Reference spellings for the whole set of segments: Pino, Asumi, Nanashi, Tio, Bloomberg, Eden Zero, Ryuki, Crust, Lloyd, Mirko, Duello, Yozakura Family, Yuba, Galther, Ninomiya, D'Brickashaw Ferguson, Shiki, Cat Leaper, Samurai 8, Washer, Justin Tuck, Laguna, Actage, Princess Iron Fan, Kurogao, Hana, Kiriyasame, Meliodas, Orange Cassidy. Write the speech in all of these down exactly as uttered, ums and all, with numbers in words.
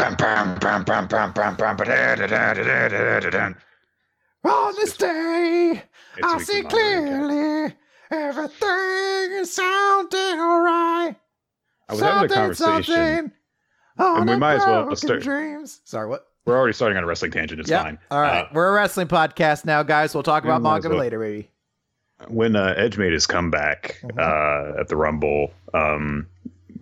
On this day, I see clearly everything is sounding all right. I was having a conversation. And we might as well start. Dreams. Sorry, what? We're already starting on a wrestling tangent. It's yep. fine. All right. Uh, We're a wrestling podcast now, guys. We'll talk about manga well. later, baby. When uh, Edge made his comeback mm-hmm. uh, at the Rumble, um,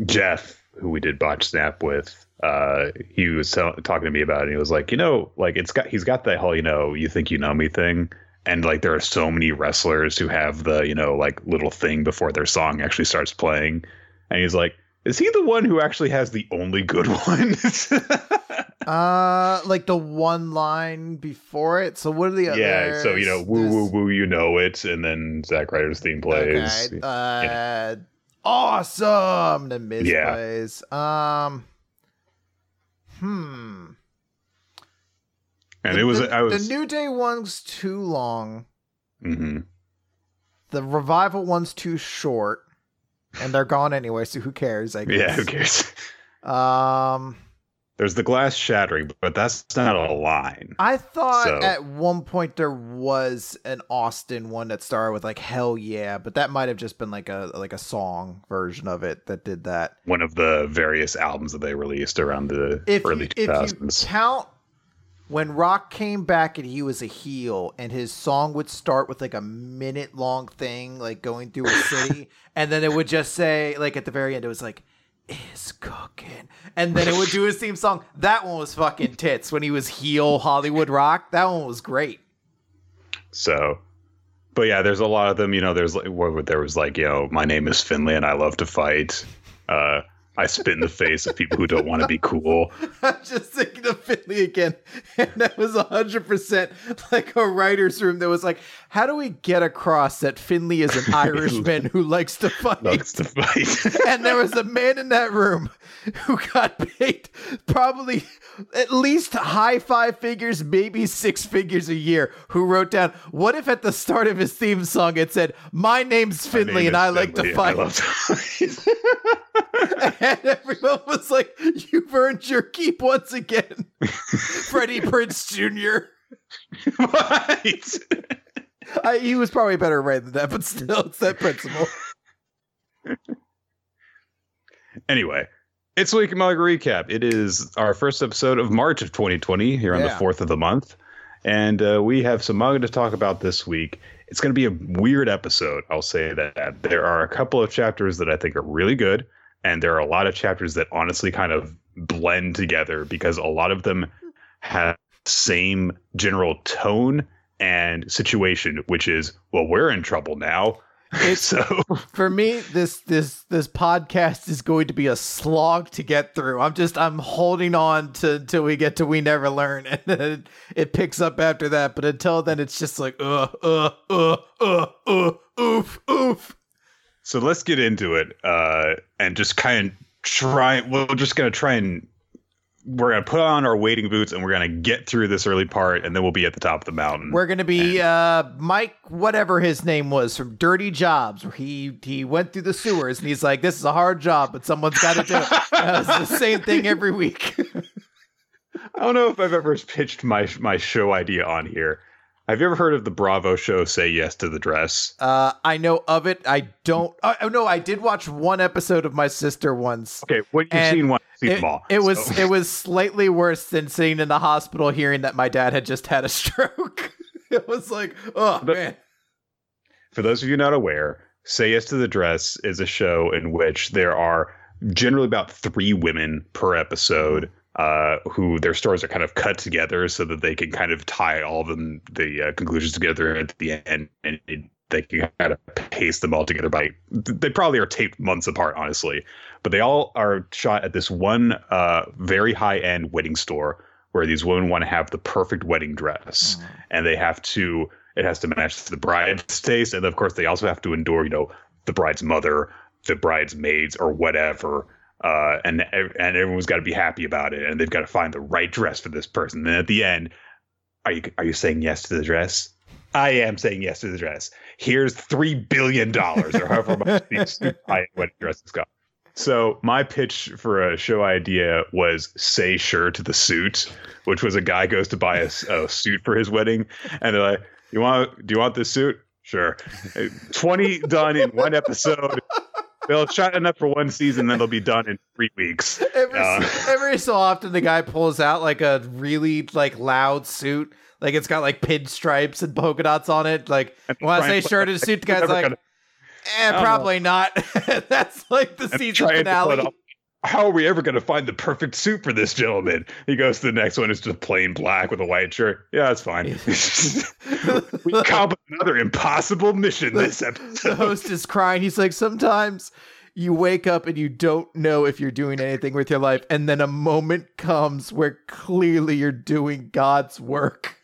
Jeff, who we did Botch Snap with, uh, he was t- talking to me about it. And he was like, you know, like it's got he's got that whole, you know, you think you know me thing. And like there are so many wrestlers who have the, you know, like little thing before their song actually starts playing. And he's like, is he the one who actually has the only good one? uh, like the one line before it. So what are the others? Yeah, so you know, woo woo woo, you know it, and then Zack Ryder's theme plays. Okay. Uh, yeah. Awesome. The Miz yeah. plays. Um, hmm. And the, it was the, I was the New Day one's too long. Mm-hmm. The Revival one's too short. And they're gone anyway, so who cares? I guess. Yeah, who cares? Um, There's the glass shattering, but that's not a line. I thought so. At one point there was an Austin one that started with like "Hell yeah," but that might have just been like a like a song version of it that did that. One of the various albums that they released around the if early two thousands. If you count when Rock came back and he was a heel and his song would start with like a minute long thing, like going through a city. And then it would just say like at the very end, it was like, is cooking. And then it would do his theme song. That one was fucking tits when he was heel Hollywood Rock. That one was great. So, but yeah, there's a lot of them, you know, there's like, what there was like, you know, my name is Finley and I love to fight. Uh, I spit in the face of people who don't want to be cool. I'm just thinking of Finley again. And that was one hundred percent like a writer's room that was like, how do we get across that Finley is an Irishman who likes to fight? Likes to fight. And there was a man in that room who got paid probably at least high five figures, maybe six figures a year, who wrote down, what if at the start of his theme song it said, my name's Finley my name and I like to fight. I love to fight. And everyone was like, you've earned your keep once again, Freddie Prinze Junior Right. I, he was probably better right than that, but still, it's that principle. Anyway, it's Week in Manga Recap. It is our first episode of March of twenty twenty here on yeah. the fourth of the month. And uh, we have some manga to talk about this week. It's going to be a weird episode, I'll say that. There are a couple of chapters that I think are really good. And there are a lot of chapters that honestly kind of blend together because a lot of them have the same general tone and situation, which is, well, we're in trouble now. It's, so for me, this this this podcast is going to be a slog to get through. I'm just I'm holding on to till we get to We Never Learn, and then it, it picks up after that. But until then, it's just like uh uh uh uh uh oof oof. So let's get into it uh, and just kind of try. We're just going to try and we're going to put on our wading boots and we're going to get through this early part and then we'll be at the top of the mountain. We're going to be and, uh, Mike, whatever his name was from Dirty Jobs, where he, he went through the sewers and he's like, this is a hard job, but someone's got to do it. Uh, it's the same thing every week. I don't know if I've ever pitched my my show idea on here. Have you ever heard of the Bravo show Say Yes to the Dress? Uh, I know of it. I don't. Oh, no, I did watch one episode of my sister once. Okay, what you've seen once, you've seen them all. It was, so. It was slightly worse than sitting in the hospital hearing that my dad had just had a stroke. It was like, oh, but, man. For those of you not aware, Say Yes to the Dress is a show in which there are generally about three women per episode. Uh, who their stories are kind of cut together so that they can kind of tie all of them, the uh, conclusions together at the end, and it, they can kind of paste them all together by, they probably are taped months apart, honestly, but they all are shot at this one uh, very high end wedding store where these women want to have the perfect wedding dress. Mm. And they have to, it has to match the bride's taste. And of course they also have to endure, you know, the bride's mother, the bride's maids or whatever. Uh, and and everyone's got to be happy about it, and they've got to find the right dress for this person. And then at the end, are you are you saying yes to the dress? I am saying yes to the dress. Here's three billion dollars, or however much these high wedding dresses got. So my pitch for a show idea was say sure to the suit, which was a guy goes to buy a, a suit for his wedding. And they're like, you want, do you want this suit? Sure. twenty done in one episode. They'll shot enough for one season, then they'll be done in three weeks. Every, uh, every so often, the guy pulls out like a really like loud suit. Like it's got like pinstripes and polka dots on it. Like, well, I say sure to the suit, the guy's like, gonna, eh, probably know. not. That's like the I'm season finale. How are we ever going to find the perfect suit for this gentleman? He goes to the next one. It's just plain black with a white shirt. Yeah, that's fine. We accomplished another impossible mission this episode. The host is crying. He's like, sometimes you wake up and you don't know if you're doing anything with your life. And then a moment comes where clearly you're doing God's work.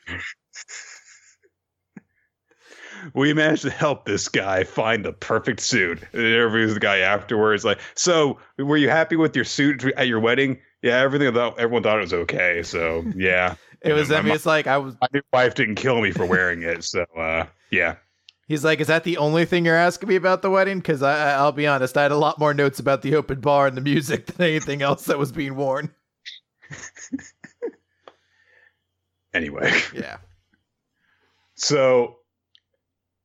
We managed to help this guy find the perfect suit. Interviews the guy afterwards, like, so were you happy with your suit at your wedding? Yeah, everything thought, everyone thought it was okay. So yeah, it and was. I mean, mom, it's like I was. My new wife didn't kill me for wearing it. So uh, yeah. He's like, is that the only thing you're asking me about the wedding? Because I, I'll be honest, I had a lot more notes about the open bar and the music than anything else that was being worn. Anyway. Yeah. So.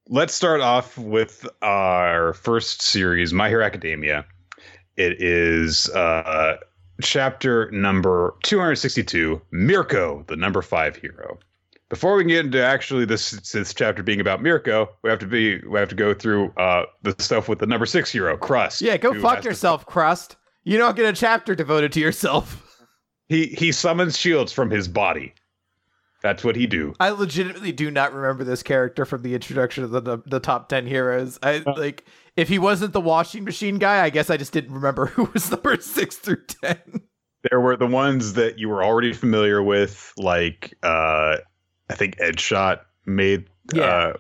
Let's start off with our first series, My Hero Academia. It is uh, chapter number two hundred sixty-two, Mirko, the number five hero. Before we can get into actually this, this chapter being about Mirko, we have to be we have to go through uh, the stuff with the number six hero, Crust. Yeah, go fuck yourself, to- Crust. You don't get a chapter devoted to yourself. He he summons shields from his body. That's what he do. I legitimately do not remember this character from the introduction of the the, the top ten heroes. I uh, like if he wasn't the washing machine guy, I guess I just didn't remember who was number six through ten. There were the ones that you were already familiar with, like uh, I think Ed Shot made yeah.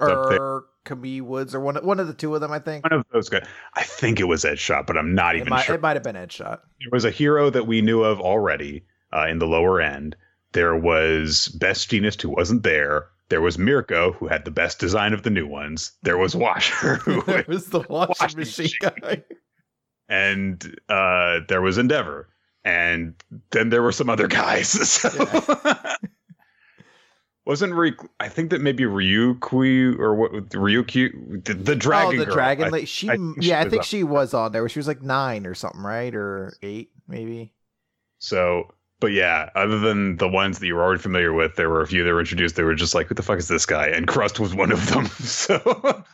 uh, or Camille Woods or one one of the two of them. I think one of those guys. I think it was Ed Shot, but I'm not it even might, sure. It might have been Ed Shot. It was a hero that we knew of already uh, in the lower end. There was Best Genius who wasn't there. There was Mirko, who had the best design of the new ones. There was Washer, who there was the washing, washing machine guy. And uh, there was Endeavor. And then there were some other guys. So. Yeah. Wasn't Re- I think that maybe Ryuki or what Ryuki the, the dragon oh, the girl. Dragon lady. She I, I yeah, she I think up. she was on there. She was like nine or something, right? Or eight, maybe. So. But yeah, other than the ones that you were already familiar with, there were a few that were introduced. They were just like, who the fuck is this guy? And Crust was one of them. So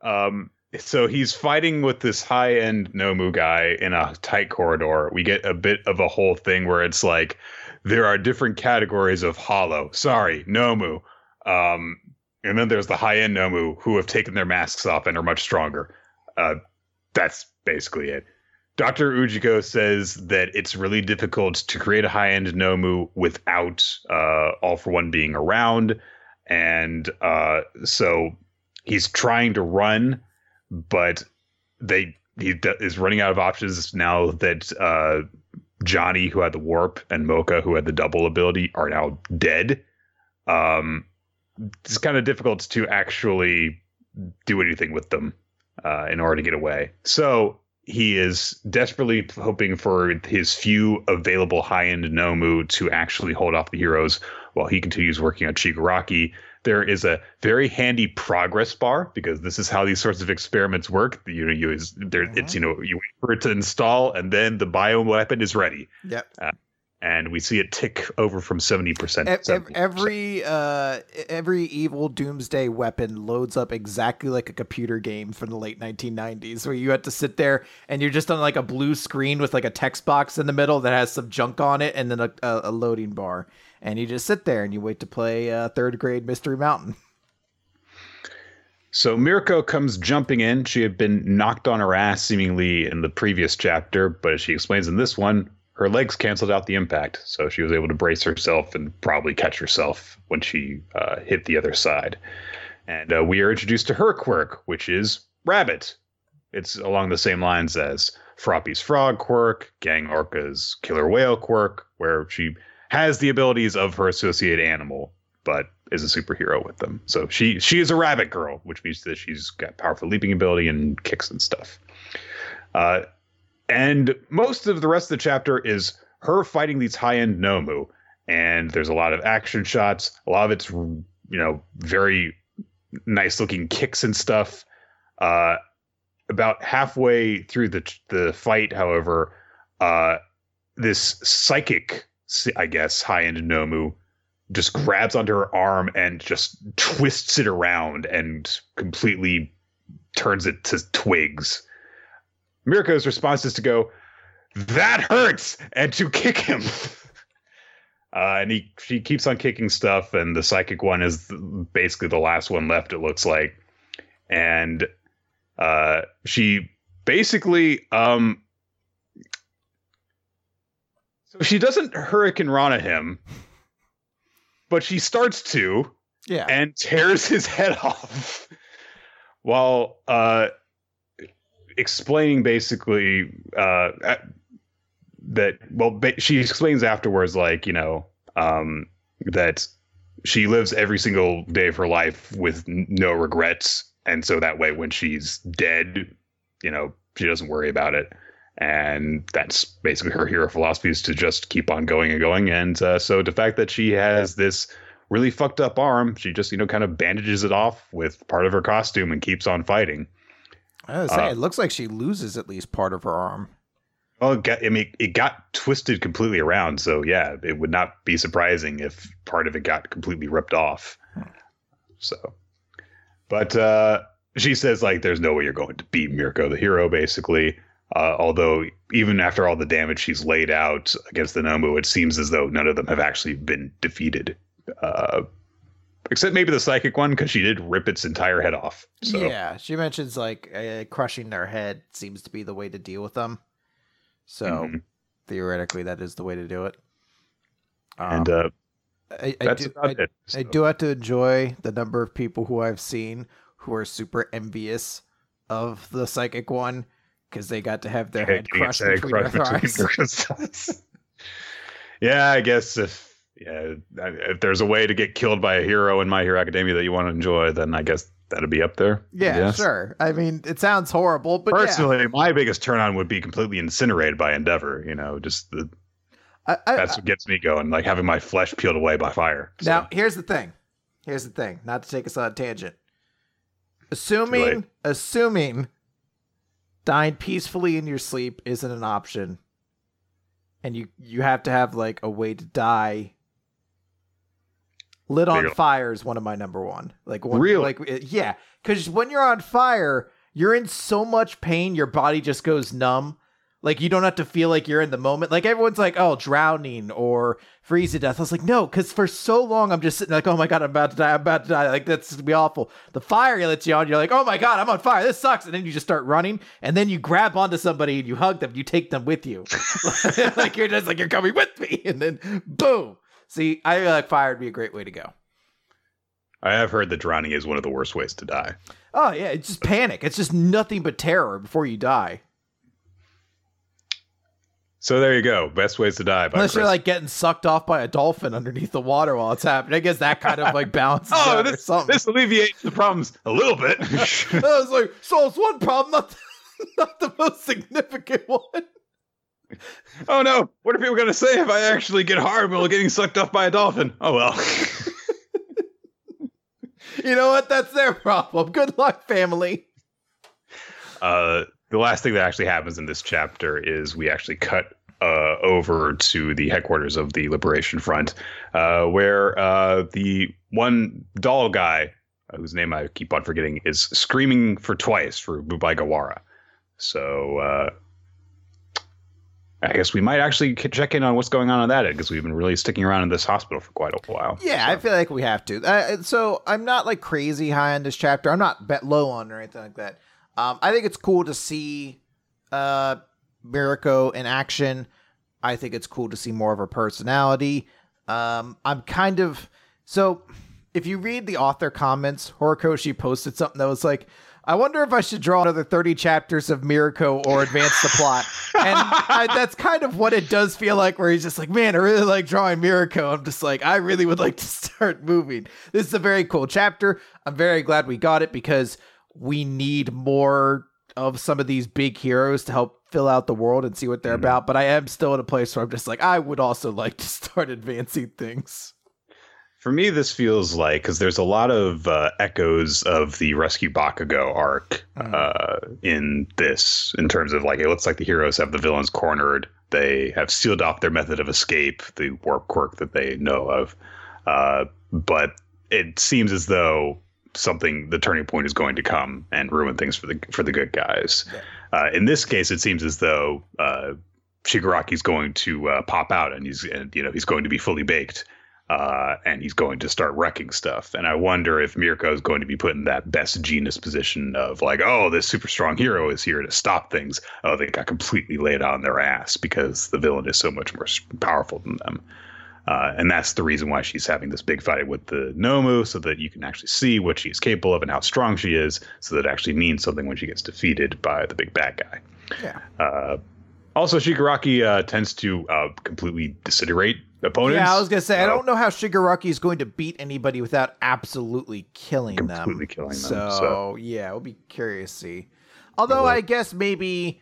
um, so he's fighting with this high-end Nomu guy in a tight corridor. We get a bit of a whole thing where it's like, there are different categories of hollow. Sorry, Nomu. Um, and then there's the high-end Nomu who have taken their masks off and are much stronger. Uh, that's basically it. Doctor Ujiko says that it's really difficult to create a high-end Nomu without uh, All For One being around. And uh, so he's trying to run, but they he is running out of options now that uh, Johnny, who had the warp, and Mocha, who had the double ability, are now dead. Um, it's kind of difficult to actually do anything with them uh, in order to get away. So... he is desperately hoping for his few available high-end Nomu to actually hold off the heroes while he continues working on Shigaraki. There is a very handy progress bar because this is how these sorts of experiments work. You know, you is there. Mm-hmm. It's you know you wait for it to install and then the bioweapon is ready. Yep. Uh, and we see it tick over from seventy percent. E- every uh, every evil doomsday weapon loads up exactly like a computer game from the late nineteen nineties where you have to sit there and you're just on like a blue screen with like a text box in the middle that has some junk on it and then a, a loading bar. And you just sit there and you wait to play uh, third grade Mystery Mountain. So Mirko comes jumping in. She had been knocked on her ass seemingly in the previous chapter, but as she explains in this one, her legs canceled out the impact, so she was able to brace herself and probably catch herself when she uh, hit the other side. And uh, we are introduced to her quirk, which is rabbit. It's along the same lines as Froppy's frog quirk, Gang Orca's killer whale quirk, where she has the abilities of her associate animal, but is a superhero with them. So she, she is a rabbit girl, which means that she's got powerful leaping ability and kicks and stuff. Uh, and most of the rest of the chapter is her fighting these high-end Nomu. And there's a lot of action shots. A lot of it's, you know, very nice-looking kicks and stuff. Uh, about halfway through the the fight, however, uh, this psychic, I guess, high-end Nomu just grabs onto her arm and just twists it around and completely turns it to twigs. Mirko's response is to go, "That hurts!" and to kick him. Uh, and he, she keeps on kicking stuff, and the psychic one is basically the last one left, it looks like. And uh, she basically... Um, so she doesn't Hurricane Rana him, but she starts to, yeah, and tears his head off while uh, explaining basically... Uh, at, That well, she explains afterwards, like, you know, um, that she lives every single day of her life with no regrets. And so that way, when she's dead, you know, she doesn't worry about it. And that's basically her hero philosophy, is to just keep on going and going. And uh, so the fact that she has this really fucked up arm, she just, you know, kind of bandages it off with part of her costume and keeps on fighting. I was saying, uh, it looks like she loses at least part of her arm. Well, it got, I mean, it got twisted completely around, so yeah, it would not be surprising if part of it got completely ripped off. So, but uh, she says, like, there's no way you're going to beat Mirko the hero, basically. Uh, although, even after all the damage she's laid out against the Nomu, it seems as though none of them have actually been defeated. Uh, except maybe the psychic one, because she did rip its entire head off. So. Yeah, she mentions, like, uh, crushing their head seems to be the way to deal with them. So mm-hmm. theoretically, that is the way to do it. Um, and uh, I, I, that's do, about I, it, so. I do have to enjoy the number of people who I've seen who are super envious of the psychic one because they got to have their yeah, head crushed between their thighs. Yeah, I guess if yeah, if there's a way to get killed by a hero in My Hero Academia that you want to enjoy, then I guess that'd be up there. Yeah, yes. Sure. I mean, it sounds horrible, but personally, yeah. My biggest turn on would be completely incinerated by Endeavor. You know, just the I, I, that's what gets me going, like having my flesh peeled away by fire. So. Now, here's the thing. Here's the thing. Not to take us on a tangent. Assuming, assuming, dying peacefully in your sleep isn't an option, and you you have to have like a way to die. Lit on fire is one of my number one. Like one, really? Like yeah, because when you're on fire, you're in so much pain, your body just goes numb. Like you don't have to feel like you're in the moment. Like everyone's like, oh, drowning or freeze to death. I was like, no, because for so long I'm just sitting like, oh my god, I'm about to die, I'm about to die. Like that's gonna be awful. The fire lets you on. You're like, oh my god, I'm on fire. This sucks. And then you just start running, and then you grab onto somebody and you hug them. You take them with you. Like you're just like you're coming with me, and then boom. See, I feel like fire would be a great way to go. I have heard that drowning is one of the worst ways to die. Oh, yeah. It's just panic. It's just nothing but terror before you die. So there you go. Best ways to die. By Unless Chris. You're like getting sucked off by a dolphin underneath the water while it's happening. I guess that kind of like balances oh, out this, or something. This alleviates the problems a little bit. I was like, so it's one problem, not the, not the most significant one. Oh no, what are people going to say if I actually get hard while getting sucked off by a dolphin? Oh well. You know what? That's their problem. Good luck, family. Uh, the last thing that actually happens in this chapter is we actually cut uh, over to the headquarters of the Liberation Front, uh, where uh, the one doll guy, uh, whose name I keep on forgetting, is screaming for twice for Bubaigawara. So... Uh, I guess we might actually check in on what's going on on that end because we've been really sticking around in this hospital for quite a while. Yeah, so. I feel like we have to. Uh, so I'm not like crazy high on this chapter. I'm not bet low on or anything like that. Um, I think it's cool to see uh, Mirko in action. I think it's cool to see more of her personality. Um, I'm kind of... So if you read the author comments, Horikoshi posted something that was like, I wonder if I should draw another thirty chapters of Mirko or advance the plot. And I, that's kind of what it does feel like, where he's just like, man, I really like drawing Mirko. I'm just like, I really would like to start moving. This is a very cool chapter. I'm very glad we got it because we need more of some of these big heroes to help fill out the world and see what they're mm-hmm. about. But I am still in a place where I'm just like, I would also like to start advancing things. For me, this feels like, because there's a lot of uh, echoes of the Rescue Bakugo arc mm-hmm. uh, in this, in terms of like, it looks like the heroes have the villains cornered. They have sealed off their method of escape, the warp quirk that they know of. Uh, but it seems as though something, the turning point is going to come and ruin things for the for the good guys. Yeah. Uh, in this case, it seems as though uh, Shigaraki's going to uh, pop out, and he's and, you know he's going to be fully baked, uh, and he's going to start wrecking stuff. And I wonder if Mirko is going to be put in that best genius position of like, oh, this super strong hero is here to stop things. Oh, they got completely laid on their ass because the villain is so much more powerful than them. Uh, and that's the reason why she's having this big fight with the Nomu, so that you can actually see what she's capable of and how strong she is, so that it actually means something when she gets defeated by the big bad guy. Yeah. Uh, also, Shigaraki uh, tends to uh, completely disintegrate opponents. Yeah, I was going to say, uh, I don't know how Shigaraki is going to beat anybody without absolutely killing completely them. Completely killing them. So, so, yeah, we'll be curious to see. Although, well, I guess maybe...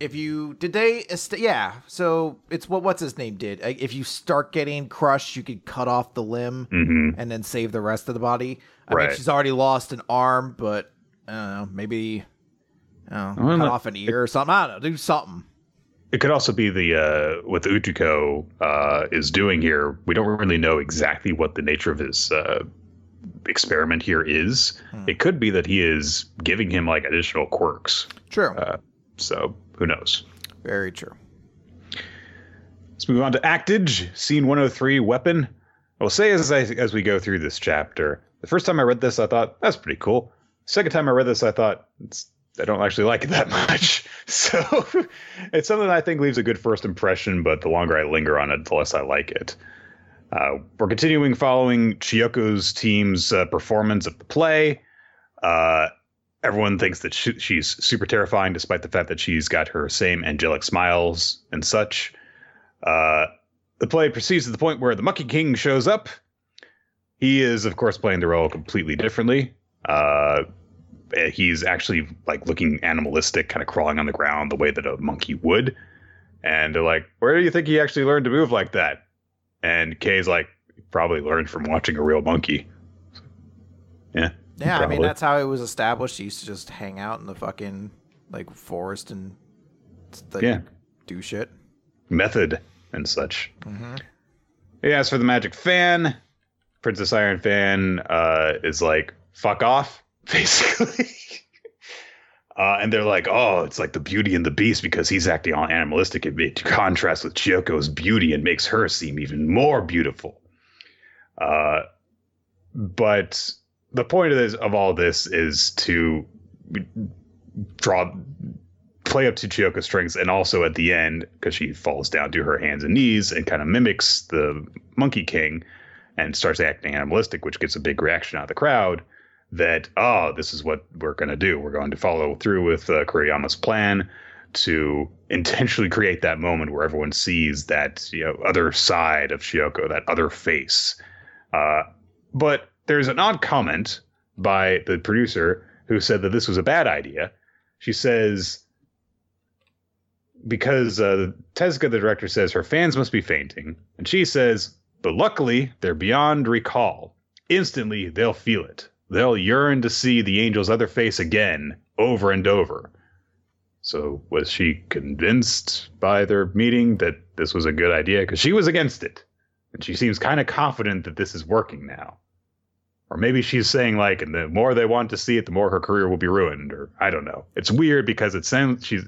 If you did they est- yeah so it's what what's his name did if you start getting crushed, you could cut off the limb mm-hmm. and then save the rest of the body. I right. mean, she's already lost an arm, but I don't know, maybe I don't know, I don't cut know. off an ear it, or something. I don't know, do something. It could also be the uh, what the Utuko uh, is doing here. We don't really know exactly what the nature of his uh, experiment here is. Hmm. It could be that he is giving him like additional quirks. True. Uh, so. Who knows? Very true. Let's move on to Actage, scene one oh three, Weapon. I will say as I, as we go through this chapter, the first time I read this, I thought, that's pretty cool. Second time I read this, I thought, it's, I don't actually like it that much. So it's something that I think leaves a good first impression, but the longer I linger on it, the less I like it. Uh, we're continuing following Chiyoko's team's uh, performance of the play. Uh, Everyone thinks that she, she's super terrifying, despite the fact that she's got her same angelic smiles and such. Uh, the play proceeds to the point where the Monkey King shows up. He is, of course, playing the role completely differently. Uh, he's actually like looking animalistic, kind of crawling on the ground the way that a monkey would. And they're like, where do you think he actually learned to move like that? And Kay's like, probably learned from watching a real monkey. Yeah. Yeah, probably. I mean, that's how it was established. He used to just hang out in the fucking, like, forest and like, yeah. do shit. Method and such. Mm-hmm. Yeah, as for the magic fan, Princess Iron Fan uh, is like, fuck off, basically. uh, and they're like, oh, it's like the Beauty and the Beast because he's acting all animalistic. It contrasts with Chiyoko's beauty and makes her seem even more beautiful. Uh, but... The point of this, of all this, is to draw, play up to Chiyoko's strengths, and also at the end, because she falls down to her hands and knees and kind of mimics the Monkey King and starts acting animalistic, which gets a big reaction out of the crowd. That oh, this is what we're going to do. We're going to follow through with uh, Kuriyama's plan to intentionally create that moment where everyone sees that you know other side of Chiyoko, that other face, uh, but. There's an odd comment by the producer who said that this was a bad idea. She says, because uh, Tezuka, the director, says her fans must be fainting. And she says, but luckily, they're beyond recall. Instantly, they'll feel it. They'll yearn to see the angel's other face again, over and over. So was she convinced by their meeting that this was a good idea? Because she was against it. And she seems kind of confident that this is working now. Or maybe she's saying, like, and the more they want to see it, the more her career will be ruined. Or I don't know. It's weird because it sounds she's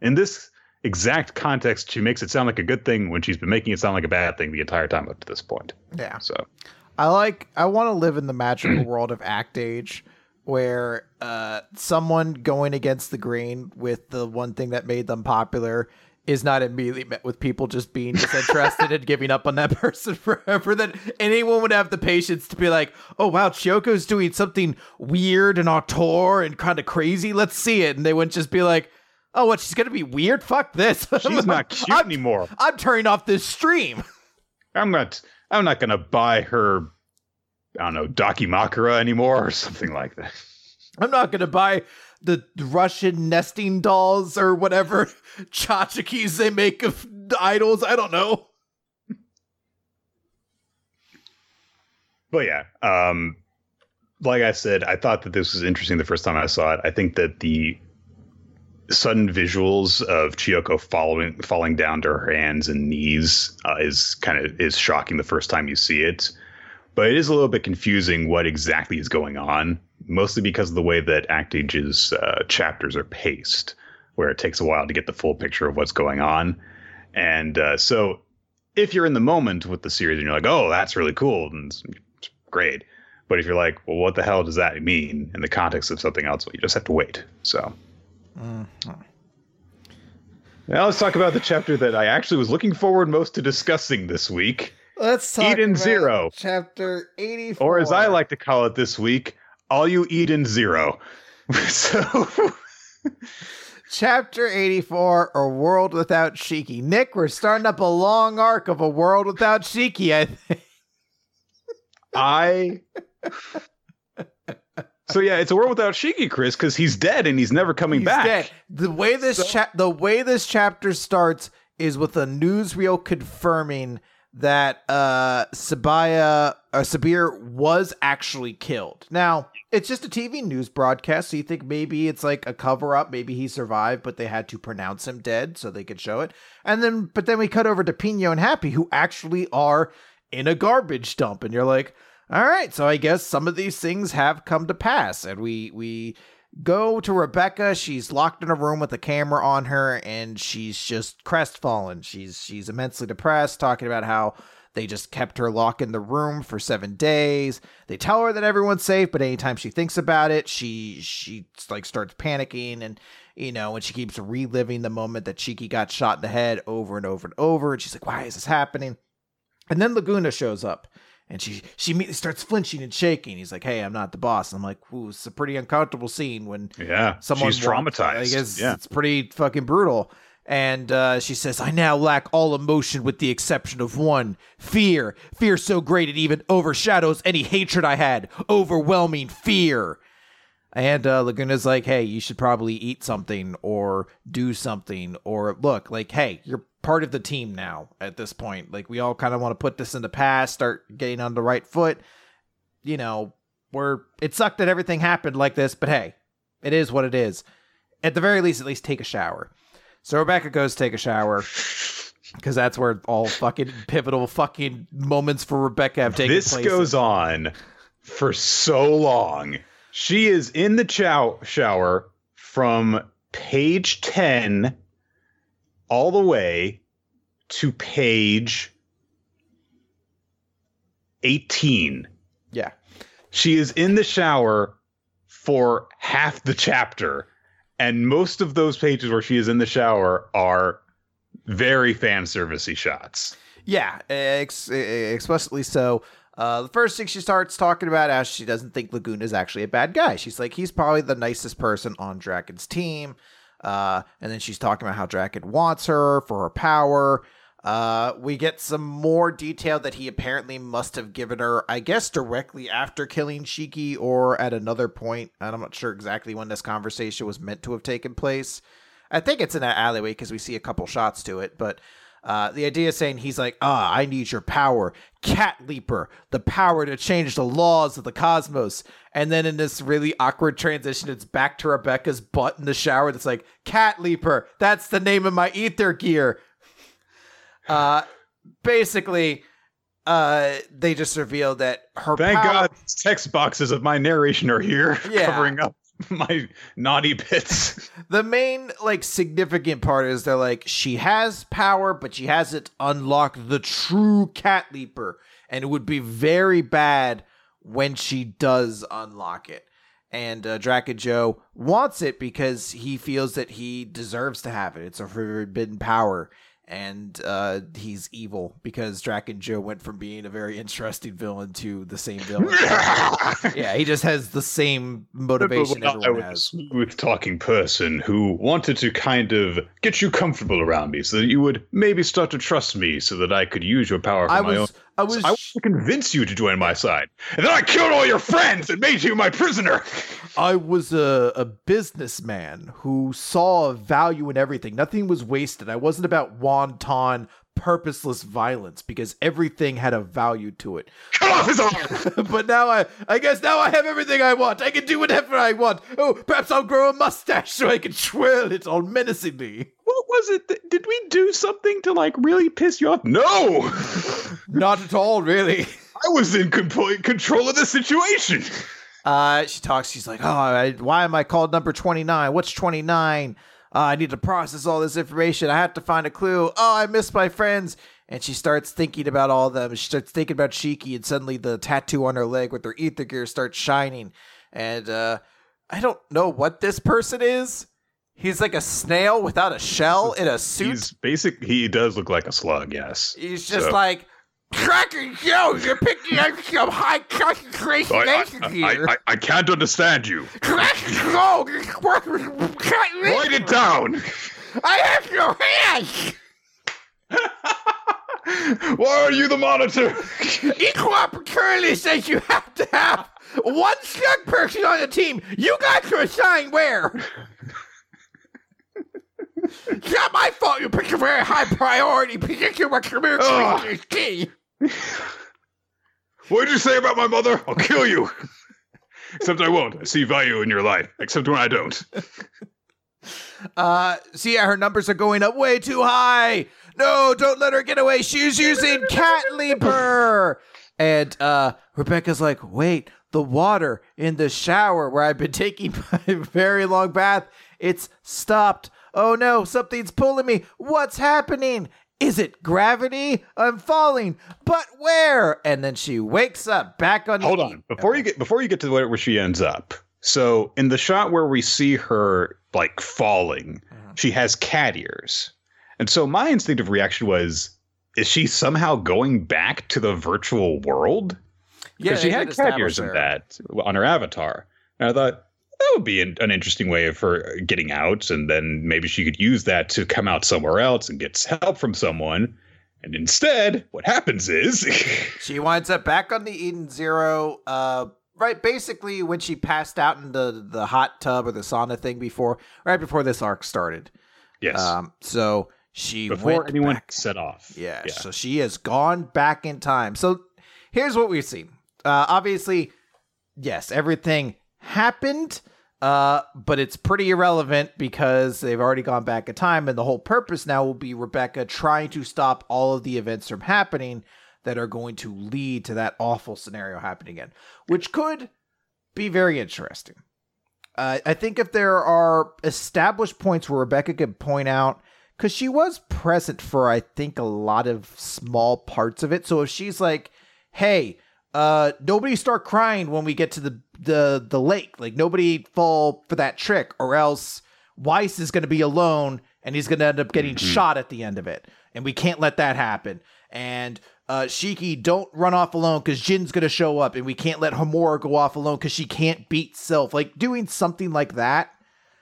in this exact context. She makes it sound like a good thing when she's been making it sound like a bad thing the entire time up to this point. Yeah. So I like I want to live in the magical world of Actage where uh, someone going against the grain with the one thing that made them popular is not immediately met with people just being disinterested and giving up on that person forever, that anyone would have the patience to be like, oh, wow, Chiyoko's doing something weird and auteur and kind of crazy. Let's see it. And they wouldn't just be like, oh, what? She's going to be weird? Fuck this. She's not cute I'm, anymore. I'm turning off this stream. I'm not I'm not going to buy her, I don't know, Dakimakura anymore or something like that. I'm not going to buy the Russian nesting dolls or whatever tchotchkes they make of idols. I don't know. But yeah, um, like I said, I thought that this was interesting the first time I saw it. I think that the sudden visuals of Chiyoko following, falling down to her hands and knees uh, is kind of is shocking the first time you see it. But it is a little bit confusing what exactly is going on, mostly because of the way that Actage's uh, chapters are paced, where it takes a while to get the full picture of what's going on. And uh, so if you're in the moment with the series and you're like, oh, that's really cool, and it's, it's great. But if you're like, well, what the hell does that mean in the context of something else? Well, you just have to wait. So mm-hmm. Now let's talk about the chapter that I actually was looking forward most to discussing this week. Let's talk Eden about Zero. Chapter eighty-four. Or as I like to call it this week, all you Eden Zero. So Chapter eighty-four, A World Without Shiki. Nick, we're starting up a long arc of A World Without Shiki, I think. I So yeah, it's A World Without Shiki, Chris, because he's dead and he's never coming he's back. Dead. The way this so... cha- the way this chapter starts is with a newsreel confirming that uh, Sabaya or Sabir was actually killed. Now, it's just a T V news broadcast, so you think maybe it's like a cover-up, maybe he survived, but they had to pronounce him dead so they could show it. And then, but then we cut over to Pino and Happy, who actually are in a garbage dump, and you're like, all right, so I guess some of these things have come to pass. And we we go to Rebecca. She's locked in a room with a camera on her, and she's just crestfallen. She's she's immensely depressed, talking about how they just kept her locked in the room for seven days. They tell her that everyone's safe, but anytime she thinks about it, she she like starts panicking, and you know, and she keeps reliving the moment that Shiki got shot in the head over and over and over. And she's like, "Why is this happening?" And then Laguna shows up. And she she immediately starts flinching and shaking. He's like, "Hey, I'm not the boss." And I'm like, "Ooh, it's a pretty uncomfortable scene when yeah, someone she's wants, traumatized. I guess yeah. It's pretty fucking brutal." And uh, she says, "I now lack all emotion with the exception of one, fear. Fear so great it even overshadows any hatred I had. Overwhelming fear." And uh, Laguna's like, "Hey, you should probably eat something or do something or look like, hey, you're part of the team now at this point. Like, we all kind of want to put this in the past, start getting on the right foot. You know, we're it sucked that everything happened like this, but hey, it is what it is. At the very least, at least take a shower." So Rebecca goes take a shower because that's where all fucking pivotal fucking moments for Rebecca have taken this place. This goes on for so long. She is in the chow- shower from page ten all the way to page eighteen. Yeah. She is in the shower for half the chapter. And most of those pages where she is in the shower are very fan-service-y shots. Yeah, ex- explicitly so. Uh, the first thing she starts talking about is she doesn't think Laguna's actually a bad guy. She's like, he's probably the nicest person on Drakken's team. Uh, and then she's talking about how Drakken wants her for her power. Uh, we get some more detail that he apparently must have given her, I guess, directly after killing Shiki or at another point. And I'm not sure exactly when this conversation was meant to have taken place. I think it's in that alleyway because we see a couple shots to it, but... Uh, the idea is saying he's like, ah, I need your power. Cat Leaper, the power to change the laws of the cosmos. And then in this really awkward transition, it's back to Rebecca's butt in the shower. That's like, Cat Leaper, that's the name of my ether gear. Uh, basically, uh, they just revealed that her Thank power- God text boxes of my narration are here yeah. covering up my naughty bits. The main, like, significant part is they're like, she has power, but she hasn't unlocked the true Cat Leaper, and it would be very bad when she does unlock it. And uh, Drakken Joe wants it because he feels that he deserves to have it. It's a forbidden power, and uh, he's evil because Drakken Joe went from being a very interesting villain to the same villain. Yeah, he just has the same motivation but, but, everyone I has. I was a smooth-talking person who wanted to kind of get you comfortable around me so that you would maybe start to trust me so that I could use your power for I my was, own. I was I wanted to convince you to join my side. And then I killed all your friends and made you my prisoner. I was a, a businessman who saw value in everything. Nothing was wasted. I wasn't about wanton, purposeless violence because everything had a value to it. Cut off his arm! But now I, I guess now I have everything I want. I can do whatever I want. Oh, perhaps I'll grow a mustache so I can twirl it all menacingly. What was it? Th- did we do something to, like, really piss you off? No! Not at all, really. I was in complete control of the situation. Uh, she talks. She's like, oh, I, why am I called number twenty-nine? What's twenty-nine? Uh, I need to process all this information. I have to find a clue. Oh, I miss my friends. And she starts thinking about all of them. She starts thinking about Shiki, and suddenly the tattoo on her leg with her ether gear starts shining. And uh, I don't know what this person is. He's like a snail without a shell in a suit. He's basic. He does look like a slug, yes. He's just so. like... Drakken Joe, you're picking up some high concentration agent here. I, I, I can't understand you. Drakken Joe, you're working with Cat Leaper. Write it down. I have no hands. Why are you the monitor? Equal opportunity says you have to have one stuck person on the team. You guys are assigned where? It's not my fault you picked a very high priority position where career training is key. What did you say about my mother? I'll kill you. Except I won't. I see value in your life. Except when I don't. Uh, see, yeah, her numbers are going up way too high. No, don't let her get away. She's using Cat Leaper. And uh, Rebecca's like, wait, the water in the shower where I've been taking my very long bath, it's stopped. Oh no, something's pulling me. What's happening? Is it gravity? I'm falling, but where? And then she wakes up back on the Hold on. Before okay. you get before you get to where she ends up. So in the shot where we see her like falling, uh-huh. she has cat ears. And so my instinctive reaction was, is she somehow going back to the virtual world? Yeah, she had cat ears in that on her avatar. And I thought, that would be an, an interesting way of her getting out, and then maybe she could use that to come out somewhere else and get help from someone. And instead, what happens is... she winds up back on the Eden Zero, uh, right basically when she passed out in the, the hot tub or the sauna thing before, right before this arc started. Yes. Um, so she before went anyone back. set off. Yeah, yeah, so she has gone back in time. So here's what we've seen. Uh, obviously, yes, everything... happened, uh, but it's pretty irrelevant because they've already gone back in time, and the whole purpose now will be Rebecca trying to stop all of the events from happening that are going to lead to that awful scenario happening again, which could be very interesting. Uh, I think if there are established points where Rebecca could point out, because she was present for, I think, a lot of small parts of it, so if she's like, hey, Uh, nobody start crying when we get to the, the, the lake. Like, nobody fall for that trick, or else Weiss is going to be alone and he's going to end up getting mm-hmm. shot at the end of it. And we can't let that happen. And uh, Shiki, don't run off alone because Jin's going to show up, and we can't let Homura go off alone because she can't beat self. Like, doing something like that.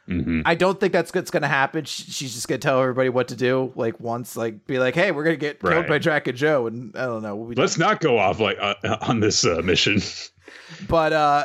Mm-hmm. I don't think that's what's going to happen. She's just going to tell everybody what to do. Like once, like be like, "Hey, we're going to get right. killed by Drakken Joe," and I don't know. We'll Let's doing. not go off like uh, on this uh, mission. But uh,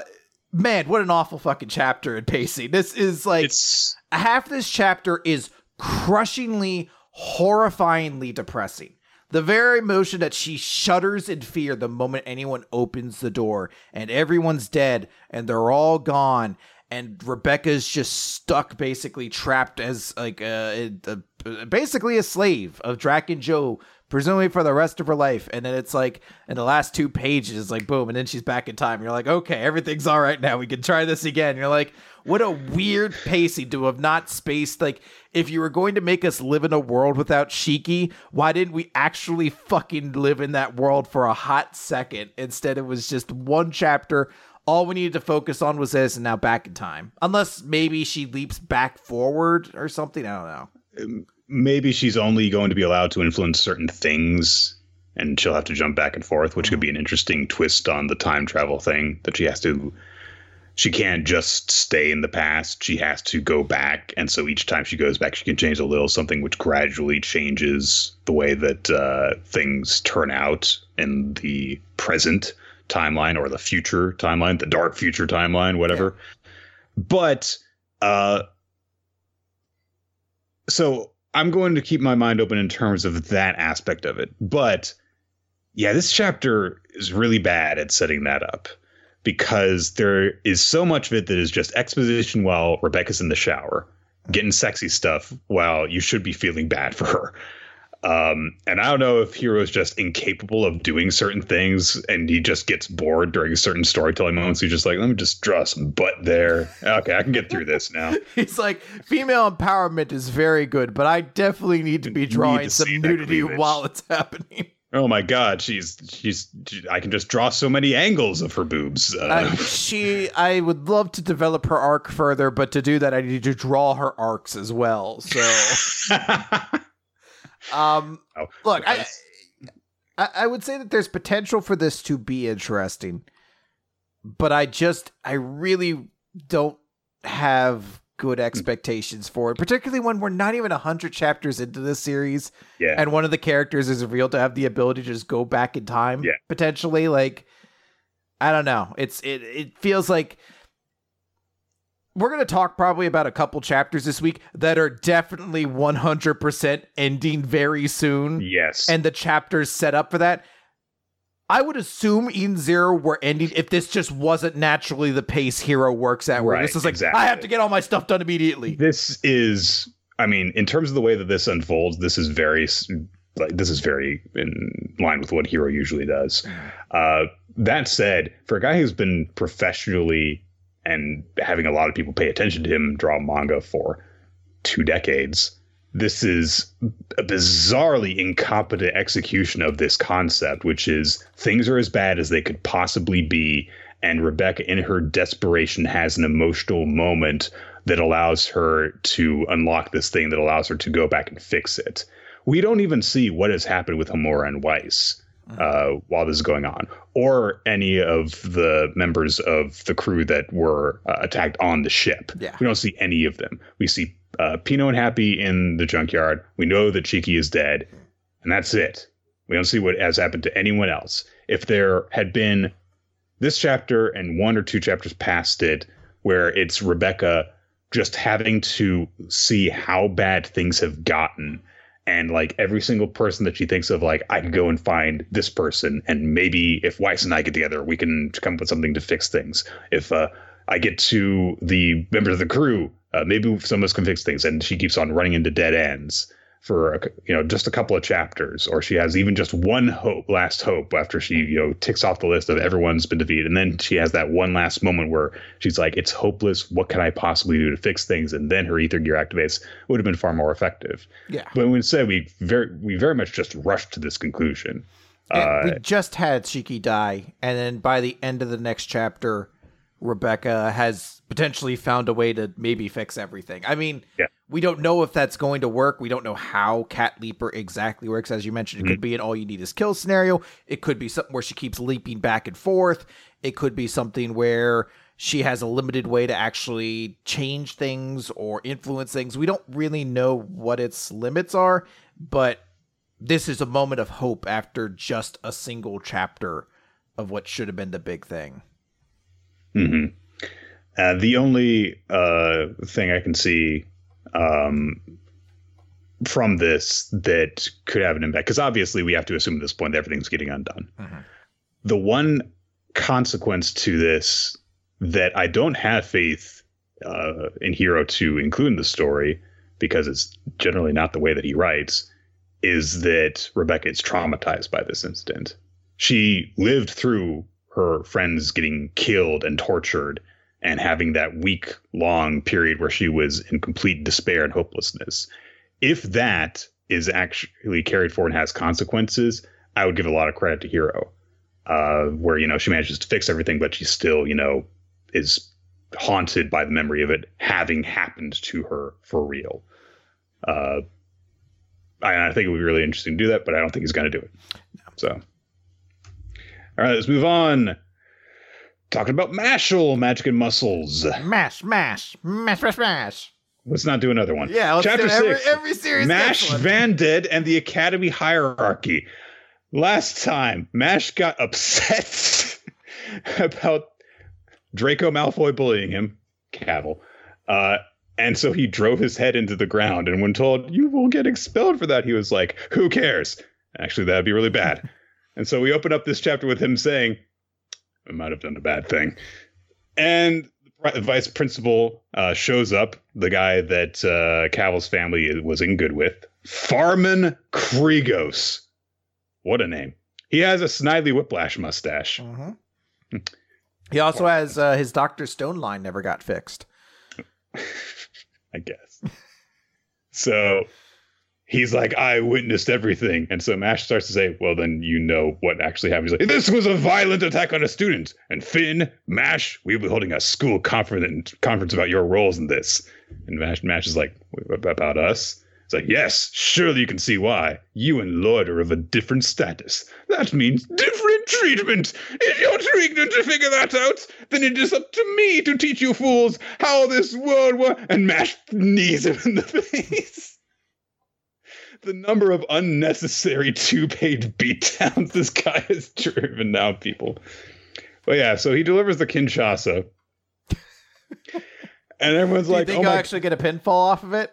man, what an awful fucking chapter in pacing. This is like it's... half this chapter is crushingly, horrifyingly depressing. The very motion that she shudders in fear the moment anyone opens the door, and everyone's dead, and they're all gone. And Rebecca's just stuck, basically trapped as like a, a, a basically a slave of Drakken Joe, presumably for the rest of her life. And then it's like in the last two pages, like boom, and then she's back in time. You're like, okay, everything's all right now. We can try this again. You're like, what a weird pacing to have not spaced. Like, if you were going to make us live in a world without Shiki, why didn't we actually fucking live in that world for a hot second? Instead, it was just one chapter. All we needed to focus on was this, and now back in time. Unless maybe she leaps back forward or something. I don't know. Maybe she's only going to be allowed to influence certain things, and she'll have to jump back and forth, which could be an interesting twist on the time travel thing that she has to. She can't just stay in the past. She has to go back. And so each time she goes back, she can change a little something, which gradually changes the way that uh, things turn out in the present timeline or the future timeline, the dark future timeline, whatever. But uh, so I'm going to keep my mind open in terms of that aspect of it. But yeah, this chapter is really bad at setting that up, because there is so much of it that is just exposition while Rebecca's in the shower getting sexy stuff while you should be feeling bad for her. Um, and I don't know if Hiro's just incapable of doing certain things and he just gets bored during certain storytelling moments. He's just like, let me just draw some butt there. Okay, I can get through this now. He's like, female empowerment is very good, but I definitely need to be drawing some nudity while it's happening. Oh my God, she's she's. She, I can just draw so many angles of her boobs. Uh, uh, she, I would love to develop her arc further, but to do that, I need to draw her arcs as well. So, um, oh, look, I, I, I would say that there's potential for this to be interesting, but I just, I really don't have good expectations for it, particularly when we're not even one hundred chapters into this series, yeah, and one of the characters is revealed to have the ability to just go back in time, yeah, potentially. Like, I don't know, it's it it feels like we're gonna talk probably about a couple chapters this week that are definitely one hundred percent ending very soon. Yes, and the chapters set up for that, I would assume Eden Zero were ending if this just wasn't naturally the pace Hero works at, where right, this is like, exactly, I have to get all my stuff done immediately. This is, I mean, in terms of the way that this unfolds, this is very, like, this is very in line with what Hero usually does. Uh, that said, for a guy who's been professionally and having a lot of people pay attention to him draw manga for two decades, this is a bizarrely incompetent execution of this concept, which is things are as bad as they could possibly be. And Rebecca, in her desperation, has an emotional moment that allows her to unlock this thing that allows her to go back and fix it. We don't even see what has happened with Homura and Weiss uh, while this is going on, or any of the members of the crew that were uh, attacked on the ship. Yeah. We don't see any of them. We see Uh, Pino and Happy in the junkyard. We know that Shiki is dead, and that's it. We don't see what has happened to anyone else. If there had been this chapter and one or two chapters past it where it's Rebecca just having to see how bad things have gotten, and like every single person that she thinks of, like, I can go and find this person, and maybe if Weiss and I get together, we can come up with something to fix things. If uh, I get to the members of the crew, Uh, maybe some of us can fix things. And she keeps on running into dead ends for, a, you know, just a couple of chapters, or she has even just one hope, last hope, after she, you know, ticks off the list of everyone's been defeated. And then she has that one last moment where she's like, it's hopeless. What can I possibly do to fix things? And then her ether gear activates. Would have been far more effective. Yeah. But instead, we very, we very much just rushed to this conclusion. Uh, we just had Shiki die. And then by the end of the next chapter, Rebecca has potentially found a way to maybe fix everything. I mean, yeah, we don't know if that's going to work. We don't know how Cat Leaper exactly works. As you mentioned, it mm-hmm. could be an all you need is kill scenario. It could be something where she keeps leaping back and forth. It could be something where she has a limited way to actually change things or influence things. We don't really know what its limits are, but this is a moment of hope after just a single chapter of what should have been the big thing. Hmm. Uh, the only uh, thing I can see um, from this that could have an impact, because obviously we have to assume at this point that everything's getting undone. Uh-huh. The one consequence to this that I don't have faith uh, in Hero to include in the story, because it's generally not the way that he writes, is that Rebecca is traumatized by this incident. She lived through her friends getting killed and tortured and having that week long period where she was in complete despair and hopelessness. If that is actually carried forward and has consequences, I would give a lot of credit to Hero, uh, where, you know, she manages to fix everything, but she still, you know, is haunted by the memory of it having happened to her for real. Uh, I, I think it would be really interesting to do that, but I don't think he's going to do it. So. All right, let's move on. Talking about Mashle, Magic and Muscles. Mash, mash, mash, mash, mash. Let's not do another one. Yeah, let's Chapter do every, six, every series. Mash Van Dead and the Academy Hierarchy. Last time, Mash got upset about Draco Malfoy bullying him. Cavill. Uh, and so he drove his head into the ground. And when told, you will get expelled for that, he was like, who cares? Actually, that'd be really bad. And so we open up this chapter with him saying, I might have done a bad thing. And the vice principal uh, shows up, the guy that uh, Cavill's family was in good with, Farman Krigos. What a name. He has a Snidely Whiplash mustache. Mm-hmm. He also has uh, his Doctor Stone line never got fixed. I guess. So he's like, I witnessed everything. And so Mash starts to say, well, then you know what actually happened. He's like, this was a violent attack on a student. And Finn, Mash, we'll be holding a school conference about your roles in this. And Mash, Mash is like, about us? It's like, yes, surely you can see why. You and Lloyd are of a different status. That means different treatment. If you're too ignorant to figure that out, then it is up to me to teach you fools how this world works. And Mash knees him in the face. The number of unnecessary two-page beatdowns this guy has driven now, people. But yeah, so he delivers the Kinshasa. And everyone's Do like, you think oh I'll my... actually get a pinfall off of it?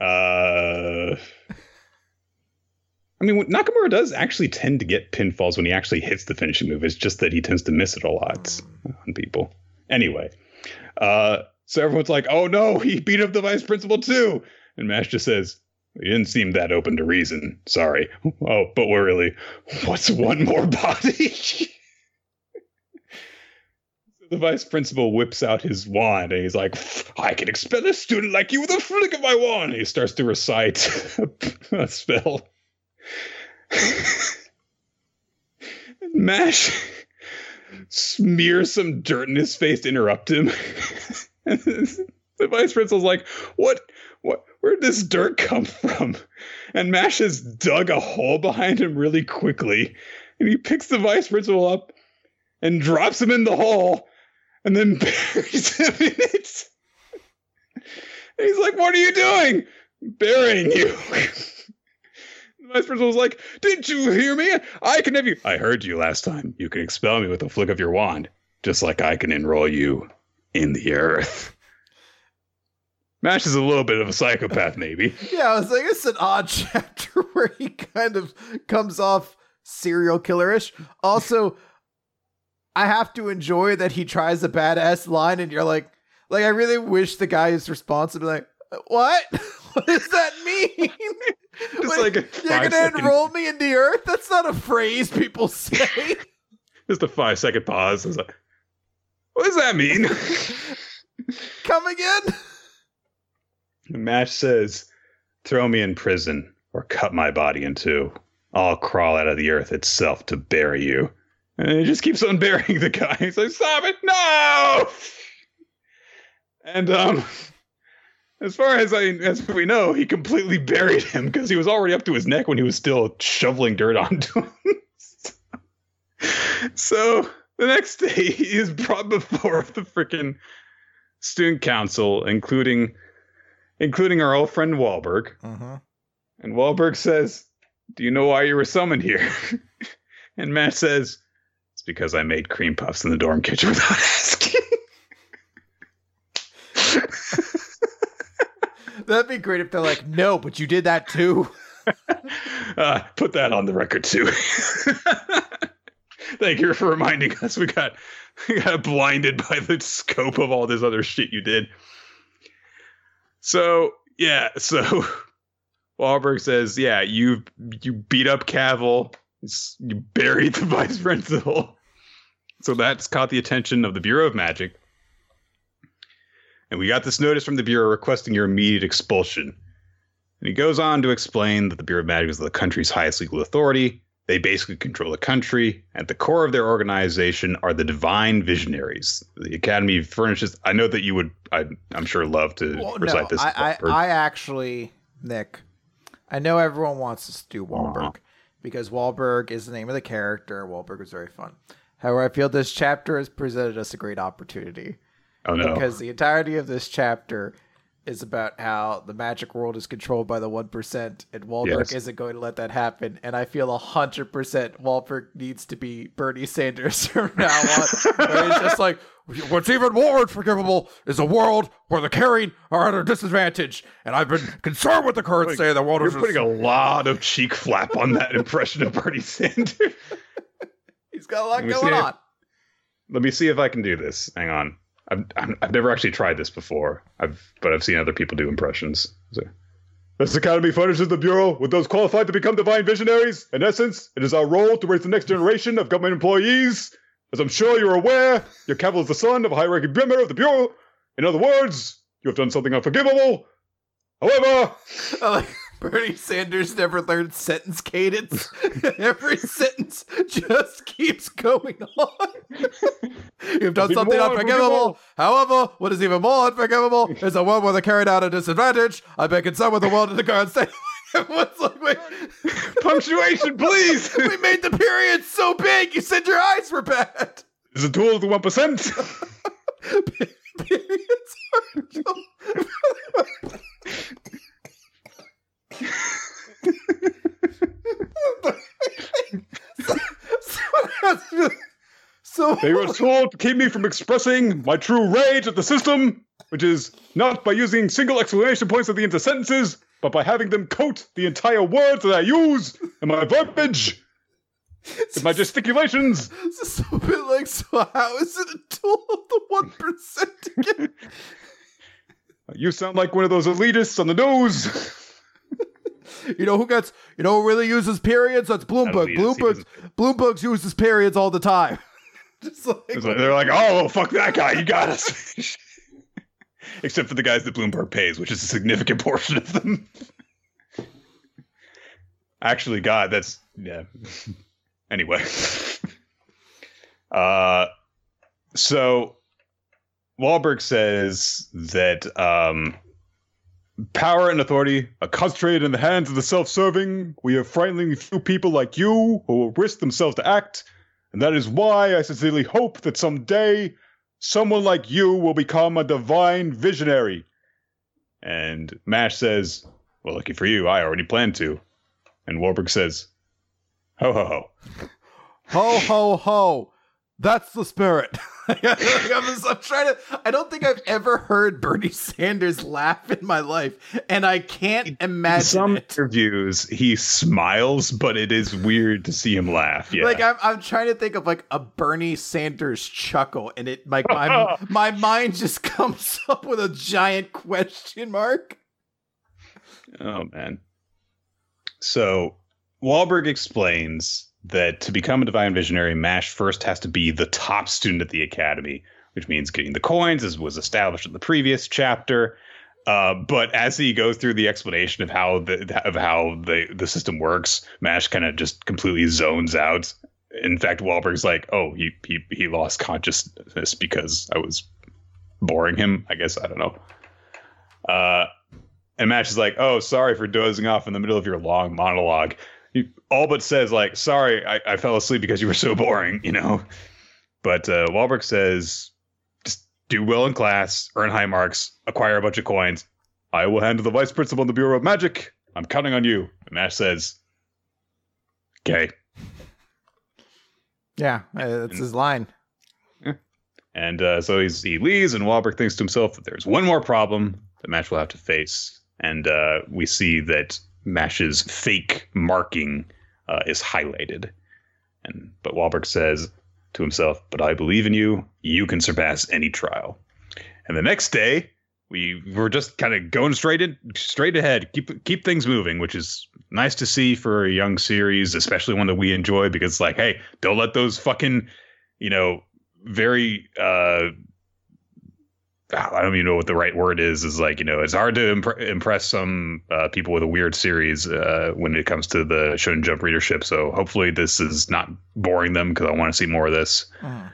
Uh, I mean, Nakamura does actually tend to get pinfalls when he actually hits the finishing move. It's just that he tends to miss it a lot on people. Anyway, uh, so everyone's like, oh no, he beat up the vice principal too. And Mash just says, he didn't seem that open to reason. Sorry. Oh, but we're really, what's one more body? The vice principal whips out his wand and he's like, I can expel a student like you with a flick of my wand. And he starts to recite a spell. And Mash smears some dirt in his face to interrupt him. And the vice principal's like, what? What? Where'd this dirt come from? And Mash has dug a hole behind him really quickly. And he picks the vice principal up and drops him in the hole. And then buries him in it. And he's like, what are you doing? Burying you. The vice principal was like, didn't you hear me? I can have you. I heard you last time. You can expel me with a flick of your wand. Just like I can enroll you in the earth. Mash is a little bit of a psychopath, maybe. Yeah, I was like, it's an odd chapter where he kind of comes off serial killer-ish. Also, I have to enjoy that he tries a badass line and you're like, like, I really wish the guy who's responsible, like, what? What does that mean? Just like you're going to enroll me in the earth? That's not a phrase people say. Just a five second pause. I was like, what does that mean? Come again? Mash says, throw me in prison or cut my body in two. I'll crawl out of the earth itself to bury you. And it just keeps on burying the guy. He's like, stop it! No! And um, as far as I as we know, he completely buried him because he was already up to his neck when he was still shoveling dirt onto him. So the next day, he is brought before the freaking student council, including including our old friend Wahlberg. Uh-huh. And Wahlberg says, "Do you know why you were summoned here?" And Matt says, because I made cream puffs in the dorm kitchen without asking. That'd be great if they're like, no, but you did that too. Uh, put that on the record too. Thank you for reminding us. We got we got blinded by the scope of all this other shit you did. So, yeah. So Wahlberg says, yeah, you you beat up Cavill. You buried the vice principal. So that's caught the attention of the Bureau of Magic. And we got this notice from the Bureau requesting your immediate expulsion. And he goes on to explain that the Bureau of Magic is the country's highest legal authority. They basically control the country. At the core of their organization are the Divine Visionaries. The Academy furnishes... I know that you would, I, I'm sure, love to well, recite no, this. I, I, I actually, Nick, I know everyone wants us to do Wahlberg. Uh-huh. Because Wahlberg is the name of the character. Wahlberg was very fun. However, I feel this chapter has presented us a great opportunity. Oh, no. Because the entirety of this chapter is about how the magic world is controlled by the one percent, and Wahlberg yes. isn't going to let that happen. And I feel one hundred percent Wahlberg needs to be Bernie Sanders from now on. Where he's just like, what's even more unforgivable is a world where the caring are at a disadvantage. And I've been concerned with the current like, state of the world. You're just putting a lot of cheek flap on that impression of Bernie Sanders. He's got a lot going on. If, let me see if I can do this. Hang on. I've I've never actually tried this before. I've but I've seen other people do impressions. So, this academy furnishes the bureau with those qualified to become divine visionaries. In essence, it is our role to raise the next generation of government employees. As I'm sure you're aware, your Cavill is the son of a high-ranking member of the bureau. In other words, you have done something unforgivable. However, uh, Bernie Sanders never learned sentence cadence. Every sentence just keeps going on. You've done something unforgivable. However, what is even more unforgivable is a world where they're carried out at a disadvantage. I've been concerned with the world in the current state. Everyone's like, wait. Punctuation, please. We made the period so big, you said your eyes were bad. It's a tool of the one percent. Periods are so, so they were told to keep me from expressing my true rage at the system, which is not by using single exclamation points at the end of sentences, but by having them coat the entire words that I use in my verbiage, in my gesticulations. It's just a bit like, so how is it a tool of the one percent again? You sound like one of those elitists on the nose. You know who gets, you know who really uses periods? That's Bloomberg. Bloomberg Bloomberg uses periods all the time. Just like, they're like, oh, well, fuck that guy. You got us. Except for the guys that Bloomberg pays, which is a significant portion of them. Actually, God, that's, yeah. Anyway. Uh, so Wahlberg says that um, power and authority are concentrated in the hands of the self-serving. We have frighteningly few people like you who will risk themselves to act, and that is why I sincerely hope that someday someone like you will become a divine visionary. And Mash says, well, lucky for you, I already planned to. And Wahlberg says, ho, ho, ho. Ho, ho, ho. That's the spirit. I'm, just, I'm trying to. I don't think I've ever heard Bernie Sanders laugh in my life, and I can't imagine. In some it. interviews, he smiles, but it is weird to see him laugh. Yeah, like I'm, I'm trying to think of like a Bernie Sanders chuckle, and it like my my mind just comes up with a giant question mark. Oh man! So Wahlberg explains that to become a divine visionary, Mash first has to be the top student at the academy, which means getting the coins, as was established in the previous chapter. Uh, but as he goes through the explanation of how the of how the, the system works, Mash kind of just completely zones out. In fact, Wahlberg's like, "Oh, he he he lost consciousness because I was boring him." I guess I don't know. Uh, and Mash is like, "Oh, sorry for dozing off in the middle of your long monologue." He all but says, like, sorry, I, I fell asleep because you were so boring, you know. But uh, Wahlberg says, just do well in class, earn high marks, acquire a bunch of coins. I will handle the vice principal in the Bureau of Magic. I'm counting on you. And Mash says, okay. Yeah, that's and, his line. And uh, so he's, he leaves, and Wahlberg thinks to himself that there's one more problem that Mash will have to face. And uh, we see that Mash's fake marking uh, is highlighted. And but Wahlberg says to himself, but I believe in you. You can surpass any trial. And the next day, we were just kind of going straight in, straight ahead. Keep keep things moving, which is nice to see for a young series, especially one that we enjoy, because it's like, hey, don't let those fucking, you know, very... Uh, I don't even know what the right word is, is like, you know, it's hard to impre- impress some uh, people with a weird series uh, when it comes to the Shonen Jump readership. So hopefully this is not boring them, because I want to see more of this. Uh.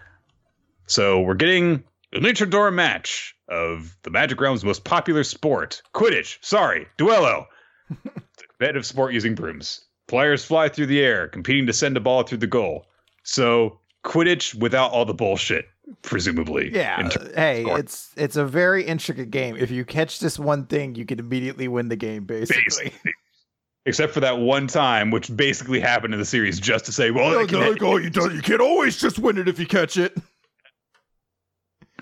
So we're getting an Luchador match of the Magic Realm's most popular sport, Quidditch. Sorry, Duello. It's a competitive sport using brooms. Players fly through the air, competing to send a ball through the goal. So Quidditch without all the bullshit. presumably. Yeah. Hey, score. it's it's a very intricate game. If you catch this one thing, you can immediately win the game, basically. basically. Except for that one time, which basically happened in the series, just to say, well, no, can, no, no, you, don't, you can't always just win it if you catch it.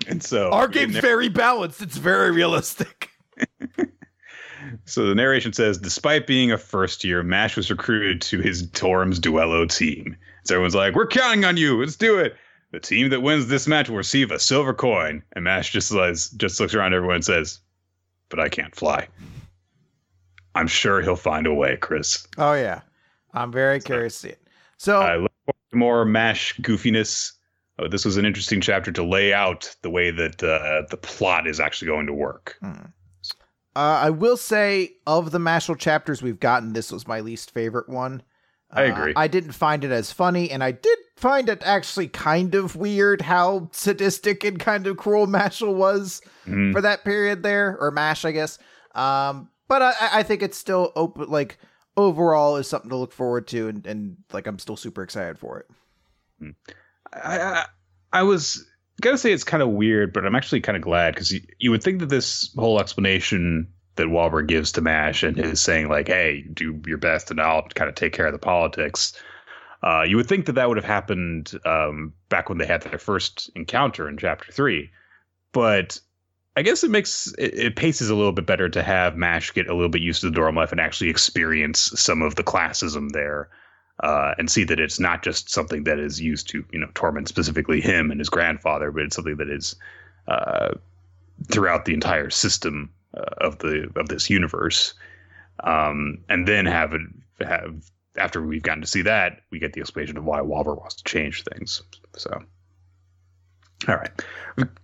And so our game's narr- very balanced. It's very realistic. So the narration says, despite being a first year, Mash was recruited to his Torum's Duello team. So everyone's like, we're counting on you. Let's do it. The team that wins this match will receive a silver coin. And Mash just says, just looks around at everyone and says, but I can't fly. I'm sure he'll find a way, Chris. Oh, yeah. I'm very so, curious to see it. So I look forward to more MASH goofiness. Oh, this was an interesting chapter to lay out the way that uh, the plot is actually going to work. Hmm. Uh, I will say, of the Mashle chapters we've gotten, this was my least favorite one. Uh, I agree. I didn't find it as funny, and I did find it actually kind of weird how sadistic and kind of cruel Mashle was mm. for that period there, or MASH, I guess. Um, but I, I think it's still open. Like overall, is something to look forward to, and, and like I'm still super excited for it. I I, I was gonna say it's kind of weird, but I'm actually kind of glad because you, you would think that this whole explanation that Wahlberg gives to MASH and his saying like, "Hey, do your best, and I'll kind of take care of the politics," uh, you would think that that would have happened um, back when they had their first encounter in Chapter Three, but. I guess it makes it, it paces a little bit better to have MASH get a little bit used to the dorm life and actually experience some of the classism there uh, and see that it's not just something that is used to, you know, torment specifically him and his grandfather, but it's something that is uh, throughout the entire system uh, of the of this universe. Um, and then have it have after we've gotten to see that, we get the explanation of why Wahlberg wants to change things. So. All right.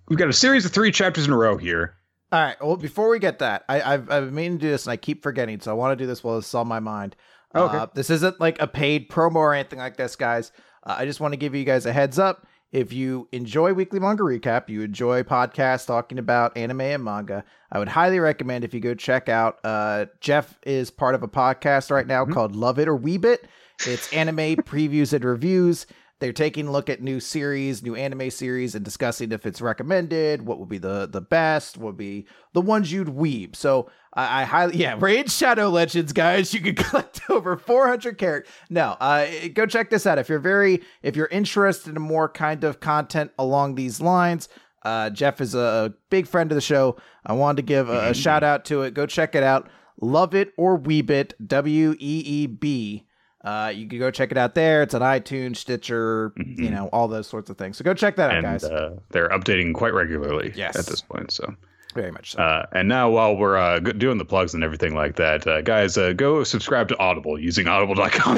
We've got a series of three chapters in a row here. All right. Well, before we get that, I, I've, I've been meaning to do this and I keep forgetting. So I want to do this while it's on my mind. Oh, okay. Uh, this isn't like a paid promo or anything like this, guys. Uh, I just want to give you guys a heads up. If you enjoy Weekly Manga Recap, you enjoy podcasts talking about anime and manga, I would highly recommend if you go check out. Uh, Jeff is part of a podcast right now mm-hmm. called Love It or Weeb It. It's anime previews and reviews. They're taking a look at new series, new anime series, and discussing if it's recommended, what would be the, the best, what would be the ones you'd weeb. So I, I highly, yeah, Raid Shadow Legends, guys. You can collect over four hundred characters. No, uh, go check this out. If you're very, if you're interested in more kind of content along these lines, uh, Jeff is a big friend of the show. I wanted to give a, a shout out to it. Go check it out. Love It or Weeb It, W E E B. Uh, you can go check it out there. It's on iTunes, Stitcher, mm-hmm. you know, all those sorts of things. So go check that and, out, guys. Uh, they're updating quite regularly yes. at this point. So very much so. Uh, and now while we're uh, doing the plugs and everything like that, uh, guys, uh, go subscribe to Audible using audible dot com.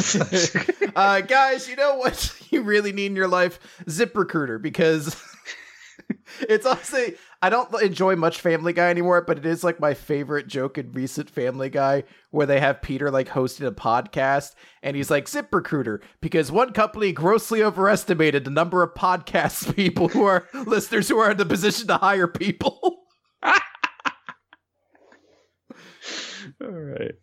uh, guys, you know what you really need in your life? ZipRecruiter, because it's honestly, I don't enjoy much Family Guy anymore, but it is like my favorite joke in recent Family Guy where they have Peter like hosting a podcast and he's like ZipRecruiter because one company grossly overestimated the number of podcast people who are listeners who are in the position to hire people. All right.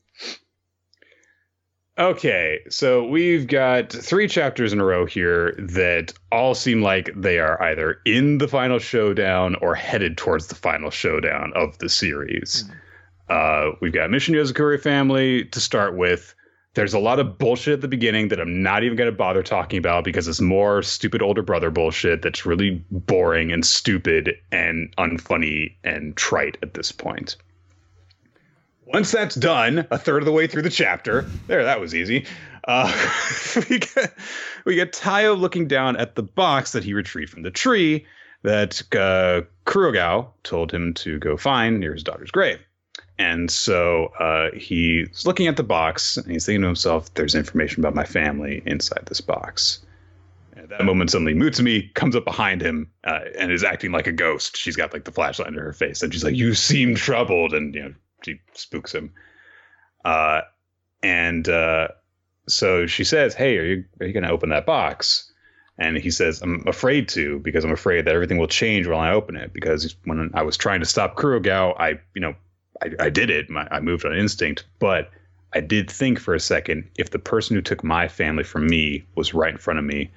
Okay, so we've got three chapters in a row here that all seem like they are either in the final showdown or headed towards the final showdown of the series. Mm-hmm. Uh, we've got Mission Yozakuri Family to start with. There's a lot of bullshit at the beginning that I'm not even going to bother talking about because it's more stupid older brother bullshit that's really boring and stupid and unfunny and trite at this point. Once that's done, a third of the way through the chapter, there, that was easy. Uh, we, get, we get Tio looking down at the box that he retrieved from the tree that uh, Kurogao told him to go find near his daughter's grave. And so uh, he's looking at the box and he's thinking to himself, there's information about my family inside this box. At that moment, suddenly Mutsumi comes up behind him uh, and is acting like a ghost. She's got like the flashlight under her face and she's like, you seem troubled. And, you know, she spooks him. Uh, and uh, so she says, hey, are you are you going to open that box? And he says, I'm afraid to, because I'm afraid that everything will change while I open it. Because when I was trying to stop Kurogao, I, you know, I, I did it. My, I moved on instinct. But I did think for a second, if the person who took my family from me was right in front of me,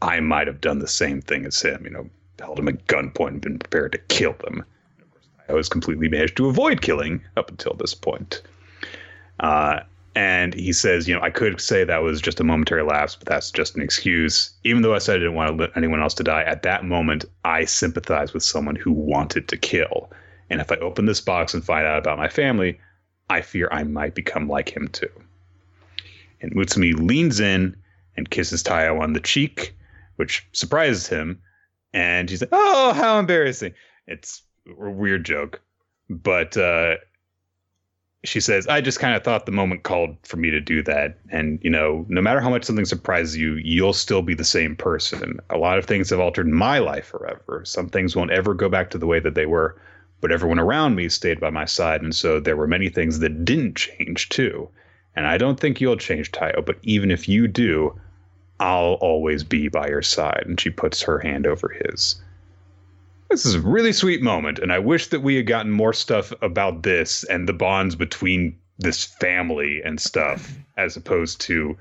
I might have done the same thing as him. You know, held them at gunpoint and been prepared to kill them. Of course, I always completely managed to avoid killing up until this point. Uh, and he says, you know, I could say that was just a momentary lapse, but that's just an excuse. Even though I said I didn't want to let anyone else to die, at that moment, I sympathize with someone who wanted to kill. And if I open this box and find out about my family, I fear I might become like him too. And Mutsumi leans in and kisses Tio on the cheek, which surprises him. And she's like, oh, how embarrassing. It's a weird joke. But uh, she says, I just kind of thought the moment called for me to do that. And, you know, no matter how much something surprises you, you'll still be the same person. A lot of things have altered my life forever. Some things won't ever go back to the way that they were. But everyone around me stayed by my side. And so there were many things that didn't change, too. And I don't think you'll change, Tio. But even if you do, I'll always be by your side. And she puts her hand over his. This is a really sweet moment. And I wish that we had gotten more stuff about this and the bonds between this family and stuff, as opposed to,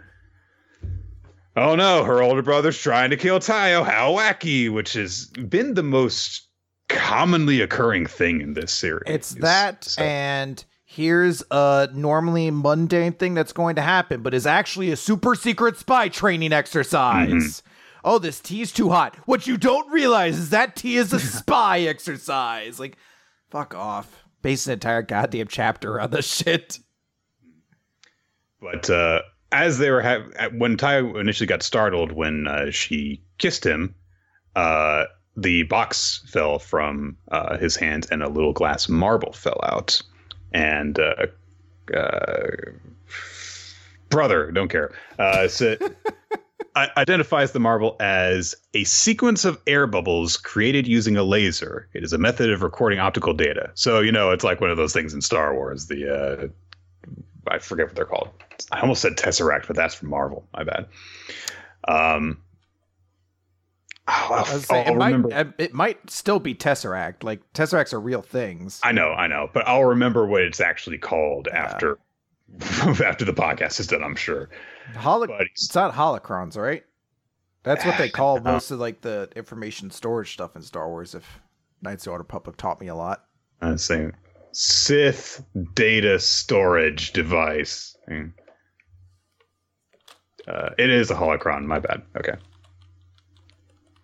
oh, no, her older brother's trying to kill Tio. How wacky, which has been the most commonly occurring thing in this series. It's that so. And here's a normally mundane thing that's going to happen, but is actually a super secret spy training exercise. Mm-hmm. Oh, this tea is too hot. What you don't realize is that tea is a spy exercise. Like, fuck off. Base an entire goddamn chapter on this shit. But uh, as they were ha- when Tio initially got startled when uh, she kissed him, uh, the box fell from uh, his hands and a little glass marble fell out. And uh, uh, brother, don't care, uh, so identifies the marble as a sequence of air bubbles created using a laser. It is a method of recording optical data. So, you know, it's like one of those things in Star Wars. The uh, I forget what they're called. I almost said Tesseract, but that's from Marvel. My bad. Um, I'll, I'll, saying, I'll it, remember. Might, it might still be Tesseract. Like, Tesseracts are real things. I know, I know. But I'll remember what it's actually called yeah. after after the podcast is done, I'm sure. Holo- it's not holocrons, right? That's what they call most of like the information storage stuff in Star Wars, if Knights of the Old Republic taught me a lot. I'm saying Sith data storage device. Uh, it is a holocron, my bad. Okay.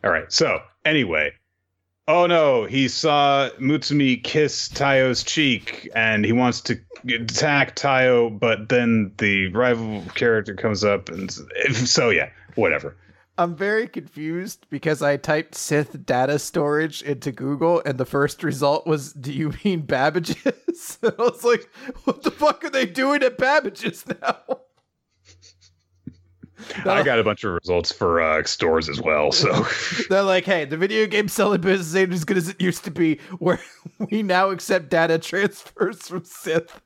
All right. So anyway, oh no, he saw Mutsumi kiss Taio's cheek and he wants to attack Tio, but then the rival character comes up. And so, yeah, whatever. I'm very confused because I typed Sith data storage into Google and the first result was, do you mean Babbage's? And I was like, what the fuck are they doing at Babbage's now? No. I got a bunch of results for uh, stores as well. So they're like, hey, the video game selling business ain't as good as it used to be, where we now accept data transfers from Sith.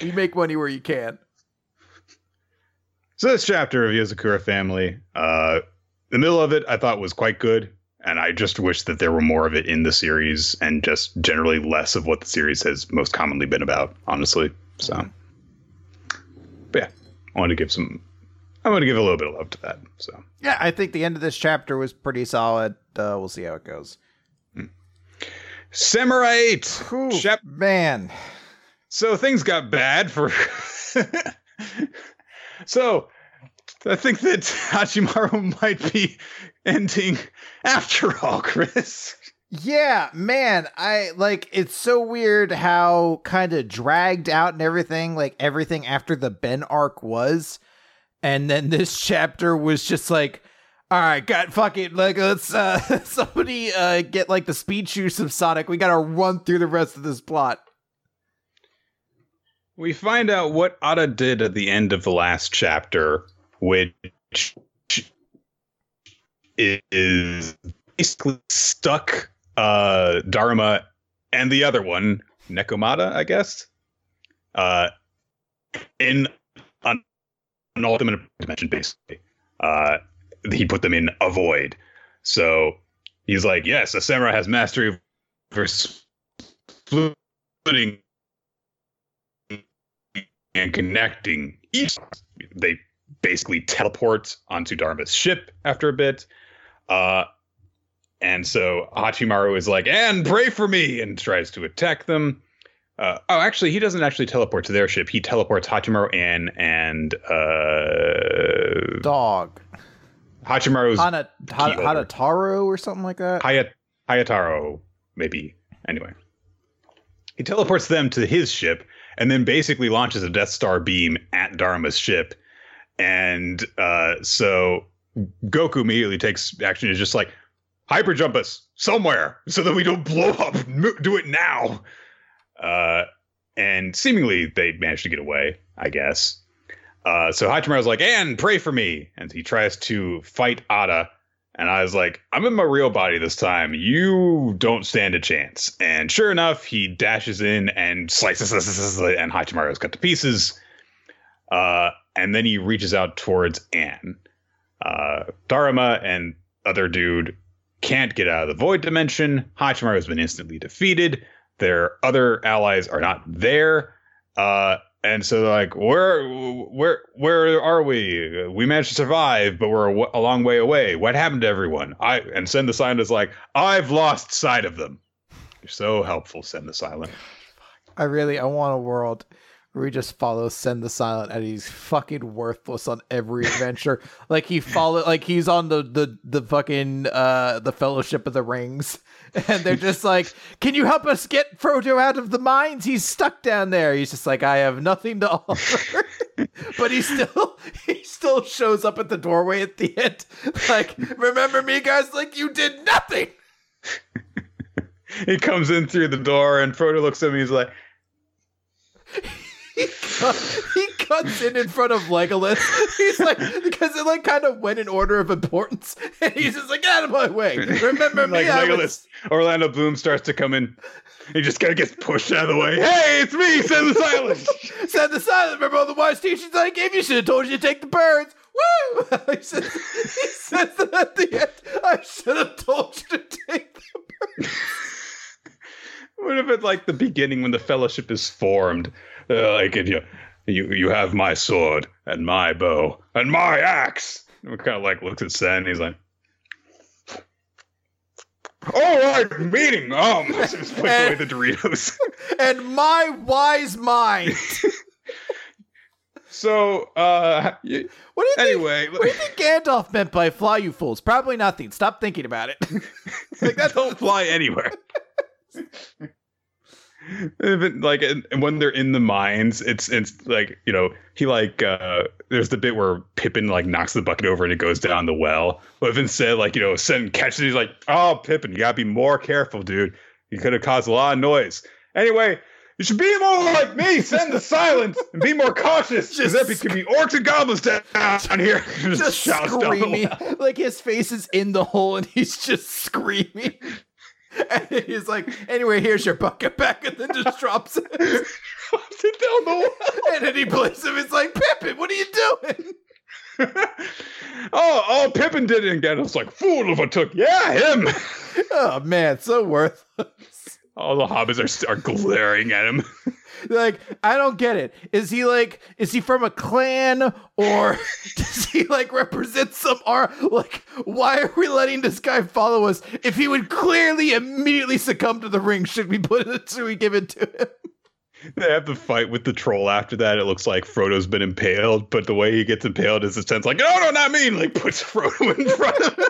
You make money where you can. So this chapter of Yozakura Family, uh, the middle of it I thought was quite good. And I just wish that there were more of it in the series and just generally less of what the series has most commonly been about, honestly. So, but yeah, I wanted to give some... I'm going to give a little bit of love to that. So yeah, I think the end of this chapter was pretty solid. Uh, we'll see how it goes. Hmm. Samurai eight. Ooh, Chap- man. So things got bad for... So I think that Hachimaru might be ending after all, Chris. Yeah, man, I like it's so weird how kind of dragged out and everything, like everything after the Ben arc was. And then this chapter was just like, all right, God, fuck it. Like, let's uh, somebody uh, get like the speed juice of Sonic. We got to run through the rest of this plot. We find out what Ata did at the end of the last chapter, which is basically stuck uh, Daruma and the other one, Nekomata, I guess, uh, in an an ultimate dimension, basically. Uh, he put them in a void. So he's like, yes, a samurai has mastery over splitting and connecting each. They basically teleport onto Dharma's ship after a bit. Uh, And so Hachimaru is like, "Ann, pray for me," and tries to attack them. Uh, oh, actually, he doesn't actually teleport to their ship. He teleports Hachimaru, Ann, and uh, dog. Hachimaru's Hana, ha- Hayataro or something like that. Hayat Hayataro, maybe. Anyway, he teleports them to his ship, and then basically launches a Death Star beam at Dharma's ship, and uh, so Goku immediately takes action. Is just like, hyper jump us somewhere so that we don't blow up. Do it now. Uh, and seemingly they managed to get away, I guess. Uh, so Hachimaru's like, "Ann, pray for me." And he tries to fight Ata. And I was like, I'm in my real body this time. You don't stand a chance. And sure enough, he dashes in and slices, and Hachimaru's cut to pieces. Uh, and then he reaches out towards Ann. Uh, Daruma and other dude can't get out of the void dimension. Hachimaru has been instantly defeated. Their other allies are not there. Uh, and so they're like, where, where, where are we? We managed to survive, but we're a, a long way away. What happened to everyone? I and Send the Silent is like, I've lost sight of them. You're so helpful, Send the Silent. I really, I want a world where we just follow Send the Silent and he's fucking worthless on every adventure. Like he follow, like he's on the, the, the fucking, uh, the Fellowship of the Rings. And they're just like, can you help us get Frodo out of the mines? He's stuck down there. He's just like, I have nothing to offer. But he still he still shows up at the doorway at the end. Like, remember me, guys? Like, you did nothing. He comes in through the door and Frodo looks at me. He's like. He, cut, he cuts in in front of Legolas. He's like, because it like kind of went in order of importance, and he's just like, out of my way. Remember me, like Legolas. Was... Orlando Bloom starts to come in. He just kind of gets pushed out of the way. Hey, it's me, Send the Silent. Send the Silent. Remember all the wise teachings I gave you? Should have told you to take the birds. Woo! He says, he says that at the end. I should have told you to take the birds. What if it's like the beginning when the Fellowship is formed? Uh, like, you, you you have my sword and my bow and my axe. And we kind of like looks at Sen and he's like, all right, meeting. Um, let's just put away the Doritos. And my wise mind. So, uh, you, what do you anyway, think, what do you think Gandalf meant by fly, you fools? Probably nothing. Stop thinking about it. Like, that don't fly anywhere. Like, and when they're in the mines, it's it's like, you know, he like uh there's the bit where Pippin like knocks the bucket over and it goes down the well. But if instead, like, you know, Sen catches it, he's like, oh, Pippin, you gotta be more careful, dude. You could have caused a lot of noise. Anyway, you should be more like me, Send the Silent, and be more cautious. Because there could be orcs and goblins down here. Just, just shouts screaming. Down the well. Like, his face is in the hole and he's just screaming. And he's like, anyway, here's your bucket back, and then just drops it. Drops it down the well. And then he blames him. It's like, Pippin, what are you doing? oh, oh, Pippin did it again. I was like, fool of a took. Yeah, him. Oh, man, so worthless. All the hobbits are, are glaring at him. Like, I don't get it. Is he like, is he from a clan, or does he like represent some ar- like, why are we letting this guy follow us if he would clearly immediately succumb to the ring? Should we put it, should we give it to him? They have the fight with the troll after that. It looks like Frodo's been impaled, but the way he gets impaled is a sense like, no, no, not me, and like puts Frodo in front of him.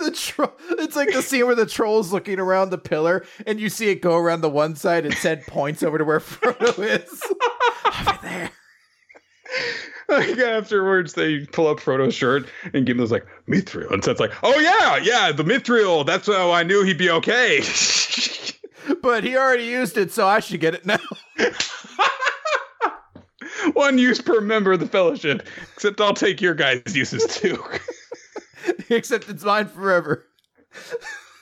The tro- it's like the scene where the troll's looking around the pillar and you see it go around the one side and Sen points over to where Frodo is. Over there. Like, afterwards, they pull up Frodo's shirt and Gimli's like, Mithril. And Sen's like, oh, yeah, yeah, the Mithril. That's how I knew he'd be okay. But he already used it, so I should get it now. One use per member of the Fellowship, except I'll take your guys' uses too. Except it's mine forever.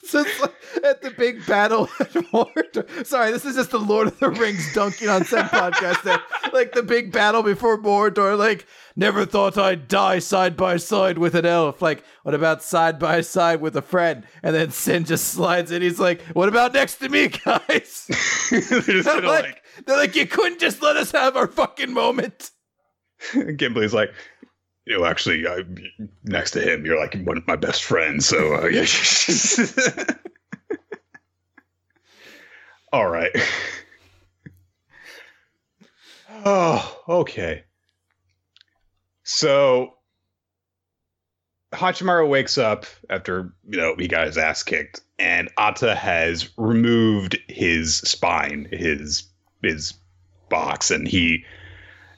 So it's like at the big battle at Mordor. Sorry, this is just the Lord of the Rings dunking on Sen podcast there. Like the big battle before Mordor. Like, never thought I'd die side by side with an elf. Like, what about side by side with a friend? And then Sen just slides in. He's like, what about next to me, guys? They're, just they're, like, like... they're like, you couldn't just let us have our fucking moment. Gimli's like, you know, actually, I, next to him, you're like one of my best friends. So, uh, yeah. All right. Oh, okay. So Hachimaru wakes up after, you know, he got his ass kicked, and Ata has removed his spine, his his box, and he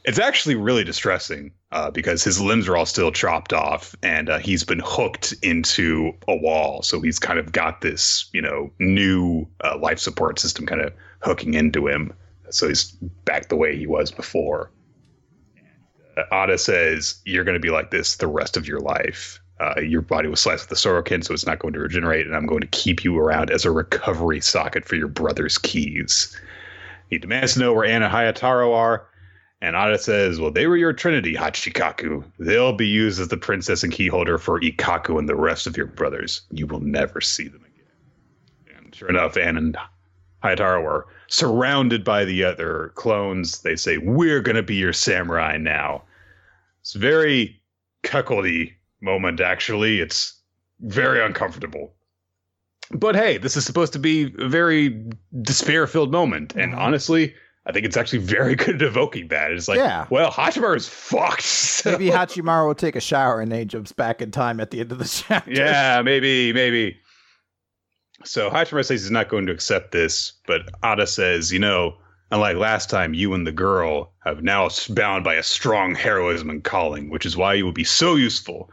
it's actually really distressing uh, because his limbs are all still chopped off, and uh, he's been hooked into a wall. So he's kind of got this, you know, new uh, life support system kind of hooking into him. So he's back the way he was before. Uh, Ata says, you're going to be like this the rest of your life. Uh, your body was sliced with a sorokin, so it's not going to regenerate, and I'm going to keep you around as a recovery socket for your brother's keys. He demands to know where Ann and Hayataro are, and Ata says, well, they were your trinity, Hachikaku. They'll be used as the princess and keyholder for Ikkaku and the rest of your brothers. You will never see them again. And sure enough, Ann and Hayataro are surrounded by the other clones. They say, we're going to be your samurai now. It's a very cuckoldy moment, actually. It's very uncomfortable. But hey, this is supposed to be a very despair-filled moment. And honestly, I think it's actually very good at evoking that. It's like, yeah. Well, Hachimaru's fucked. So. Maybe Hachimaru will take a shower and then jumps back in time at the end of the chapter. Yeah, maybe, maybe. So Hachimaru says he's not going to accept this, but Ata says, you know, unlike last time, you and the girl have now bound by a strong heroism and calling, which is why you will be so useful,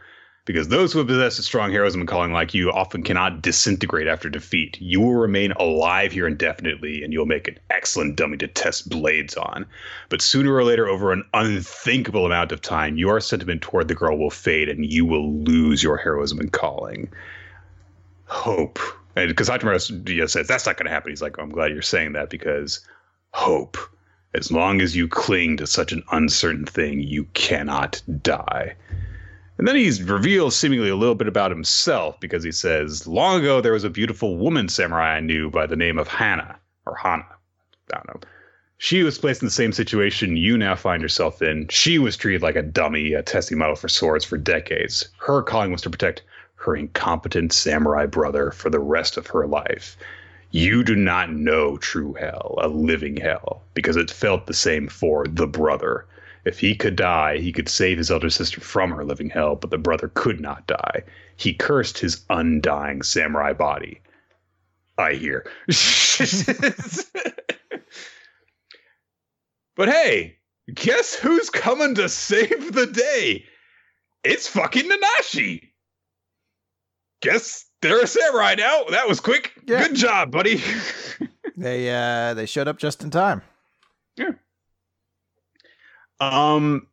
because those who possess a strong heroism and calling like you often cannot disintegrate after defeat. You will remain alive here indefinitely, and you'll make an excellent dummy to test blades on. But sooner or later, over an unthinkable amount of time, your sentiment toward the girl will fade, and you will lose your heroism and calling. Hope. Because Hachimaru says, that's not going to happen. He's like, oh, I'm glad you're saying that, because hope. As long as you cling to such an uncertain thing, you cannot die. And then he reveals seemingly a little bit about himself, because he says, long ago there was a beautiful woman samurai I knew by the name of Hana, or Hana. I don't know. She was placed in the same situation you now find yourself in. She was treated like a dummy, a testing model for swords for decades. Her calling was to protect her incompetent samurai brother for the rest of her life. You do not know true hell, a living hell, because it felt the same for the brother. If he could die, he could save his elder sister from her living hell, but the brother could not die. He cursed his undying samurai body. I hear. But hey, guess who's coming to save the day? It's fucking Nanashi. Guess they're a samurai now. That was quick. Yeah. Good job, buddy. they uh, they showed up just in time. Yeah. Um.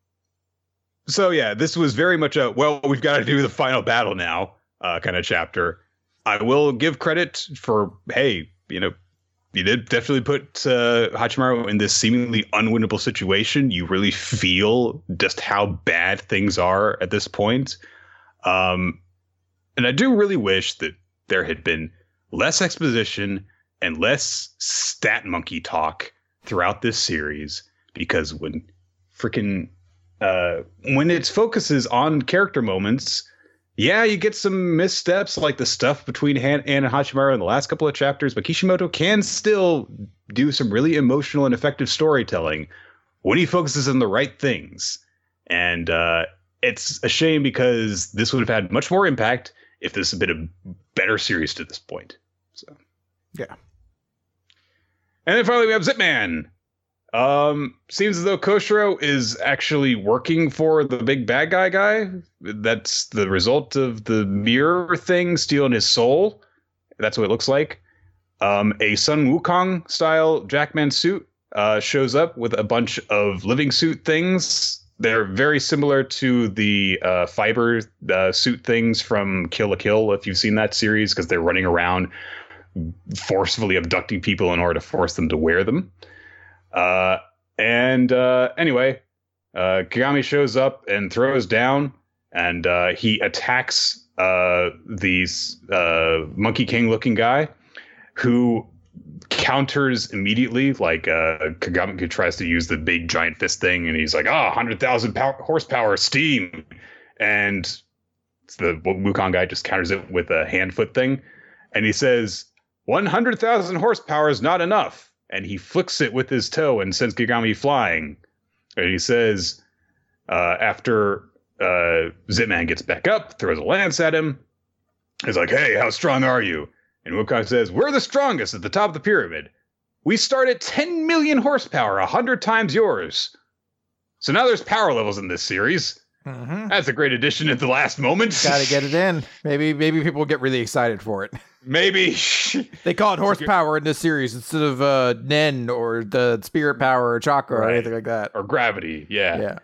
So yeah, this was very much a well, we've got to do the final battle now, uh, kind of chapter. I will give credit for hey, you know, you did definitely put uh, Hachimaru in this seemingly unwinnable situation. You really feel just how bad things are at this point. Um. And I do really wish that there had been less exposition and less stat monkey talk throughout this series, because when freaking uh, when it focuses on character moments, yeah, you get some missteps like the stuff between Han- Ann and Hachimaru in the last couple of chapters, but Kishimoto can still do some really emotional and effective storytelling when he focuses on the right things. And uh, it's a shame, because this would have had much more impact if this had been a better series to this point. So, yeah. And then finally we have Zipman. Um, seems as though Koshiro is actually working for the big bad guy guy. That's the result of the mirror thing stealing his soul. That's what it looks like. Um, a Sun Wukong style Jackman suit uh, shows up with a bunch of living suit things. They're very similar to the uh, fiber uh, suit things from Kill la Kill, if you've seen that series, because they're running around forcefully abducting people in order to force them to wear them. Uh, and uh, anyway, uh, Kagami shows up and throws down, and uh, he attacks uh, the uh, Monkey King looking guy, who counters immediately. Like uh, Kagami tries to use the big giant fist thing, and he's like, ah, oh, one hundred thousand pow- horsepower steam. and the Wukong guy just counters it with a hand-foot thing, and he says, one hundred thousand horsepower is not enough, and he flicks it with his toe and sends Gigami flying. And he says, uh, after uh, Zitman gets back up, throws a lance at him, he's like, hey, how strong are you? And Wukong says, we're the strongest at the top of the pyramid. We start at ten million horsepower, one hundred times yours. So now there's power levels in this series. Mm-hmm. That's a great addition at the last moment. Gotta get it in. Maybe maybe people get really excited for it. Maybe. They call it horsepower in this series instead of uh, Nen or the spirit power or chakra right. or anything like that. Or gravity, yeah. yeah.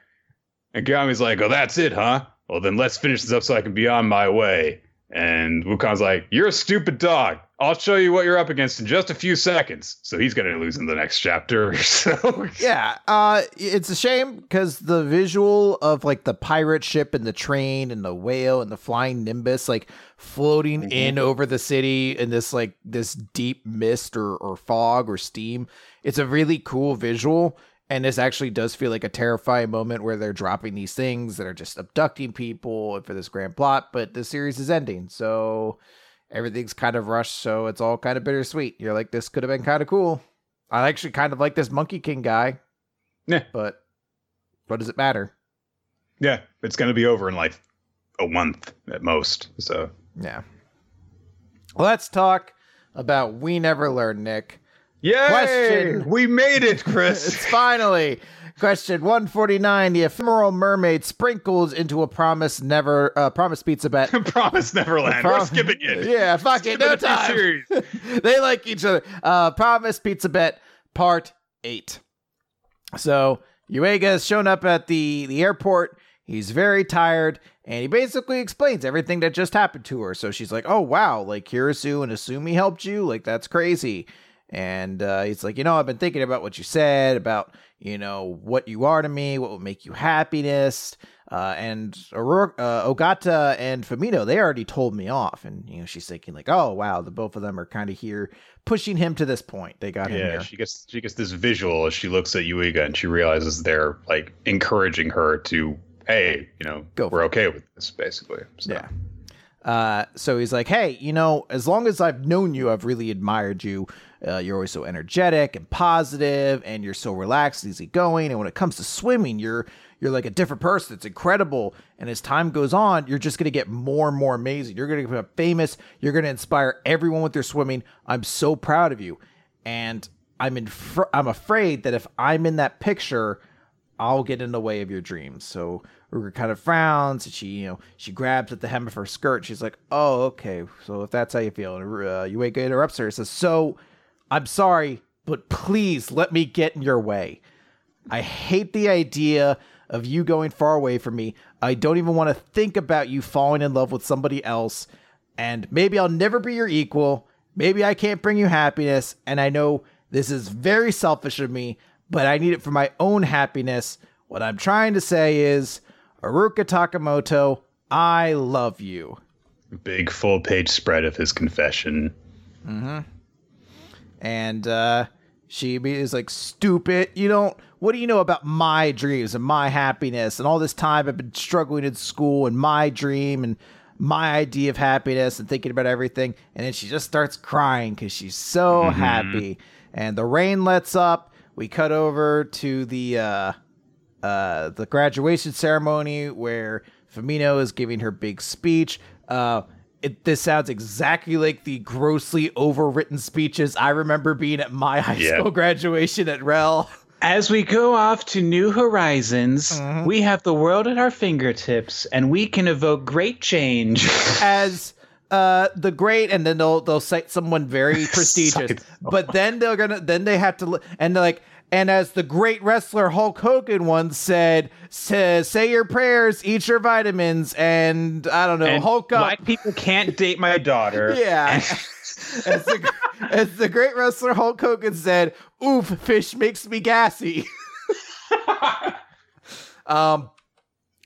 And Kagami's like, oh, that's it, huh? Well, then let's finish this up so I can be on my way. And Wukong's like, you're a stupid dog. I'll show you what you're up against in just a few seconds. So he's going to lose in the next chapter. So yeah, uh, it's a shame because the visual of like the pirate ship and the train and the whale and the flying Nimbus like floating mm-hmm. in over the city in this like this deep mist or, or fog or steam. It's a really cool visual. And this actually does feel like a terrifying moment where they're dropping these things that are just abducting people for this grand plot. But the series is ending, so everything's kind of rushed. So it's all kind of bittersweet. You're like, this could have been kind of cool. I actually kind of like this Monkey King guy. Yeah. But what does it matter? Yeah, it's going to be over in like a month at most. So yeah. Let's talk about We Never Learn, Nick. Yay! Question. We made it, Chris. It's finally. Question one forty-nine. The ephemeral mermaid sprinkles into a promise never uh, promise pizza bet. Promise Neverland. Prom- We're skipping it. Yeah, fuck it. No time. They like each other. Uh, promise pizza bet part eight. So Uega has shown up at the, the airport. He's very tired, and he basically explains everything that just happened to her. So she's like, oh, wow, like Hirasu and Asumi helped you? Like, that's crazy. And uh, he's like, you know, I've been thinking about what you said, about, you know, what you are to me, what would make you happiness. Uh, and Aurora, uh, Ogata and Fumino, they already told me off. And, you know, she's thinking like, oh, wow, the both of them are kind of here pushing him to this point. They got yeah, him here. Yeah, she gets, she gets this visual as she looks at Uega and she realizes they're like encouraging her to, hey, you know, Go we're okay it. with this, basically. So. Yeah. Uh, so he's like, hey, you know, as long as I've known you, I've really admired you. Uh, you're always so energetic and positive, and you're so relaxed, easygoing. And when it comes to swimming, you're you're like a different person. It's incredible. And as time goes on, you're just going to get more and more amazing. You're going to become famous. You're going to inspire everyone with your swimming. I'm so proud of you. And I'm in. Fr- I'm afraid that if I'm in that picture, I'll get in the way of your dreams. So Ruger kind of frowns, and she, you know, she grabs at the hem of her skirt. She's like, "Oh, okay. So if that's how you feel," and uh, Uega interrupts her and says, "So, I'm sorry, but please let me get in your way. I hate the idea of you going far away from me. I don't even want to think about you falling in love with somebody else. And maybe I'll never be your equal. Maybe I can't bring you happiness. And I know this is very selfish of me, but I need it for my own happiness. What I'm trying to say is, Haruka Takamoto, I love you." Big full page spread of his confession. Mm-hmm. And uh, she is like, stupid. You don't, what do you know about my dreams and my happiness? And all this time I've been struggling in school and my dream and my idea of happiness and thinking about everything. And then she just starts crying because she's so mm-hmm. happy. And the rain lets up. We cut over to the uh, uh, the graduation ceremony where Fumino is giving her big speech. Uh It, this sounds exactly like the grossly overwritten speeches I remember being at my high yep. school graduation at Rel. As we go off to new horizons, mm-hmm. we have the world at our fingertips, and we can evoke great change. As uh, the great, and then they'll they'll cite someone very prestigious, but then they're gonna then they have to and they're like. And as the great wrestler Hulk Hogan once said, say, say your prayers, eat your vitamins, and I don't know, and Hulk up. Black people can't date my daughter. Yeah. as, the, as the great wrestler Hulk Hogan said, oof, fish makes me gassy. um,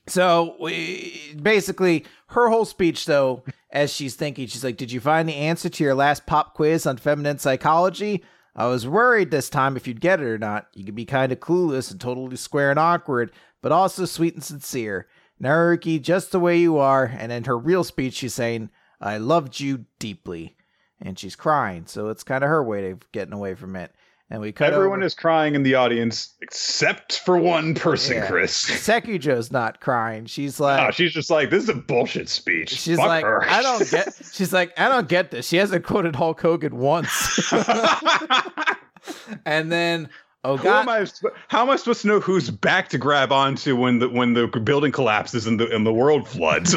So we, basically, her whole speech, though, as she's thinking, she's like, did you find the answer to your last pop quiz on feminine psychology? I was worried this time if you'd get it or not. You could be kind of clueless and totally square and awkward, but also sweet and sincere. Naruki, just the way you are. And in her real speech, she's saying, I loved you deeply. And she's crying. So it's kind of her way of getting away from it. And we cut Everyone over. is crying in the audience, except for one person, yeah. Chris. Sekujo's not crying. She's like... No, she's just like, this is a bullshit speech. She's Fuck like, her. I don't get... She's like, I don't get this. She hasn't quoted Hulk Hogan once. And then... Oh God! Who am I, how am I supposed to know whose back to grab onto when the when the building collapses and the and the world floods?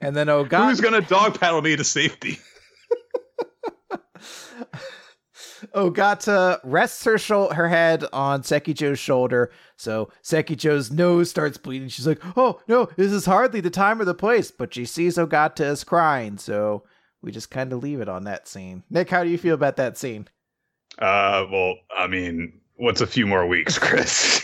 And then oh God, who's gonna dog paddle me to safety? Ogata rests her shul- her head on Sekijo's shoulder, so Sekijo's nose starts bleeding. She's like, "Oh no, this is hardly the time or the place." But she sees Ogata is crying, so we just kind of leave it on that scene. Nick, how do you feel about that scene? Uh, well, I mean, what's a few more weeks, Chris?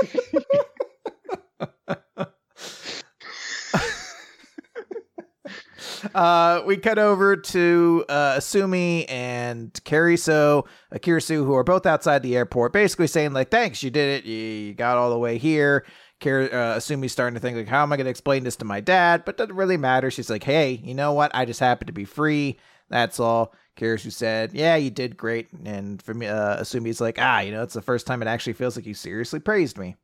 uh, we cut over to, uh, Asumi and Kariso, Akirisu, who are both outside the airport, basically saying like, thanks, you did it. You got all the way here. Kar- uh, Asumi's starting to think like, how am I going to explain this to my dad? But it doesn't really matter. She's like, hey, you know what? I just happen to be free. That's all. Kirisu said, yeah, you did great. And for me, uh, Asumi's like, ah, you know, it's the first time it actually feels like you seriously praised me.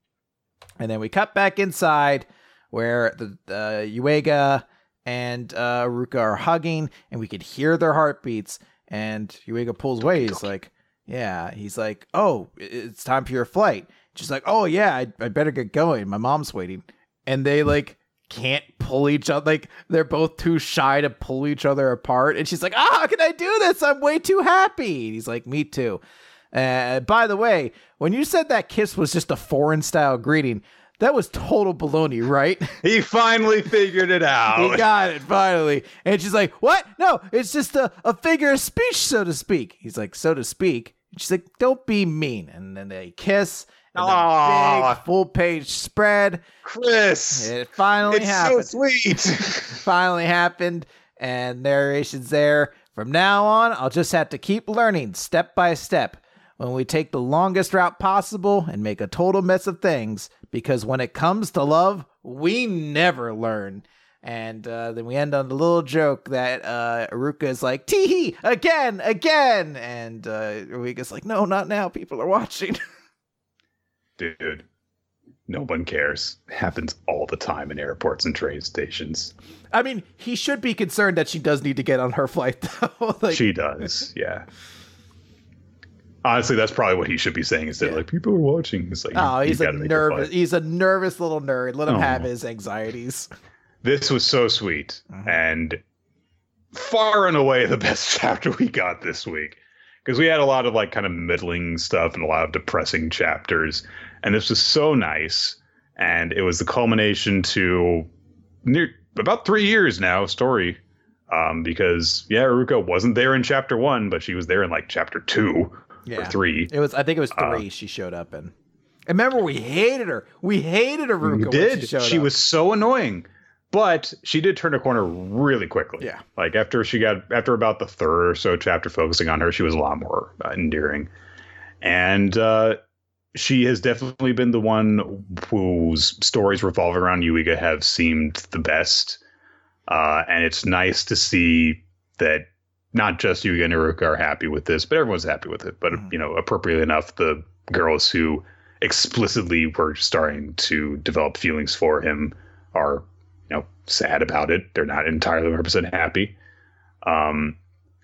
And then we cut back inside where the uh, Uega and uh, Ruka are hugging, and we could hear their heartbeats. And Uega pulls away. He's like, yeah. He's like, oh, it's time for your flight. She's like, oh, yeah, I, I better get going. My mom's waiting. And they like... can't pull each other, like they're both too shy to pull each other apart, and she's like, ah, oh, how can I do this? I'm way too happy. And he's like, me too. Uh by the way, when you said that kiss was just a foreign style greeting, that was total baloney, right? He finally figured it out. He got it finally. And she's like, what? No, it's just a, a figure of speech, so to speak. He's like, so to speak. And she's like, don't be mean. And then they kiss. Big full page spread, Chris. It finally it's happened. It's so sweet. Finally happened, and narration's there. From now on, I'll just have to keep learning step by step. When we take the longest route possible and make a total mess of things, because when it comes to love, we never learn. And uh, then we end on the little joke that uh, Ruka is like, tee hee, again, again, and uh, Ruika's like, no, not now. People are watching. Dude, no one cares. It happens all the time in airports and train stations. I mean, he should be concerned that she does need to get on her flight, though. Like... She does, yeah. Honestly, that's probably what he should be saying instead. Yeah. Like, people are watching. It's like, oh, he's a nervous. He's a nervous little nerd. Let him oh. have his anxieties. This was so sweet, mm-hmm. and far and away the best chapter we got this week. Because we had a lot of like kind of middling stuff and a lot of depressing chapters. And this was so nice. And it was the culmination to near about three years now story. Um, because, yeah, Ruka wasn't there in chapter one, but she was there in like chapter two yeah. or three. It was I think it was three uh, she showed up in. And remember, we hated her. We hated Ruka. We did. When she showed she up. was so annoying. But she did turn a corner really quickly. Yeah. Like after she got after about the third or so chapter focusing on her, she was a lot more uh, endearing. And uh, she has definitely been the one whose stories revolving around Uega have seemed the best. Uh, and it's nice to see that not just Uega and Haruka are happy with this, but everyone's happy with it. But, mm-hmm. you know, appropriately enough, the girls who explicitly were starting to develop feelings for him are you know, sad about it. They're not entirely one hundred percent happy. Um,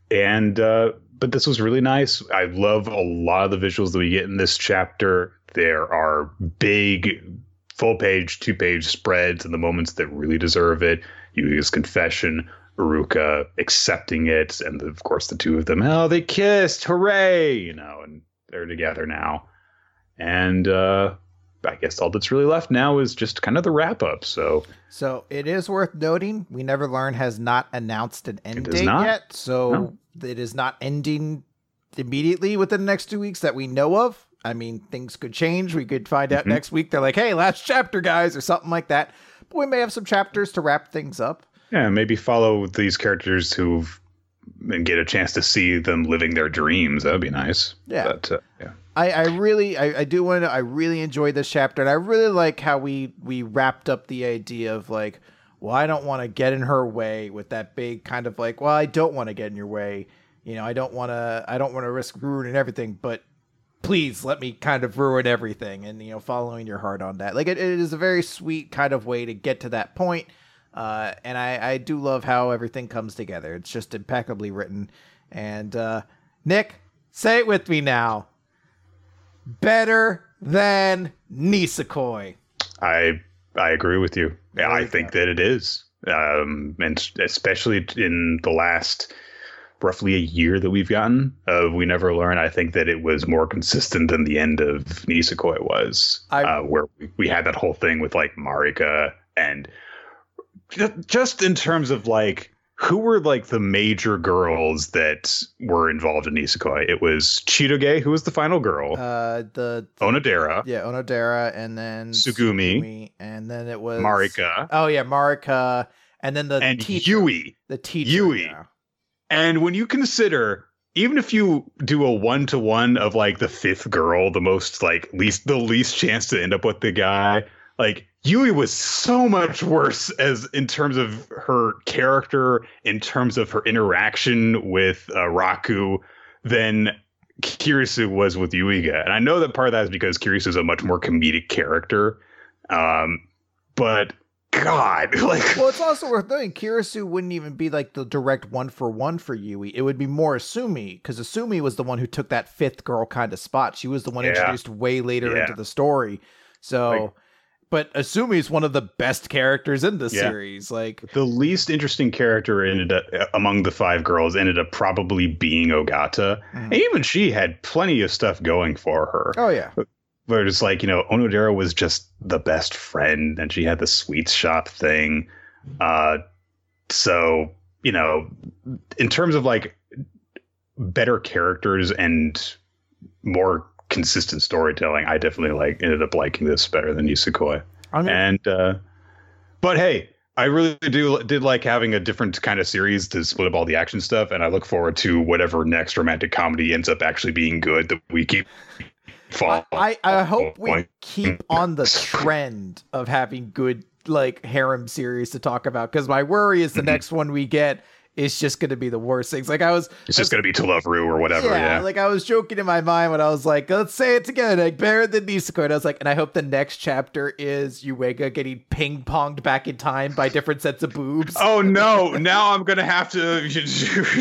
and, uh, but this was really nice. I love a lot of the visuals that we get in this chapter. There are big full page, two page spreads in the moments that really deserve it. Yui's confession, Ruka accepting it. And of course the two of them, oh, they kissed. Hooray. You know, and they're together now. And, uh, I guess all that's really left now is just kind of the wrap up. So, so it is worth noting. We Never Learn has not announced an end date yet. So no. It is not ending immediately within the next two weeks that we know of. I mean, things could change. We could find out mm-hmm. next week. They're like, hey, last chapter guys, or something like that. But we may have some chapters to wrap things up. Yeah. Maybe follow these characters who've and get a chance to see them living their dreams. That'd be nice. Yeah. But, uh, yeah. I, I really, I, I do want to, I really enjoyed this chapter, and I really like how we, we wrapped up the idea of like, well, I don't want to get in her way with that big kind of like, well, I don't want to get in your way. You know, I don't want to, I don't want to risk ruining everything, but please let me kind of ruin everything. And, you know, following your heart on that. Like it, it is a very sweet kind of way to get to that point. Uh, and I, I do love how everything comes together. It's just impeccably written. And, uh, Nick, say it with me now. Better than Nisekoi. I I agree with you. There I you think go. that it is. Um, and especially in the last roughly a year that we've gotten of We Never Learn, I think that it was more consistent than the end of Nisekoi was, I, uh, where we, we had that whole thing with like Marika, and just in terms of like, who were like the major girls that were involved in Nisekoi? It was Chitoge, who was the final girl. Uh, the, the Onodera. Yeah, Onodera, and then Tsugumi, Tsugumi, and then it was Marika. Oh yeah, Marika, and then the and teacher. Yui, the teacher. Yui. Yeah. And when you consider, even if you do a one to one of like the fifth girl, the most like least the least chance to end up with the guy, like. Yui was so much worse as in terms of her character, in terms of her interaction with uh, Raku than Kirisu was with Yuiga. And I know that part of that is because Kirisu is a much more comedic character. Um, but God, like, well, it's also worth noting Kirisu wouldn't even be like the direct one for one for Yui. It would be more Asumi, because Asumi was the one who took that fifth girl kind of spot. She was the one yeah. introduced way later yeah. into the story. So. Like, but Asumi is one of the best characters in this yeah. series. Like the least interesting character ended up, among the five girls ended up probably being Ogata. Mm. And even she had plenty of stuff going for her. Oh, yeah. Where it's like, you know, Onodera was just the best friend, and she had the sweets shop thing. Uh, so, you know, in terms of like better characters and more consistent storytelling, I definitely like ended up liking this better than Nisekoi. I mean, and uh but hey, I really do did like having a different kind of series to split up all the action stuff, and I look forward to whatever next romantic comedy ends up actually being good that we keep following. I, I hope we keep on the trend of having good like harem series to talk about, because my worry is the mm-hmm. next one we get, it's just going to be the worst things. Like I was, it's just going to be To Love Ru or whatever. Yeah, yeah. Like I was joking in my mind when I was like, let's say it together. Like better than Nisekoi. And I was like, and I hope the next chapter is Yuega getting ping ponged back in time by different sets of boobs. Oh no. Now I'm going to have to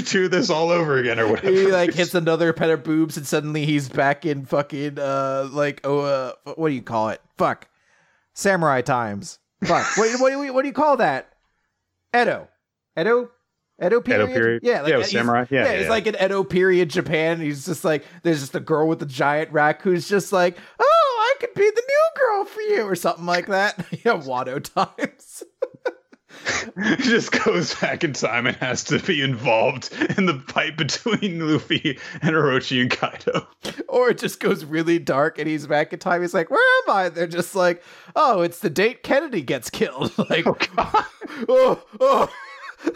do this all over again or whatever. He like hits another pair of boobs and suddenly he's back in fucking, uh, like, oh, uh, what do you call it? Fuck. Samurai times. Fuck. what, what, what, what do you call that? Edo. Edo? Edo period? Edo period, yeah, like, yeah, samurai, yeah, yeah, yeah. It's like an Edo period Japan. And he's just like, there's just a girl with a giant rack who's just like, oh, I could be the new girl for you, or something like that. Yeah, Wado times. He just goes back in time and has to be involved in the fight between Luffy and Orochi and Kaido. Or it just goes really dark and he's back in time. He's like, where am I? They're just like, oh, it's the date Kennedy gets killed. Like, oh, God. oh, oh.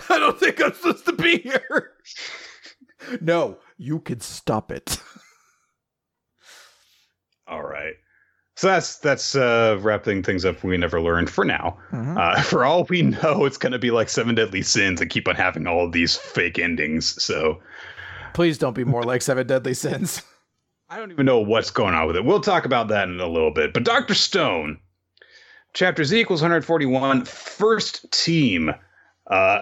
I don't think I'm supposed to be here. No, you can stop it. All right. So that's that's uh, wrapping things up. We Never Learned for now. Mm-hmm. Uh, for all we know, it's going to be like Seven Deadly Sins and keep on having all of these fake endings. So please don't be more like Seven Deadly Sins. I don't even know what's going on with it. We'll talk about that in a little bit. But Doctor Stone, Chapter Z equals one forty-one, First Team. Uh,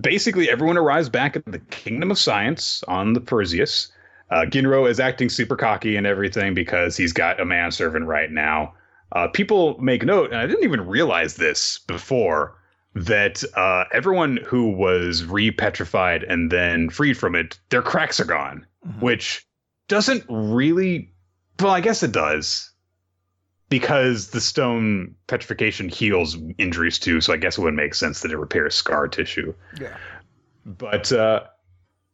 basically, everyone arrives back at the Kingdom of Science on the Perseus. Uh, Ginro is acting super cocky and everything because he's got a manservant right now. Uh, people make note, and I didn't even realize this before, that uh, everyone who was re-petrified and then freed from it, their cracks are gone, mm-hmm. which doesn't really... Well, I guess it does. Because the stone petrification heals injuries too, so I guess it would make sense that it repairs scar tissue. Yeah. But uh,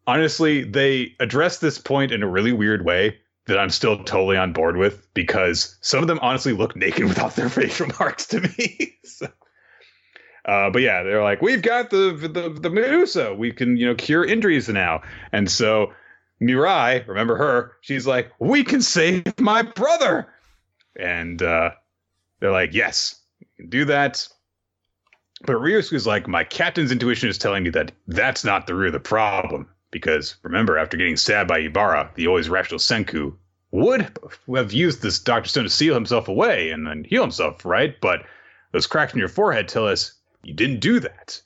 honestly, they address this point in a really weird way that I'm still totally on board with, because some of them honestly look naked without their facial marks to me. so, uh, but yeah, they're like, we've got the the the Medusa. We can, you know, cure injuries now, and so Mirai, remember her? She's like, we can save my brother. And uh, they're like, yes, you can do that. But Ryusuke's like, my captain's intuition is telling me that that's not the root of the problem. Because remember, after getting stabbed by Ibara, the always rational Senku would have used this Doctor Stone to seal himself away and then heal himself, right? But those cracks in your forehead tell us you didn't do that.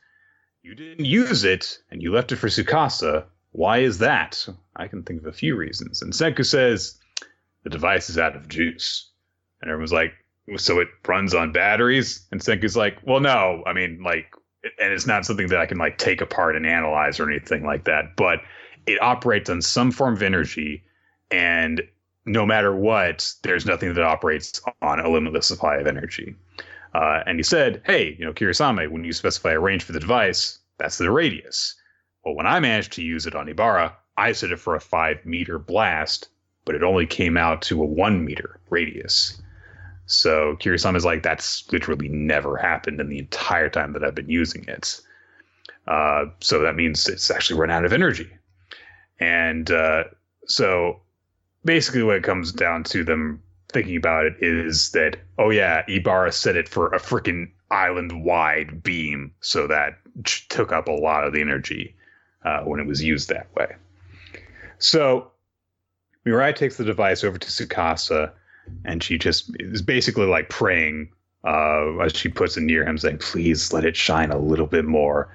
You didn't use it, and you left it for Tsukasa. Why is that? I can think of a few reasons. And Senku says, the device is out of juice. And everyone's like, so it runs on batteries? And Senku's like, well, no, I mean, like, and it's not something that I can, like, take apart and analyze or anything like that. But it operates on some form of energy. And no matter what, there's nothing that operates on a limitless supply of energy. Uh, and he said, hey, you know, Kiriyasame, when you specify a range for the device, that's the radius. Well, when I managed to use it on Ibara, I set it for a five meter blast, but it only came out to a one meter radius. So Kiriyasame is like, that's literally never happened in the entire time that I've been using it. Uh, so that means it's actually run out of energy. And uh, so basically what it comes down to them thinking about it is that, oh yeah, Ibara set it for a freaking island-wide beam. So that took up a lot of the energy uh, when it was used that way. So Mirai takes the device over to Tsukasa, and she just is basically like praying uh, as she puts it near him, saying, please let it shine a little bit more.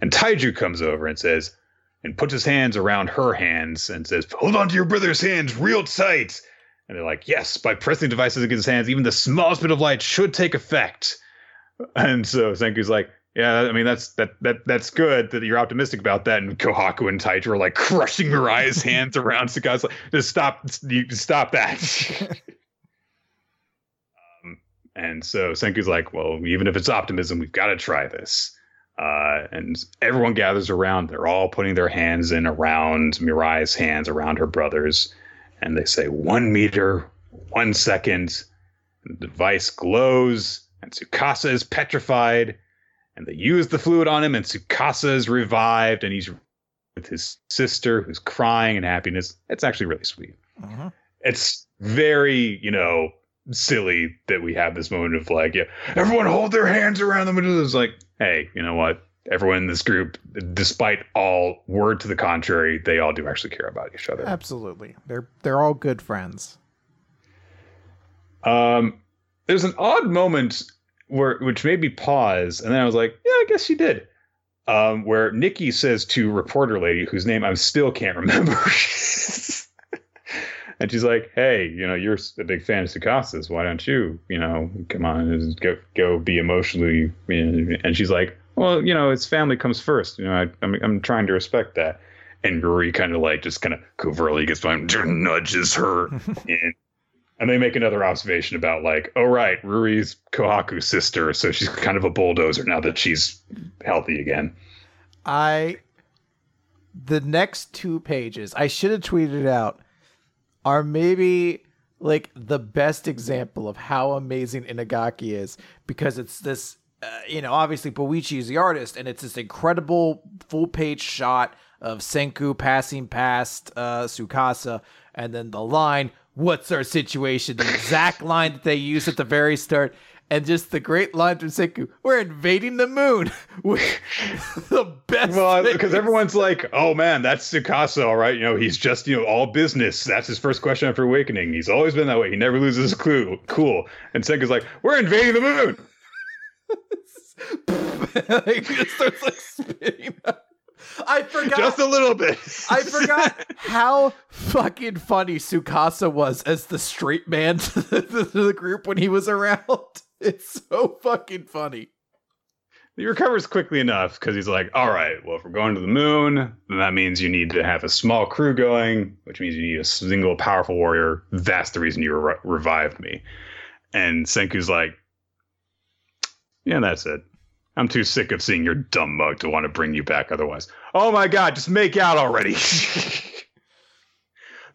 And Taiju comes over and says, and puts his hands around her hands and says, hold on to your brother's hands real tight. And they're like, yes, by pressing devices against his hands, even the smallest bit of light should take effect. And so Senku's like, yeah, I mean, that's that that that's good that you're optimistic about that. And Kohaku and Taiju are like crushing Mirai's hands around Tsukasa. Just stop, stop that. And so Senku's like, well, even if it's optimism, we've got to try this. Uh, and everyone gathers around. They're all putting their hands in around Mirai's hands, around her brother's. And they say one meter, one second. And the device glows. And Tsukasa is petrified. And they use the fluid on him. And Tsukasa is revived. And he's with his sister, who's crying in happiness. It's actually really sweet. Uh-huh. It's very, you know... silly that we have this moment of like, yeah, everyone hold their hands around them. And it's like, hey, you know what? Everyone in this group, despite all word to the contrary, they all do actually care about each other. Absolutely. They're they're all good friends. Um, there's an odd moment where which made me pause. And then I was like, yeah, I guess she did. Um, where Nikki says to reporter lady, whose name I still can't remember. And she's like, hey, you know, you're a big fan of Tsukasa. Why don't you, you know, come on, go go be emotionally. And she's like, well, you know, his family comes first. You know, I, I'm I'm trying to respect that. And Ruri kind of like just kind of covertly gets behind, nudges her. in. And they make another observation about like, oh, right, Ruri's Kohaku's sister. So she's kind of a bulldozer now that she's healthy again. I. The next two pages, I should have tweeted it out. Are maybe like the best example of how amazing Inagaki is, because it's this, uh, you know, obviously Boichi is the artist, and it's this incredible full page shot of Senku passing past uh, Tsukasa, and then the line, what's our situation? The exact line that they use at the very start, and just the great line from Senku, we're invading the moon. The best. Well, because everyone's like, oh man, that's Tsukasa, all right. You know, he's just, you know, all business. That's his first question after awakening. He's always been that way. He never loses a clue. Cool. And Senku's like, we're invading the moon. Like, it starts like spinning up. I forgot just a little bit. I forgot how fucking funny Tsukasa was as the straight man to the, to the group when he was around. It's so fucking funny. He recovers quickly enough because he's like, all right, well, if we're going to the moon, then that means you need to have a small crew going, which means you need a single powerful warrior. That's the reason you re- revived me. And Senku's like, yeah, that's it. I'm too sick of seeing your dumb mug to want to bring you back otherwise. Oh my god, just make out already.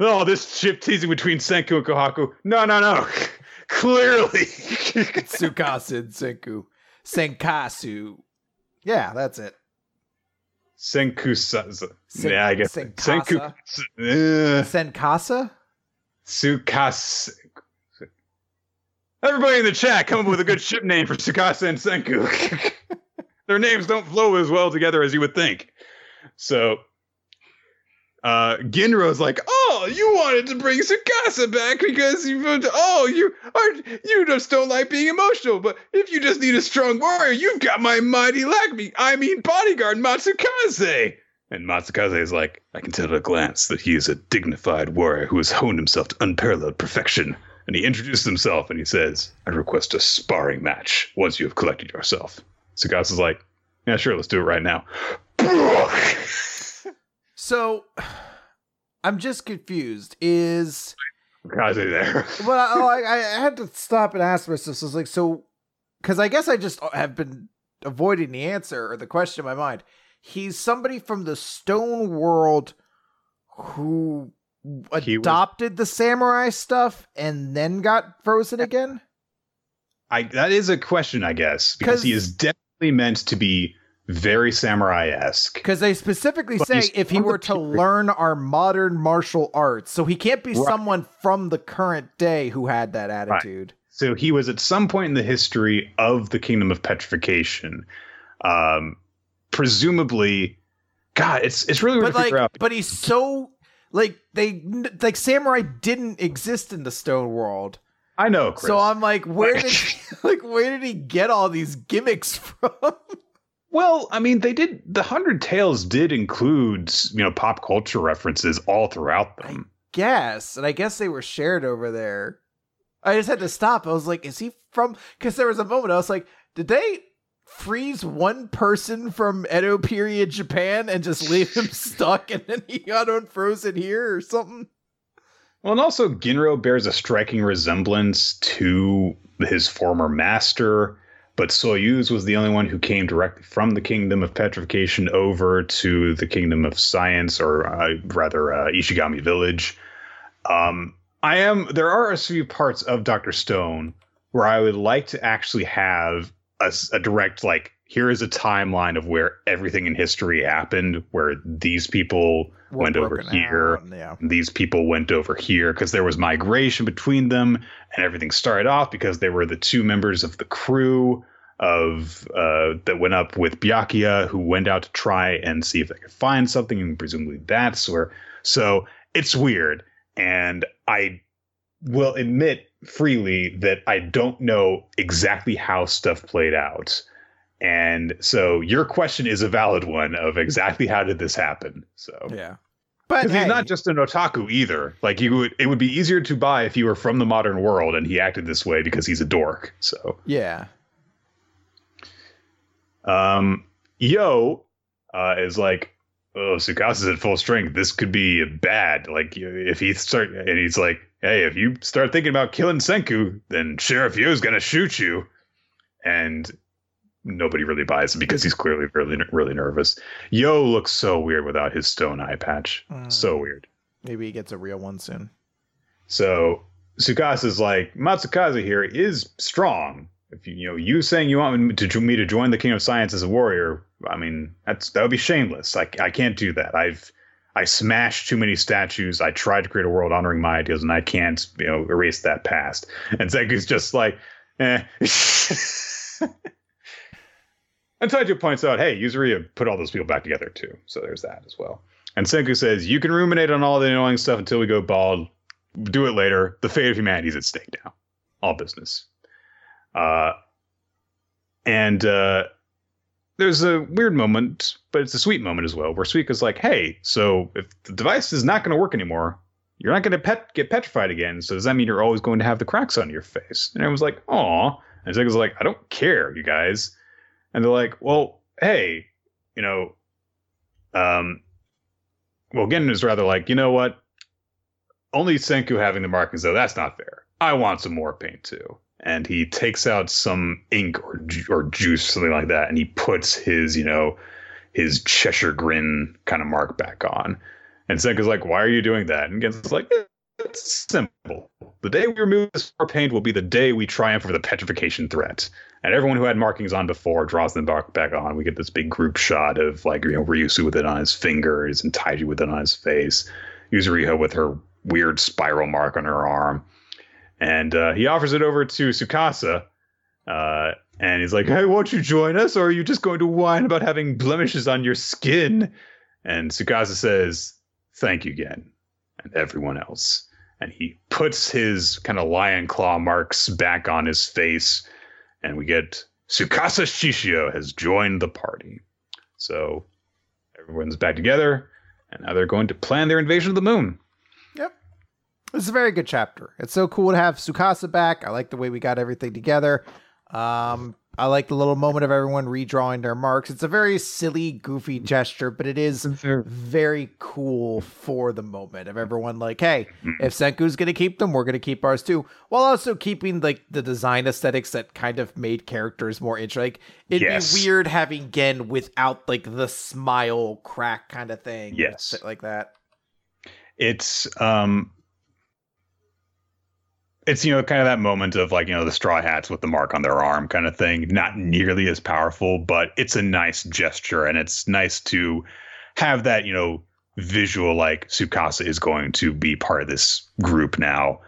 Oh, this ship teasing between Senku and Kohaku. No, no, no. Clearly. Tsukasa and Senku. Senkasu. Yeah, that's it. Senkusa. Sen- yeah, I guess. Senkasa. Senkusa. Senkasa? Sukasa. Everybody in the chat, come up with a good ship name for Sukasa and Senku. Their names don't flow as well together as you would think. So, uh, Ginro's like, oh, you wanted to bring Sukasa back because you, oh, you are, you just don't like being emotional. But if you just need a strong warrior, you've got my mighty Lakmi, I mean bodyguard Matsukaze. And Matsukaze is like, I can tell at a glance that he is a dignified warrior who has honed himself to unparalleled perfection. And he introduces himself and he says, I request a sparring match once you have collected yourself. Sugasa's like, yeah, sure, let's do it right now. So, I'm just confused. Is... Sugasa's there. Well, I, I, I had to stop and ask myself. So I was like, so... Because I guess I just have been avoiding the answer or the question in my mind. He's somebody from the stone world who... adopted was, the samurai stuff and then got frozen again? I that is a question, I guess, because he is definitely meant to be very samurai-esque. Because they specifically but say if he were to period. learn our modern martial arts, so he can't be right. someone from the current day who had that attitude. Right. So he was at some point in the history of the Kingdom of Petrification, um, presumably. God, it's it's really hard but to like, figure out. But he's so. Like they, like samurai didn't exist in the stone world. I know, Chris. So I'm like, where did, like, where did he get all these gimmicks from? Well, I mean, they did. The Hundred Tales did include, you know, pop culture references all throughout them. I guess, and I guess they were shared over there. I just had to stop. I was like, is he from? Because there was a moment I was like, did they freeze one person from Edo period Japan and just leave him stuck and then he got unfrozen here or something? Well, and also Ginro bears a striking resemblance to his former master, but Soyuz was the only one who came directly from the Kingdom of Petrification over to the Kingdom of Science, or uh, rather uh, Ishigami Village. Um, I am. There are a few parts of Doctor Stone where I would like to actually have A, a direct, like, here is a timeline of where everything in history happened, where these people We're went over here, out, yeah. these people went over here, because there was migration between them, and everything started off because they were the two members of the crew of uh, that went up with Byakuya, who went out to try and see if they could find something, and presumably that's where... So, it's weird, and I will admit freely that I don't know exactly how stuff played out. And so your question is a valid one of exactly how did this happen? So, yeah, but hey, he's not just an otaku either. Like you would, it would be easier to buy if you were from the modern world and he acted this way because he's a dork. So, yeah. Um, Yo, uh, is like, oh, Sukasa's at full strength. This could be bad. Like if he start and he's like, hey, if you start thinking about killing Senku, then Sheriff Yo's going to shoot you. And nobody really buys him because he's clearly really, really nervous. Yo looks so weird without his stone eye patch. Mm. So weird. Maybe he gets a real one soon. So Sukasa's like, Matsukaze here is strong. If you, you know, you saying you want me to, me to join the King of Science as a warrior, I mean, that's that would be shameless. I, I can't do that. I've... I smashed too many statues. I tried to create a world honoring my ideals, and I can't, you know, erase that past. And Senku's just like, eh. And Taiju points out, hey, Yuzuriya put all those people back together, too. So there's that as well. And Senku says, you can ruminate on all the annoying stuff until we go bald. Do it later. The fate of humanity is at stake now. All business. Uh, and... uh There's a weird moment, but it's a sweet moment as well, where Suika's like, hey, so if the device is not going to work anymore, you're not going to pet- get petrified again, so does that mean you're always going to have the cracks on your face? And everyone's like, aw. And Suika's like, I don't care, you guys. And they're like, well, hey, you know, um, well, Genin is rather like, you know what? Only Senku having the markings, though, that's not fair. I want some more paint, too. And he takes out some ink or ju- or juice, something like that, and he puts his, you know, his Cheshire grin kind of mark back on. And Senku's like, why are you doing that? And Gen's like, it's simple. The day we remove this war paint will be the day we triumph over the petrification threat. And everyone who had markings on before draws them back, back on. We get this big group shot of, like, you know, Ryusu with it on his fingers and Taiji with it on his face. Yuzuriha with her weird spiral mark on her arm. And uh, he offers it over to Tsukasa. Uh, and he's like, hey, won't you join us? Or are you just going to whine about having blemishes on your skin? And Tsukasa says, thank you again. And everyone else. And he puts his kind of lion claw marks back on his face. And we get Tsukasa Shishio has joined the party. So everyone's back together. And now they're going to plan their invasion of the moon. Yep. This is a very good chapter. It's so cool to have Tsukasa back. I like the way we got everything together. Um, I like the little moment of everyone redrawing their marks. It's a very silly, goofy gesture, but it is very cool for the moment of everyone like, hey, if Senku's going to keep them, we're going to keep ours too. While also keeping like the design aesthetics that kind of made characters more interesting. Like, it'd yes. be weird having Gen without like the smile crack kind of thing. Yes. Like that. It's, um, It's, you know, kind of that moment of like, you know, the straw hats with the mark on their arm kind of thing. Not nearly as powerful, but it's a nice gesture. And it's nice to have that, you know, visual like Tsukasa is going to be part of this group now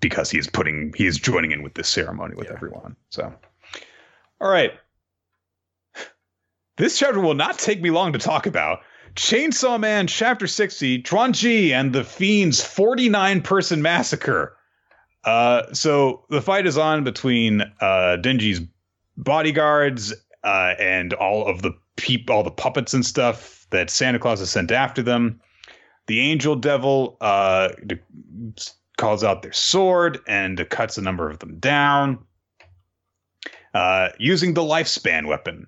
because he's putting he is joining in with this ceremony with yeah. everyone. So, all right. This chapter will not take me long to talk about. Chainsaw Man Chapter sixty, Tranchi and the Fiend's forty-nine person massacre. Uh, so the fight is on between uh, Denji's bodyguards uh, and all of the peep, all the puppets and stuff that Santa Claus has sent after them. The Angel Devil uh, calls out their sword and cuts a number of them down uh, using the lifespan weapon.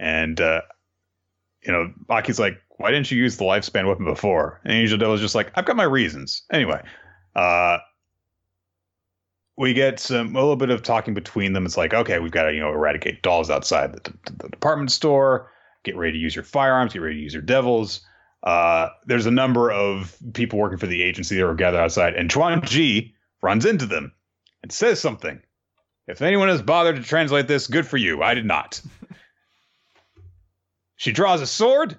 And, uh, you know, Aki's like, why didn't you use the lifespan weapon before? And Angel Devil's just like, I've got my reasons. Anyway, uh, we get some a little bit of talking between them. It's like, okay, we've got to, you know, eradicate dolls outside the, the department store. Get ready to use your firearms. Get ready to use your devils. Uh, there's a number of people working for the agency that were gathered outside, and Chuan Ji runs into them and says something. If anyone has bothered to translate this, good for you. I did not. She draws a sword.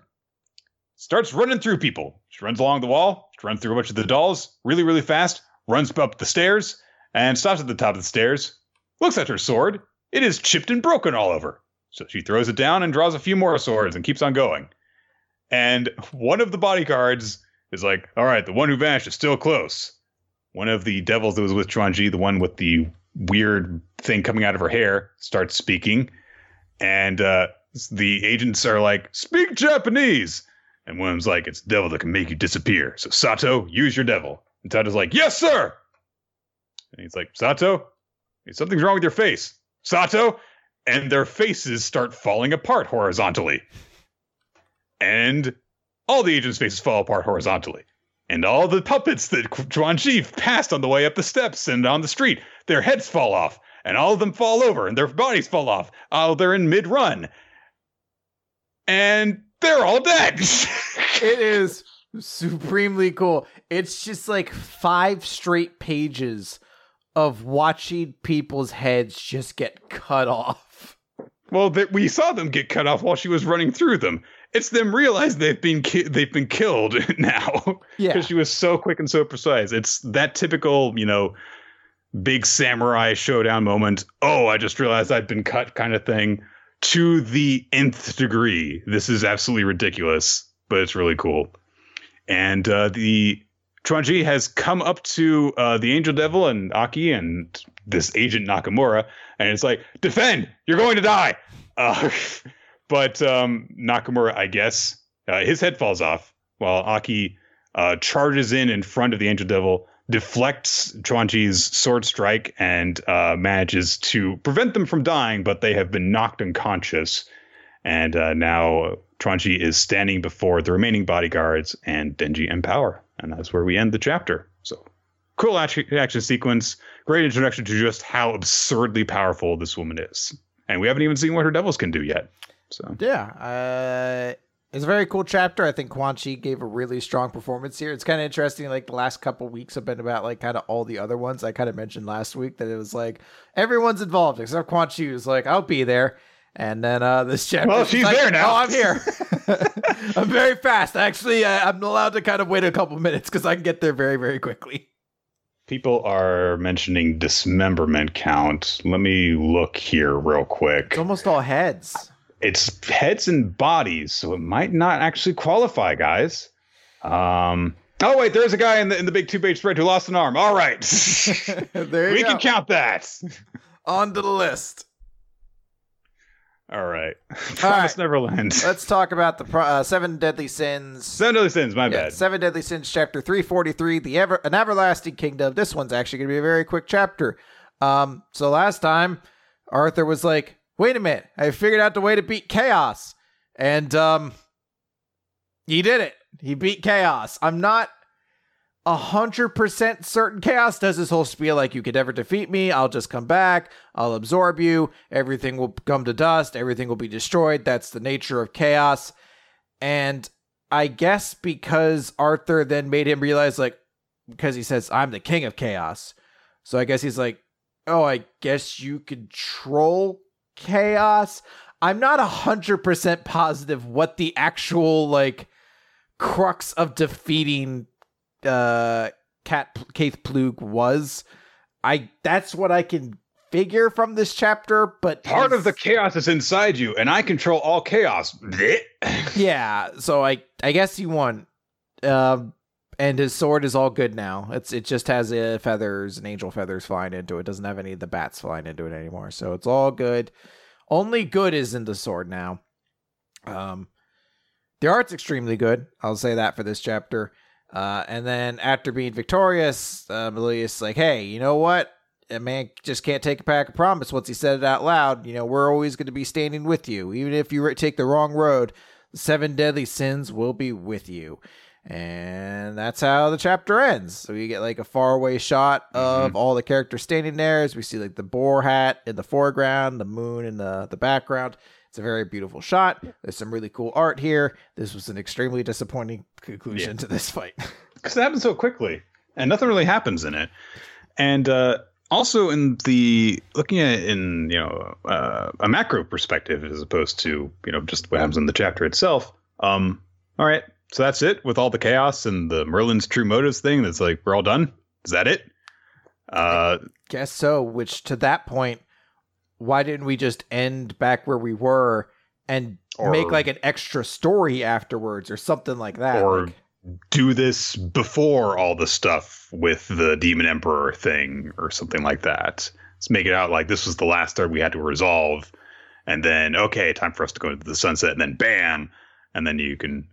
Starts running through people. She runs along the wall. She runs through a bunch of the dolls really, really fast. Runs up the stairs and stops at the top of the stairs. Looks at her sword. It is chipped and broken all over. So she throws it down and draws a few more swords and keeps on going. And one of the bodyguards is like, all right, the one who vanished is still close. One of the devils that was with Chuanji, the one with the weird thing coming out of her hair, starts speaking. And uh, the agents are like, speak Japanese. And one of them's like, it's the devil that can make you disappear. So Sato, use your devil. And Sato's like, yes, sir. And he's like, Sato, something's wrong with your face. Sato. And their faces start falling apart horizontally. And all the agents' faces fall apart horizontally. And all the puppets that Chuanji passed on the way up the steps and on the street, their heads fall off. And all of them fall over. And their bodies fall off. Oh, they're in mid-run. And they're all dead. It is supremely cool. It's just like five straight pages of watching people's heads just get cut off. Well, th- we saw them get cut off while she was running through them. It's them realize they've been ki- they've been killed now. Yeah, because she was so quick and so precise. It's that typical, you know, big samurai showdown moment. Oh, I just realized I've been cut kind of thing. To the nth degree. This is absolutely ridiculous, but it's really cool. And uh, the Chuanji has come up to uh, the Angel Devil and Aki and this agent Nakamura, and it's like, defend! You're going to die! Uh, but um, Nakamura, I guess, uh, his head falls off while Aki uh, charges in in front of the Angel Devil, deflects Chuanji's sword strike and uh, manages to prevent them from dying, but they have been knocked unconscious. And uh, now Chuanji is standing before the remaining bodyguards and Denji and Power. And that's where we end the chapter. So cool action, action sequence. Great introduction to just how absurdly powerful this woman is. And we haven't even seen what her devils can do yet. So yeah, uh, It's a very cool chapter. I think Quan Chi gave a really strong performance here. It's kind of interesting. Like the last couple weeks have been about like kind of all the other ones. I kind of mentioned last week that it was like everyone's involved except Quan Chi was like, I'll be there. And then uh, this chapter. Well, she's like, there now. Oh, I'm here. I'm very fast. Actually, I, I'm allowed to kind of wait a couple minutes because I can get there very, very quickly. People are mentioning dismemberment count. Let me look here real quick. It's almost all heads. It's heads and bodies, so it might not actually qualify, guys. Um, oh, wait, there's a guy in the in the big two-page spread who lost an arm. All right. There you we go. Can count that. On to the list. All right. Promise Neverland. Let's talk about the pro- uh, Seven Deadly Sins. Seven Deadly Sins, my yeah, bad. Seven Deadly Sins, chapter three forty-three, the ever an Everlasting Kingdom. This one's actually going to be a very quick chapter. Um, so last time, Arthur was like, wait a minute, I figured out the way to beat Chaos. And um, he did it. He beat Chaos. I'm not one hundred percent certain. Chaos does this whole spiel like, you could never defeat me, I'll just come back, I'll absorb you, everything will come to dust, everything will be destroyed. That's the nature of Chaos. And I guess because Arthur then made him realize, like, because he says, I'm the king of Chaos. So I guess he's like, oh, I guess you control Chaos. I'm not one hundred percent positive what the actual, like, crux of defeating uh Cat Kaith Plug was. I that's what I can figure from this chapter, but part of the chaos is inside you, and I control all chaos. Yeah, so I I guess he won. Um and his sword is all good now. It's it just has uh, feathers and angel feathers flying into it. It doesn't have any of the bats flying into it anymore. So it's all good. Only good is in the sword now. Um the art's extremely good. I'll say that for this chapter. Uh, and then after being victorious, uh, Melius like, hey, you know what? A man just can't take a pack of promise. Once he said it out loud, you know, we're always going to be standing with you. Even if you take the wrong road, the seven deadly sins will be with you. And that's how the chapter ends. So you get like a faraway shot of mm-hmm. all the characters standing there, as we see like the boar hat in the foreground, the moon in the, the background. It's a very beautiful shot. There's some really cool art here. This was an extremely disappointing conclusion yeah. to this fight. Because it happened so quickly, and nothing really happens in it. And uh, also in the, looking at it in, you know, uh, a macro perspective as opposed to, you know, just what happens in the chapter itself. Um, all right, so that's it with all the chaos and the Merlin's True Motives thing. That's like, we're all done? Is that it? Uh, I guess so, which to that point, why didn't we just end back where we were and or, make like an extra story afterwards or something like that? Or like, do this before all the stuff with the Demon Emperor thing or something like that. Let's make it out like this was the last third we had to resolve. And then, okay, time for us to go into the sunset, and then bam. And then you can,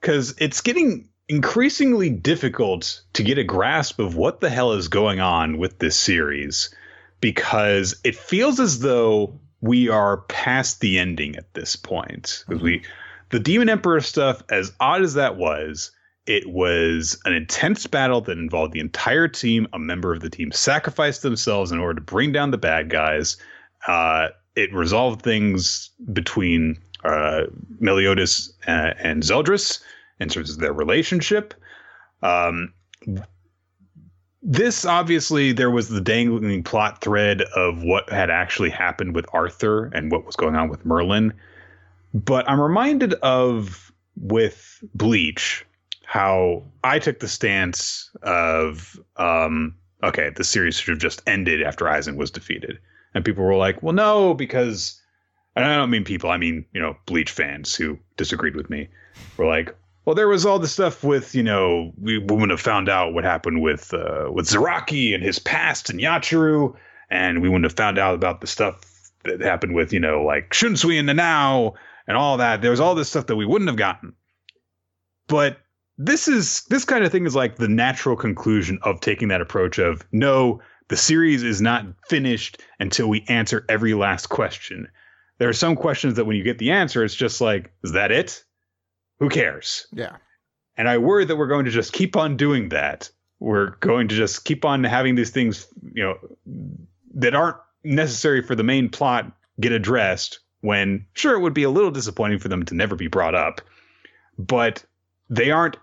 because it's getting increasingly difficult to get a grasp of what the hell is going on with this series, because it feels as though we are past the ending at this point. Because we, the Demon Emperor stuff, as odd as that was, it was an intense battle that involved the entire team. A member of the team sacrificed themselves in order to bring down the bad guys. Uh, it resolved things between uh, Meliodas and, and Zeldris in terms of their relationship. Um This, obviously, there was the dangling plot thread of what had actually happened with Arthur and what was going on with Merlin. But I'm reminded of, with Bleach, how I took the stance of, um, okay, the series should have just ended after Aizen was defeated. And people were like, well, no, because, and I don't mean people, I mean, you know, Bleach fans who disagreed with me were like, well, there was all the stuff with, you know, we wouldn't have found out what happened with uh, with Zaraki and his past and Yachiru. And we wouldn't have found out about the stuff that happened with, you know, like Shunsui and Nanao and all that. There was all this stuff that we wouldn't have gotten. But this is this kind of thing is like the natural conclusion of taking that approach of, no, the series is not finished until we answer every last question. There are some questions that when you get the answer, it's just like, is that it? Who cares? Yeah. And I worry that we're going to just keep on doing that. We're going to just keep on having these things, you know, that aren't necessary for the main plot get addressed, when sure, it would be a little disappointing for them to never be brought up. but they aren't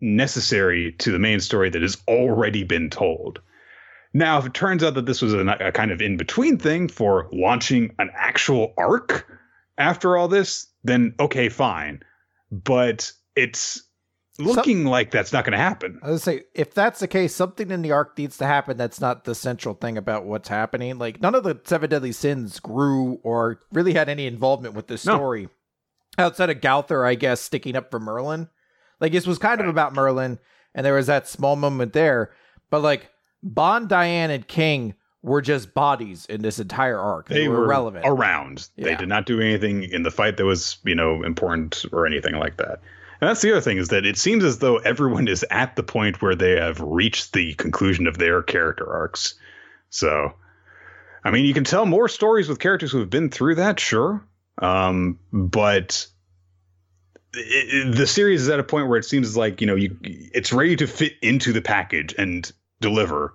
necessary to the main story that has already been told. Now, if it turns out that this was a, a kind of in-between thing for launching an actual arc after all this, then okay, fine. But it's looking Some, like that's not going to happen. I was going to say, if that's the case, something in the arc needs to happen that's not the central thing about what's happening. Like, none of the Seven Deadly Sins grew or really had any involvement with this story. No. Outside of Galther, I guess, sticking up for Merlin. Like, this was kind of about Merlin, and there was that small moment there. But, like, Bond, Diane, and King were just bodies in this entire arc. They, they were irrelevant. Around. Yeah. They did not do anything in the fight that was, you know, important or anything like that. And that's the other thing, is that it seems as though everyone is at the point where they have reached the conclusion of their character arcs. So, I mean, you can tell more stories with characters who have been through that, sure. Um, but it, it, the series is at a point where it seems like, you know, you it's ready to fit into the package and deliver.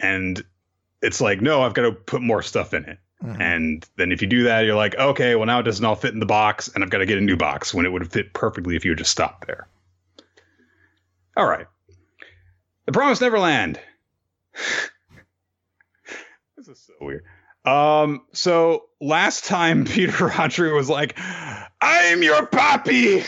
And it's like, no, I've got to put more stuff in it. Mm-hmm. And then if you do that, you're like, okay, well, now it doesn't all fit in the box, and I've got to get a new box, when it would have fit perfectly if you would just stop there. All right. The Promised Neverland. This is so weird. Um, so last time Peter Rodri was like, I'm your papi.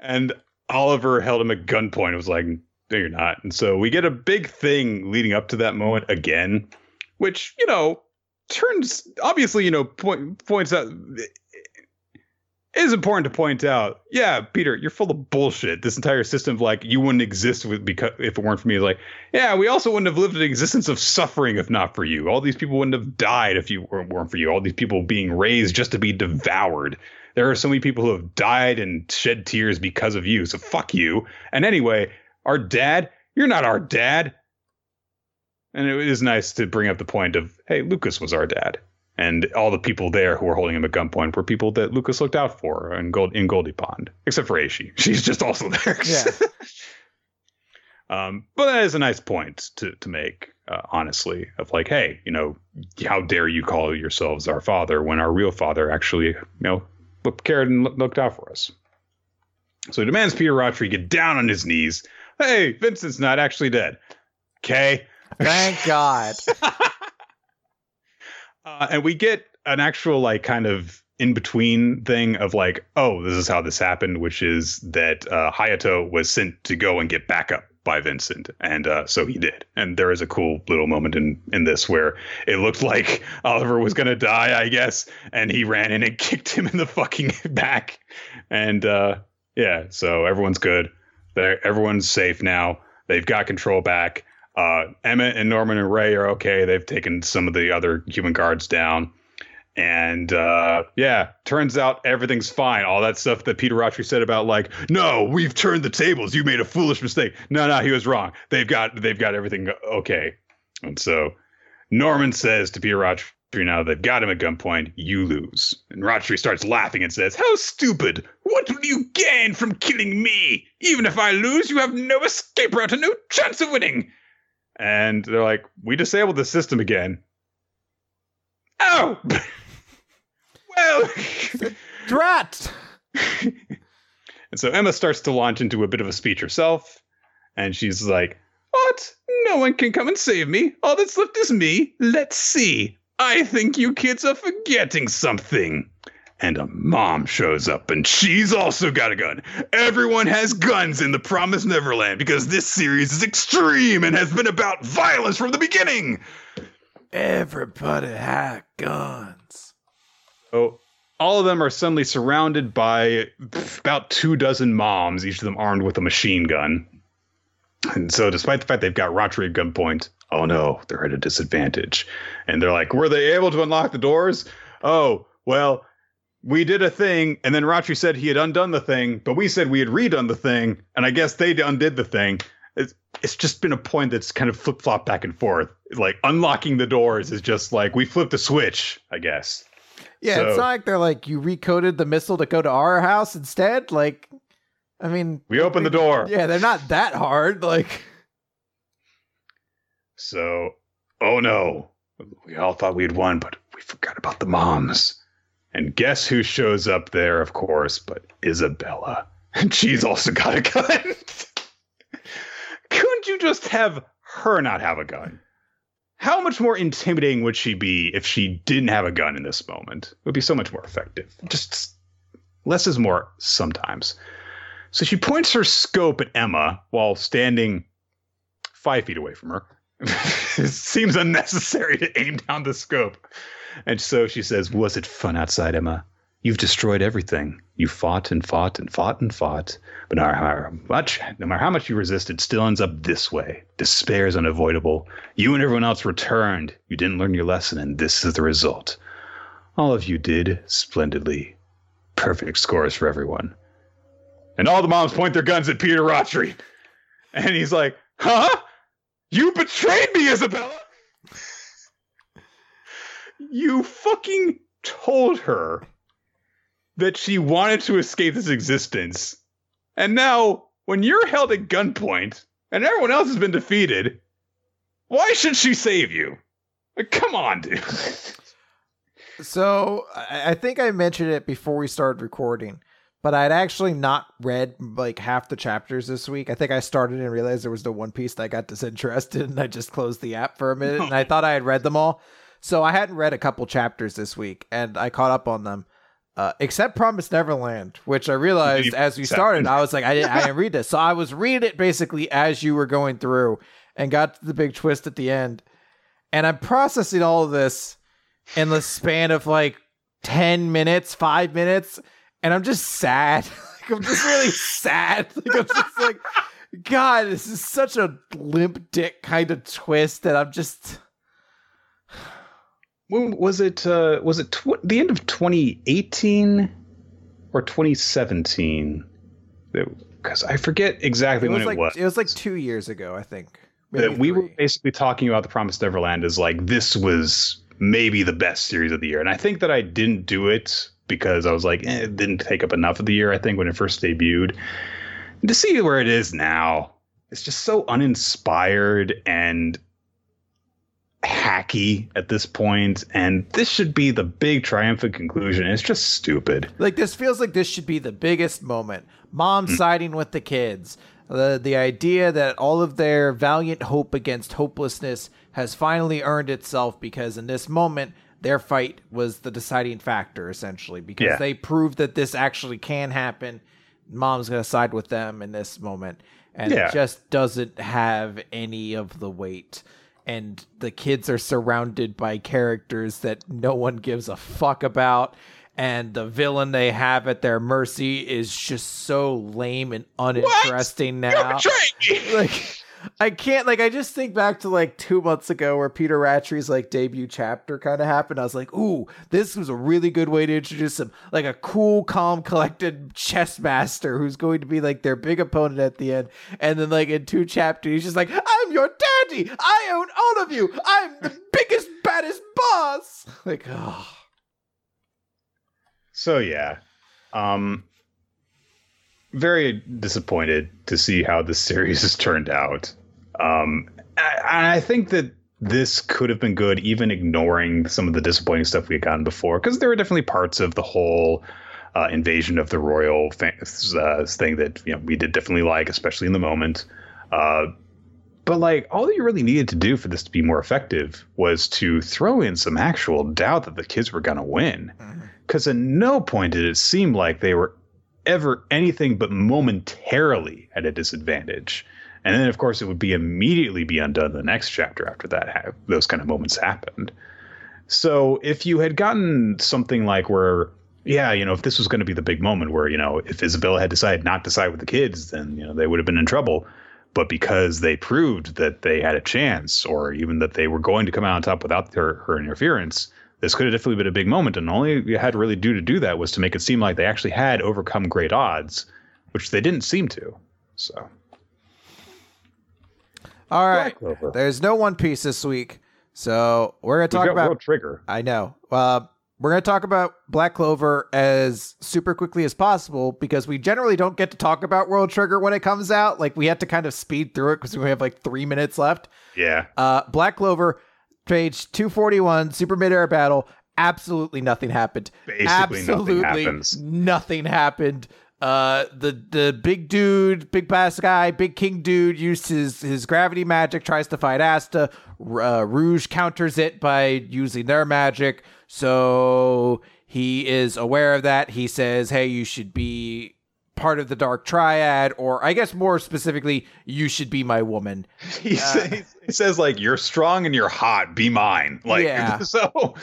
And Oliver held him at gunpoint. It was like, no, you're not. And so we get a big thing leading up to that moment again. Which, you know, turns obviously, you know, point, points out it is important to point out. Yeah, Peter, you're full of bullshit. This entire system of like you wouldn't exist with because if it weren't for me. Like, yeah, we also wouldn't have lived an existence of suffering if not for you. All these people wouldn't have died if you weren't for you. All these people being raised just to be devoured. There are so many people who have died and shed tears because of you. So fuck you. And anyway, our dad, you're not our dad. And it is nice to bring up the point of, hey, Lucas was our dad. And all the people there who were holding him at gunpoint were people that Lucas looked out for in, Gold, in Goldie Pond. Except for Aishi. She's just also there. Yeah. um, but that is a nice point to, to make, uh, honestly, of like, hey, you know, how dare you call yourselves our father when our real father actually, you know, cared and looked out for us. So he demands Peter Rothery get down on his knees. Hey, Vincent's not actually dead. Okay. Thank God. uh, and we get an actual like kind of in between thing of like, oh, this is how this happened, which is that uh, Hayato was sent to go and get backup by Vincent. And uh, so he did. And there is a cool little moment in, in this where it looked like Oliver was going to die, I guess. And he ran in and kicked him in the fucking back. And uh, yeah, so everyone's good. They're, everyone's safe now. They've got control back. Uh, Emmett and Norman and Ray are okay. They've taken some of the other human guards down. And uh, yeah, turns out everything's fine. All that stuff that Peter Rothery said about like, no, we've turned the tables. You made a foolish mistake. No, no, he was wrong. They've got they've got everything okay. And so Norman says to Peter Rothery, now they've got him at gunpoint, you lose. And Rothery starts laughing and says, how stupid. What will you gain from killing me? Even if I lose, you have no escape route and no chance of winning. And they're like, we disabled the system again. Oh! Well! Drat! And so Emma starts to launch into a bit of a speech herself. And she's like, what? No one can come and save me. All that's left is me. Let's see. I think you kids are forgetting something. And a mom shows up, and she's also got a gun. Everyone has guns in the Promised Neverland because this series is extreme and has been about violence from the beginning. Everybody had guns. Oh, all of them are suddenly surrounded by about two dozen moms, each of them armed with a machine gun. And so despite the fact they've got Rothery at gunpoint, oh no, they're at a disadvantage. And they're like, were they able to unlock the doors? Oh, well... we did a thing, and then Rothery said he had undone the thing, but we said we had redone the thing, and I guess they undid the thing. It's, it's just been a point that's kind of flip-flop back and forth. Like, unlocking the doors is just like, we flipped the switch, I guess. Yeah, so, it's not like they're like, you recoded the missile to go to our house instead? Like, I mean... we opened the door. Yeah, they're not that hard, like... So, oh no. We all thought we had won, but we forgot about the moms. And guess who shows up there, of course, but Isabella. And she's also got a gun. Couldn't you just have her not have a gun? How much more intimidating would she be if she didn't have a gun in this moment? It would be so much more effective. Just less is more sometimes. So she points her scope at Emma while standing five feet away from her. It seems unnecessary to aim down the scope. And so she says, "Was it fun outside, Emma? You've destroyed everything. You fought and fought and fought and fought. But no matter how much, no matter how much you resisted, still ends up this way. Despair is unavoidable. You and everyone else returned. You didn't learn your lesson, and this is the result. All of you did splendidly. Perfect scores for everyone." And all the moms point their guns at Peter Rotary. And he's like, "Huh? You betrayed me, Isabella! You fucking told her that she wanted to escape this existence. And now, when you're held at gunpoint, and everyone else has been defeated, why should she save you? Like, come on, dude." So, I think I mentioned it before we started recording, but I'd actually not read like half the chapters this week. I think I started and realized there was no One Piece that I got disinterested, and I just closed the app for a minute, no. and I thought I had read them all. So I hadn't read a couple chapters this week, and I caught up on them, uh, except Promised Neverland, which I realized as we started, I was like, I didn't, I didn't read this. So I was reading it basically as you were going through and got to the big twist at the end. And I'm processing all of this in the span of like ten minutes, five minutes. And I'm just sad. Like, I'm just really sad. Like, I'm just like, God, this is such a limp dick kind of twist that I'm just... When was it? Uh, was it tw- the end of twenty eighteen or twenty seventeen? Because I forget exactly it when like, it was. It was like two years ago, I think. That we were basically talking about The Promised Neverland as like, this was maybe the best series of the year. And I think that I didn't do it because I was like, eh, it didn't take up enough of the year, I think, when it first debuted. And to see where it is now, it's just so uninspired and hacky at this point, and this should be the big triumphant conclusion. It's just stupid. Like, this feels like this should be the biggest moment. Mom mm. siding with the kids, the the idea that all of their valiant hope against hopelessness has finally earned itself, because in this moment their fight was the deciding factor, essentially, because yeah. they proved that this actually can happen. Mom's gonna side with them in this moment, and yeah. it just doesn't have any of the weight. And the kids are surrounded by characters that no one gives a fuck about. And the villain they have at their mercy is just so lame and uninteresting what? now. Like, I can't, like, I just think back to like two months ago where Peter Ratchery's like debut chapter kind of happened. I was like, ooh, this was a really good way to introduce him. Like a cool, calm, collected chess master who's going to be like their big opponent at the end. And then like in two chapters, he's just like, I'm your daddy. I own all of you. I'm the biggest, baddest boss. Like, oh. So, yeah. Um, very disappointed to see how the series has turned out. Um, and I think that this could have been good, even ignoring some of the disappointing stuff we had gotten before, because there were definitely parts of the whole uh, invasion of the royal thing, uh, thing that, you know, we did definitely like, especially in the moment. Uh, but like, all that you really needed to do for this to be more effective was to throw in some actual doubt that the kids were going to win, because at no point did it seem like they were ever anything but momentarily at a disadvantage. And then, of course, it would be immediately be undone the next chapter after that ha- those kind of moments happened. So if you had gotten something like where, yeah, you know, if this was going to be the big moment where, you know, if Isabella had decided not to side with the kids, then, you know, they would have been in trouble. But because they proved that they had a chance, or even that they were going to come out on top without her, her interference, this could have definitely been a big moment, and all you had really do to do that was to make it seem like they actually had overcome great odds, which they didn't seem to. So, all right, there's no One Piece this week, so we're gonna talk about World Trigger. I know. Uh, we're gonna talk about Black Clover as super quickly as possible, because we generally don't get to talk about World Trigger when it comes out. Like, we have to kind of speed through it because we have like three minutes left. Yeah. Uh, Black Clover. Page two forty-one, Super Mid-Air Battle, Absolutely nothing happened. Basically Absolutely nothing happens. Nothing happened. Uh, the the big dude, big bass guy, big king dude used his, his gravity magic, tries to fight Asta. Uh, Rouge counters it by using their magic. So he is aware of that. He says, hey, you should be part of the Dark Triad, or I guess more specifically, you should be my woman. He, uh, says, he says, like, you're strong and you're hot. Be mine. Like, yeah. So...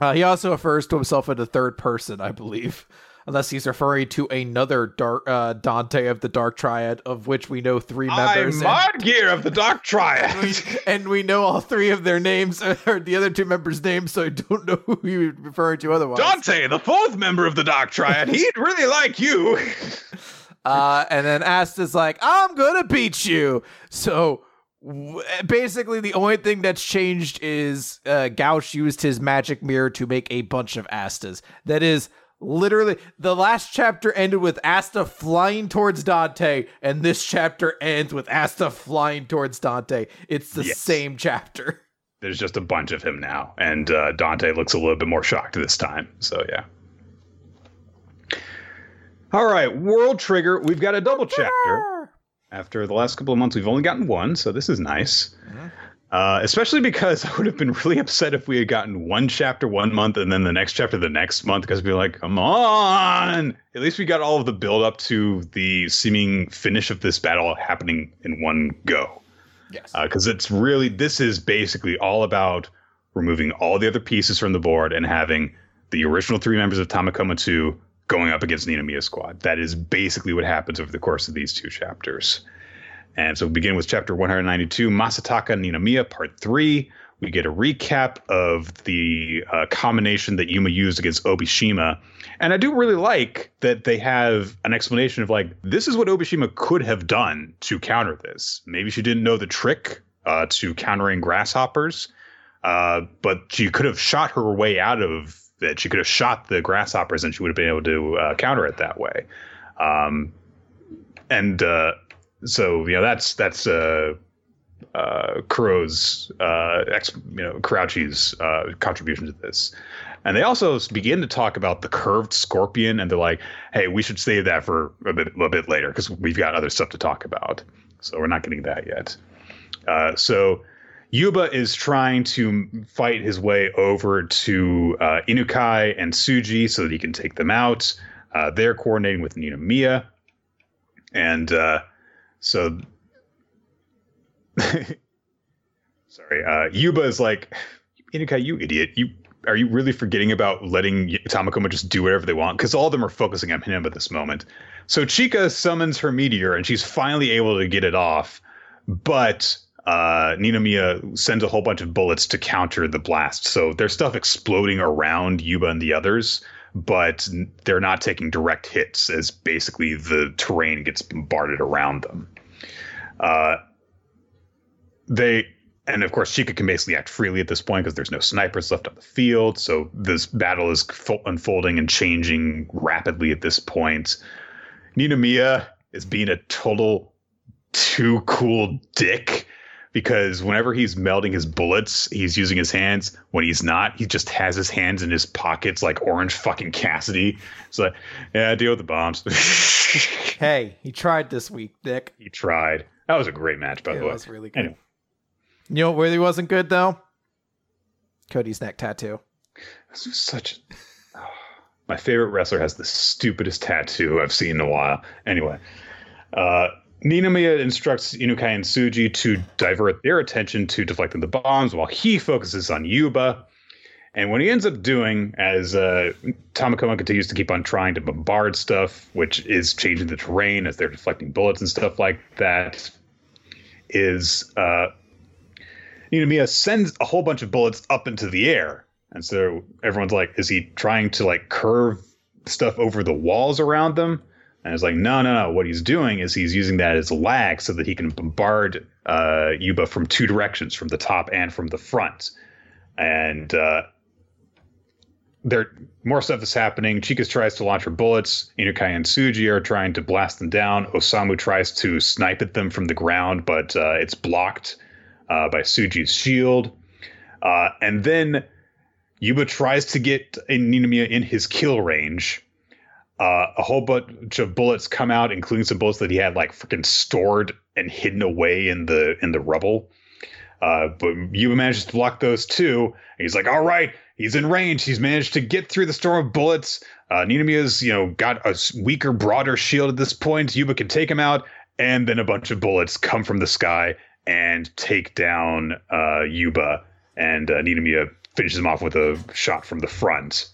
Uh, he also refers to himself in the third person, I believe, unless he's referring to another dark uh, Dante of the Dark Triad, of which we know three members. I'm and, Modgear of the Dark Triad, and we, and we know all three of their names, or the other two members' names. So I don't know who you're referring to otherwise. Dante, the fourth member of the Dark Triad, he'd really like you. uh, and then Asta's like, "I'm gonna beat you." So. Basically, the only thing that's changed is uh, Gauch used his magic mirror to make a bunch of Astas. That is literally the last chapter ended with Asta flying towards Dante, and this chapter ends with Asta flying towards Dante. It's the yes. same chapter. There's just a bunch of him now, and uh, Dante looks a little bit more shocked this time. So, yeah. All right, World Trigger. We've got a double chapter. After the last couple of months, we've only gotten one, so this is nice. Mm-hmm. Uh, especially because I would have been really upset if we had gotten one chapter one month and then the next chapter the next month, because we'd be like, come on! At least we got all of the build-up to the seeming finish of this battle happening in one go. Yes. Because uh, it's really, this is basically all about removing all the other pieces from the board and having the original three members of Tamakomatsu going up against the Ninomiya squad. That is basically what happens over the course of these two chapters. And so we begin with chapter one ninety-two, Masataka Ninomiya, part three. We get a recap of the uh, combination that Yuma used against Obishima. And I do really like that they have an explanation of, like, this is what Obishima could have done to counter this. Maybe she didn't know the trick uh, to countering grasshoppers, uh, but she could have shot her way out of that she could have shot the grasshoppers and she would have been able to uh, counter it that way. Um, and uh, so, you know, that's that's uh, uh, Kuro's, uh, ex, you know, Kuroichi's uh, contribution to this. And they also begin to talk about the curved scorpion, and they're like, hey, we should save that for a bit, a bit later because we've got other stuff to talk about. So we're not getting that yet. Uh, so... Yuba is trying to fight his way over to uh, Inukai and Tsuji so that he can take them out. Uh, they're coordinating with Ninomiya. And uh, so... Sorry. Uh, Yuba is like, Inukai, you idiot. You Are you really forgetting about letting Tamakoma just do whatever they want? Because all of them are focusing on him at this moment. So Chika summons her meteor, and she's finally able to get it off. But... Uh, Ninomiya sends a whole bunch of bullets to counter the blast. So there's stuff exploding around Yuba and the others, but they're not taking direct hits as basically the terrain gets bombarded around them. Uh, they, and of course, Chika can basically act freely at this point because there's no snipers left on the field. So this battle is unfolding and changing rapidly at this point. Ninomiya is being a total too cool dick. Because whenever he's melding his bullets, he's using his hands. When he's not, he just has his hands in his pockets like Orange fucking Cassidy. It's like, yeah, deal with the bombs. Hey, he tried this week, Nick. He tried. That was a great match, by yeah, the way. It was really good. Anyway. You know what really wasn't good, though? Cody's neck tattoo. This was such a... My favorite wrestler has the stupidest tattoo I've seen in a while. Anyway. Uh... Ninomiya instructs Inukai and Tsuji to divert their attention to deflecting the bombs while he focuses on Yuba. And what he ends up doing, as uh, Tamakoma continues to keep on trying to bombard stuff, which is changing the terrain as they're deflecting bullets and stuff like that, is uh, Ninomiya sends a whole bunch of bullets up into the air. And so everyone's like, is he trying to like curve stuff over the walls around them? And it's like, no, no, no. What he's doing is he's using that as lag so that he can bombard uh, Yuba from two directions, from the top and from the front. And uh, there, more stuff is happening. Chika tries to launch her bullets. Inukai and Tsuji are trying to blast them down. Osamu tries to snipe at them from the ground, but uh, it's blocked uh, by Tsuji's shield. Uh, and then Yuba tries to get Ninomiya in his kill range. Uh, a whole bunch of bullets come out, including some bullets that he had like freaking stored and hidden away in the in the rubble. Uh, but Yuba manages to block those too. And he's like, all right, he's in range. He's managed to get through the storm of bullets. Uh, Ninomiya's, you know, got a weaker, broader shield at this point. Yuba can take him out. And then a bunch of bullets come from the sky and take down uh, Yuba. And uh, Ninomiya finishes him off with a shot from the front.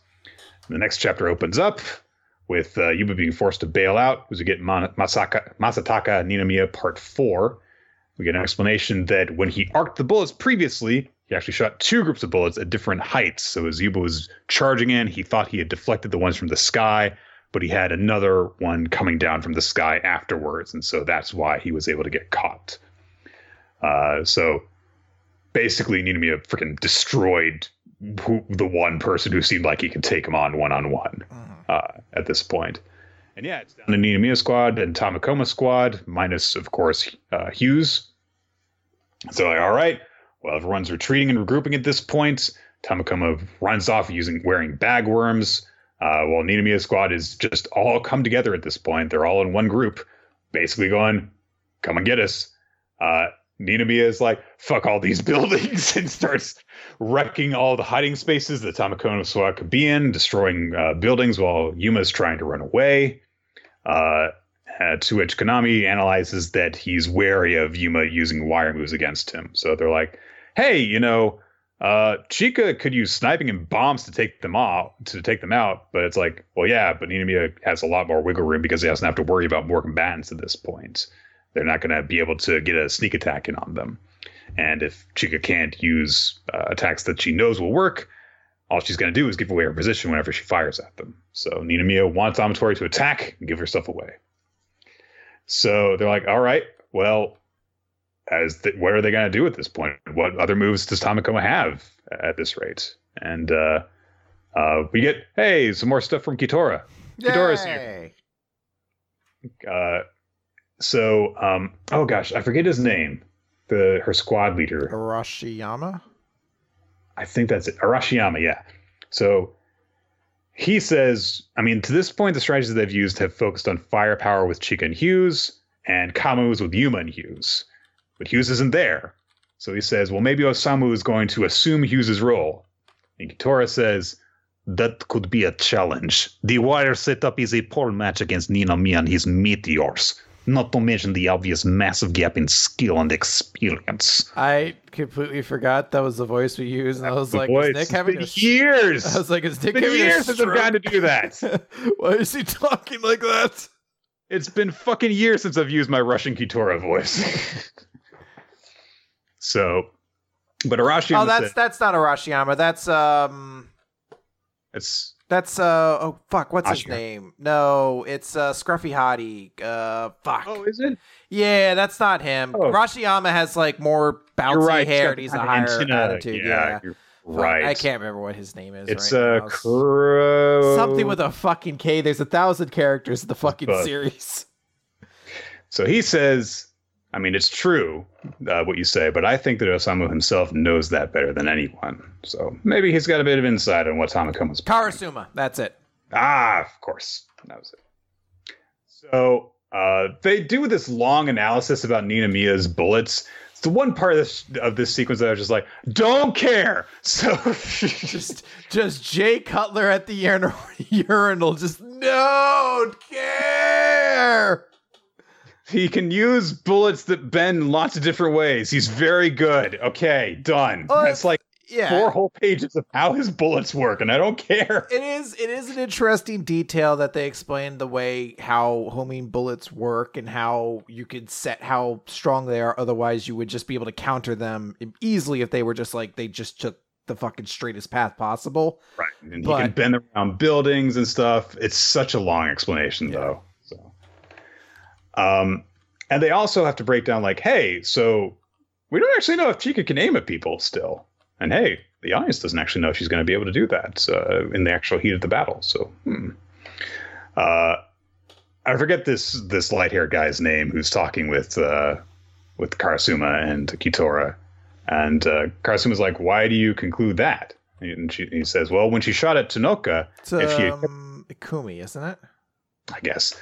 And the next chapter opens up with uh, Yuba being forced to bail out as we get Mon- Masaka- Masataka Ninomiya Part four. We get an explanation that when he arced the bullets previously, he actually shot two groups of bullets at different heights. So as Yuba was charging in, he thought he had deflected the ones from the sky, but he had another one coming down from the sky afterwards. And so that's why he was able to get caught. Uh, so... Basically, Ninomiya freaking destroyed who, the one person who seemed like he could take him on one-on-one uh, at this point. And yeah, it's down to Ninomiya squad and Tamakoma squad, minus, of course, uh, Hughes. So, like, all right, well, everyone's retreating and regrouping at this point. Tamakoma runs off using wearing bagworms, uh, while Ninomiya squad is just all come together at this point. They're all in one group, basically going, come and get us. Uh, Ninomiya is like, fuck all these buildings, and starts wrecking all the hiding spaces that Tamakoma squad could be in, destroying uh, buildings while Yuma's trying to run away. Uh, uh, to which Konami analyzes that he's wary of Yuma using wire moves against him. So they're like, hey, you know, uh, Chika could use sniping and bombs to take them off, to take them out. But it's like, well, yeah, but Ninomiya has a lot more wiggle room because he doesn't have to worry about more combatants at this point. They're not going to be able to get a sneak attack in on them. And if Chika can't use uh, attacks that she knows will work, all she's going to do is give away her position whenever she fires at them. So Ninomiya wants Amatori to attack and give herself away. So they're like, all right, well, as th- what are they going to do at this point? What other moves does Tamakoma have at this rate? And uh, uh, we get, hey, some more stuff from Kitora. Yay! Kitora's here. Uh, So, um, oh gosh, I forget his name. The her squad leader, Arashiyama. I think that's it, Arashiyama. Yeah. So he says, I mean, to this point, the strategies they've used have focused on firepower with Chika and Hughes, and Kamu's with Yuma and Hughes. But Hughes isn't there, so he says, well, maybe Osamu is going to assume Hughes's role. And Kitora says, that could be a challenge. The wire setup is a poor match against Ninomiya and his meteors. Not to mention the obvious massive gap in skill and experience. I completely forgot that was the voice we used, and I was, like, is Nick having a years. I was like, "Is Nick having years since I've gotten to do that? Why is he talking like that? It's been fucking years since I've used my Russian Kitora voice." So, but Arashiyama. Oh, that's said, that's not Arashiyama. That's um. It's. That's, uh, oh, fuck, what's Ashura. His name? No, it's, uh, Scruffy Hottie. Uh, fuck. Oh, is it? Yeah, that's not him. Oh. Rashiyama has, like, more bouncy right. hair, and he's a higher antenna. attitude. Yeah, yeah. You're right. Fuck, I can't remember what his name is. It's, right uh, now. Crow. Something with a fucking K. There's a thousand characters in the fucking but. series. So he says, I mean, it's true, uh, what you say, but I think that Osamu himself knows that better than anyone. So maybe he's got a bit of insight on what Tamakoma's playing. Karasuma, that's it. Ah, of course. That was it. So uh, they do this long analysis about Ninomiya's bullets. It's the one part of this, of this sequence that I was just like, don't care. So just just Jay Cutler at the ur- urinal, just don't care. He can use bullets that bend lots of different ways. He's very good. Okay, done. Uh, That's like yeah. four whole pages of how his bullets work, and I don't care. It is it is an interesting detail that they explain the way how homing bullets work and how you could set how strong they are. Otherwise, you would just be able to counter them easily if they were just like they just took the fucking straightest path possible. Right, and but, he can bend around buildings and stuff. It's such a long explanation, yeah. though. Um, and they also have to break down like, hey, so we don't actually know if Chika can aim at people still. And hey, the audience doesn't actually know if she's going to be able to do that uh, in the actual heat of the battle. So, hmm. Uh, I forget this, this light-haired guy's name who's talking with, uh, with Karasuma and Kitora. And uh, Karasuma's like, why do you conclude that? And she, he says, well, when she shot at Tanoka, it's, if she... Um, Ikumi, isn't it? I guess.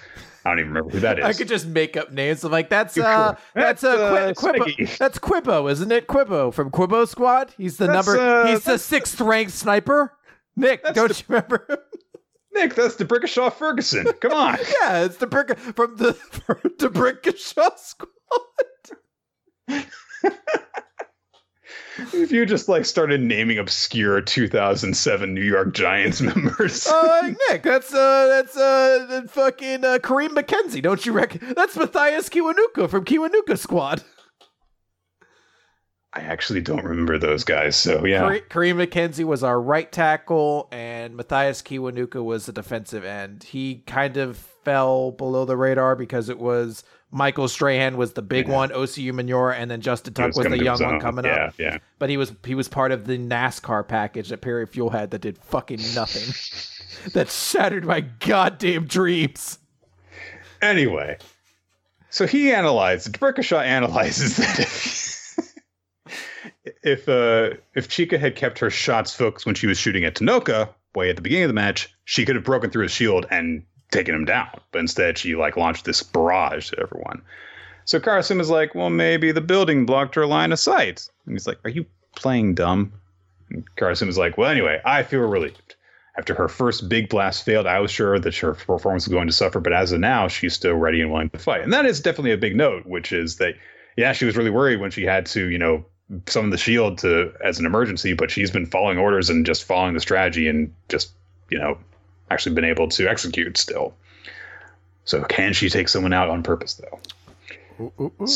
I don't even remember who that is. I could just make up names. I'm like, that's uh, sure. that's uh, Qu- uh, Quibbo. That's Quibbo, isn't it? Quibbo from Quibbo Squad. He's the that's, number. Uh, he's the sixth ranked sniper. Nick, don't the, you remember? Nick, that's D'Brickashaw Ferguson. Come on. Yeah, it's the brick from the from D'Brickashaw Squad. If you just like started naming obscure two thousand seven New York Giants members, uh, like Nick, that's uh, that's uh, fucking uh, Kareem McKenzie, don't you reckon? That's Matthias Kiwanuka from Kiwanuka Squad. I actually don't remember those guys, so yeah. Kareem, Kareem McKenzie was our right tackle, and Matthias Kiwanuka was the defensive end. He kind of fell below the radar because it was Michael Strahan was the big yeah. one, O C U Minora, and then Justin Tuck was, was the young one coming yeah, up. Yeah. But he was he was part of the NASCAR package that Perry Fuel had that did fucking nothing. That shattered my goddamn dreams. Anyway, so he analyzed, D'Brickashaw analyzes that if if, uh, if Chika had kept her shots focused when she was shooting at Tanoka way at the beginning of the match, she could have broken through his shield and taking him down, but instead she like launched this barrage to everyone. So Carson was like, well, maybe the building blocked her line of sight. And he's like, are you playing dumb? And Carson was like, well, anyway, I feel relieved. After her first big blast failed, I was sure that her performance was going to suffer, but as of now, she's still ready and willing to fight. And that is definitely a big note, which is that, yeah, she was really worried when she had to, you know, summon the shield to as an emergency, but she's been following orders and just following the strategy and just, you know, actually been able to execute still. So can she take someone out on purpose, though? Ooh, ooh, ooh.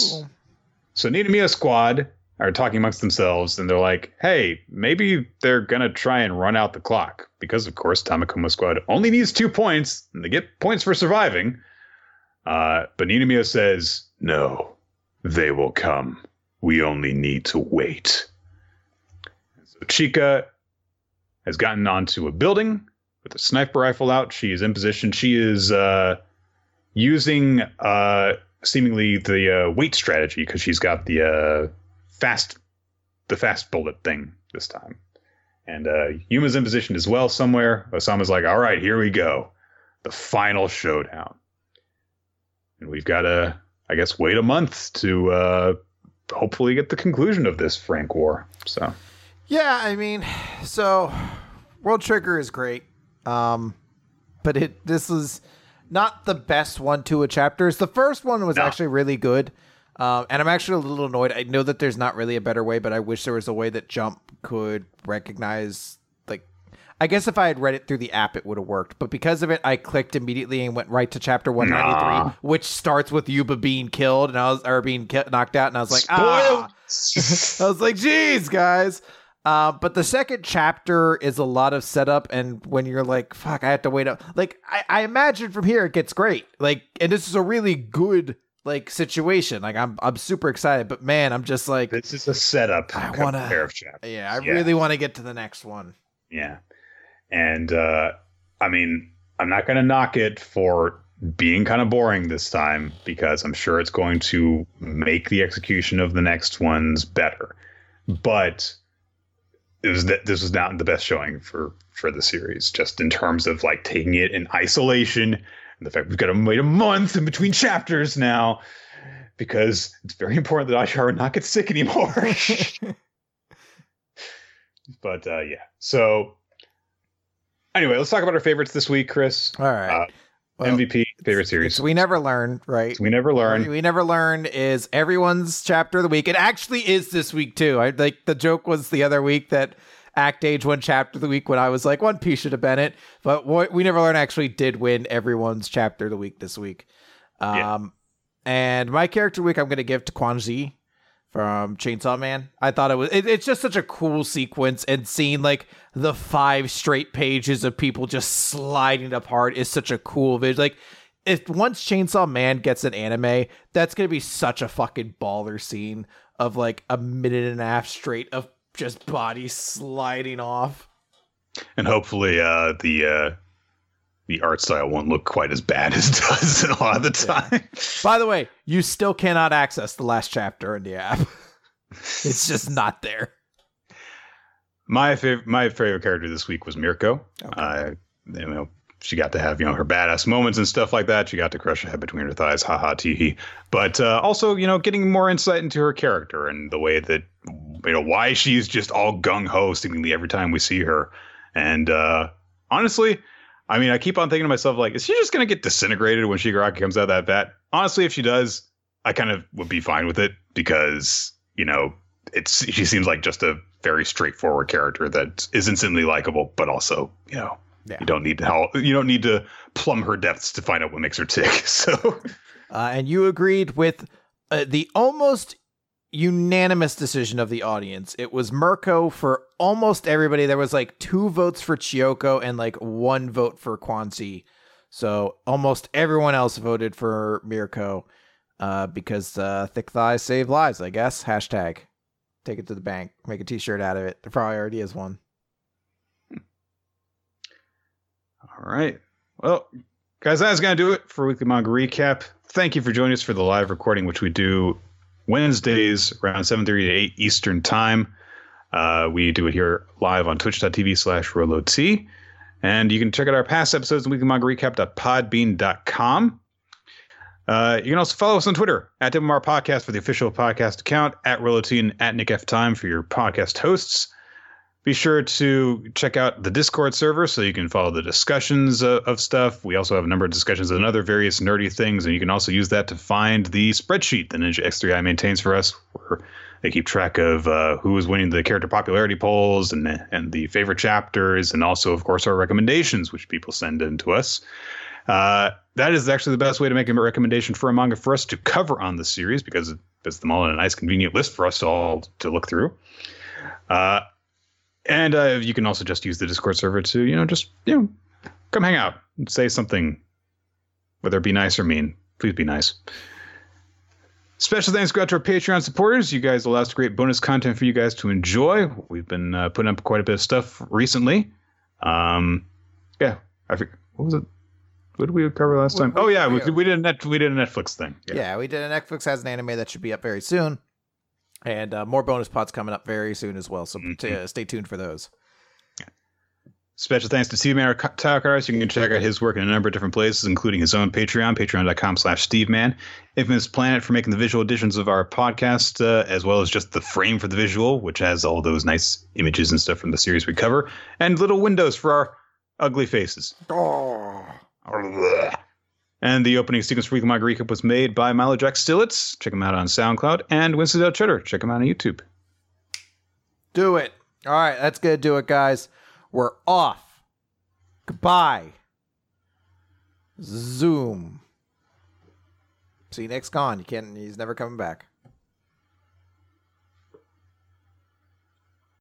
So Ninomiya squad are talking amongst themselves, and they're like, hey, maybe they're going to try and run out the clock. Because, of course, Tamakoma squad only needs two points, and they get points for surviving. Uh, but Ninomiya says, no, they will come. We only need to wait. So Chika has gotten onto a building with a sniper rifle out. She is in position. She is uh, using uh, seemingly the uh, wait strategy because she's got the uh, fast the fast bullet thing this time. And uh, Yuma's in position as well somewhere. Osama's like, all right, here we go. The final showdown. And we've got to, I guess, wait a month to uh, hopefully get the conclusion of this Frank war. So, yeah, I mean, so World Trigger is great. Um, but it this is not the best one to a chapter. It's the first one was no. actually really good, um, and I'm actually a little annoyed. I know that there's not really a better way, but I wish there was a way that Jump could recognize. Like, I guess if I had read it through the app, it would have worked. But because of it, I clicked immediately and went right to chapter one ninety-three, nah. which starts with Yuba being killed and I was or being ki- knocked out, and I was like, Spoiled. ah, I was like, geez, guys. Uh, but the second chapter is a lot of setup, and when you're like, fuck, I have to wait up. Like, I, I imagine from here it gets great. Like, and this is a really good, like, situation. Like, I'm I'm super excited, but man, I'm just like... This is a setup. I want to... Yeah, I yeah. really want to get to the next one. Yeah. And, uh, I mean, I'm not going to knock it for being kind of boring this time, because I'm sure it's going to make the execution of the next ones better. But... It was that this was not the best showing for, for the series, just in terms of like taking it in isolation and the fact we've got to wait a month in between chapters now because it's very important that Ashihara not get sick anymore. But uh, yeah, so anyway, let's talk about our favorites this week, Chris. All right. Uh, well, M V P favorite series. It's we never learn, right? It's we never learn. We never learn is everyone's chapter of the week. It actually is this week too. I like the joke was the other week that Actage won chapter of the week when I was like One Piece should have been it, but what we never learn actually did win everyone's chapter of the week this week. Um, yeah. And my character of the week I'm going to give to Quanji from Chainsaw Man. I thought it was it, it's just such a cool sequence, and seeing like the five straight pages of people just sliding apart is such a cool visual. Like, if once Chainsaw Man gets an anime, that's gonna be such a fucking baller scene of like a minute and a half straight of just bodies sliding off. And hopefully uh the uh the art style won't look quite as bad as it does a lot of the time. Yeah. By the way, you still cannot access the last chapter in the app. It's just not there. My favorite, my favorite character this week was Mirko. Okay. Uh, you know, she got to have, you know, her badass moments and stuff like that. She got to crush her head between her thighs. Ha ha, tee hee. But uh, also, you know, getting more insight into her character and the way that, you know, why she's just all gung ho seemingly every time we see her. And uh, honestly, I mean, I keep on thinking to myself, like, is she just going to get disintegrated when Shigaraki comes out of that vat? Honestly, if she does, I kind of would be fine with it because, you know, it's she seems like just a very straightforward character that is instantly likable, but also, you know, yeah. you don't need to how you don't need to plumb her depths to find out what makes her tick. So, uh, and you agreed with uh, the almost unanimous decision of the audience. It was Mirko for almost everybody. There was like two votes for Chiyoko and like one vote for Kwanzi. So almost everyone else voted for Mirko uh, because uh, thick thighs save lives, I guess. Hashtag. Take it to the bank. Make a t-shirt out of it. There probably already is one. All right. Well, guys, that's going to do it for Weekly Manga Recap. Thank you for joining us for the live recording, which we do Wednesdays around seven thirty to eight Eastern Time. Uh, we do it here live on twitch dot t v slash Rolo T. And you can check out our past episodes on weekly manga recap dot podbean dot com. Uh, you can also follow us on Twitter at W M R Podcast for the official podcast account, at Rolotine, at Nick F. Time for your podcast hosts. Be sure to check out the Discord server so you can follow the discussions uh, of stuff. We also have a number of discussions on other various nerdy things, and you can also use that to find the spreadsheet that Ninja X three I maintains for us, where they keep track of uh, who is winning the character popularity polls and, and the favorite chapters, and also, of course, our recommendations, which people send in to us. Uh, that is actually the best way to make a recommendation for a manga for us to cover on the series, because it puts them all in a nice, convenient list for us all to look through. Uh, and uh, you can also just use the Discord server to, you know, just, you know, come hang out and say something, whether it be nice or mean. Please be nice. Special thanks go out to our Patreon supporters. You guys allow us to create bonus content for you guys to enjoy. We've been uh, putting up quite a bit of stuff recently. Um, yeah, I forget. What was it? What did we cover last time? What, what, oh yeah, we, we did a net, we did a Netflix thing. Yeah. yeah, we did a Netflix has an anime that should be up very soon, and uh, more bonus pods coming up very soon as well. So mm-hmm. t- uh, stay tuned for those. Special thanks to Steve Mann, our title artist. You can check out his work in a number of different places, including his own Patreon, patreon dot com slash Steve Mann. Infamous Planet for making the visual editions of our podcast, uh, as well as just the frame for the visual, which has all those nice images and stuff from the series we cover, and little windows for our ugly faces. Oh. And the opening sequence for Weekly Manga Recap was made by Milo Jack Stillitz. Check him out on SoundCloud. And Winston Del Cheddar. Check him out on YouTube. Do it. All right, that's going to do it, guys. We're off. Goodbye. Zoom. See you next con. You can't, he's never coming back.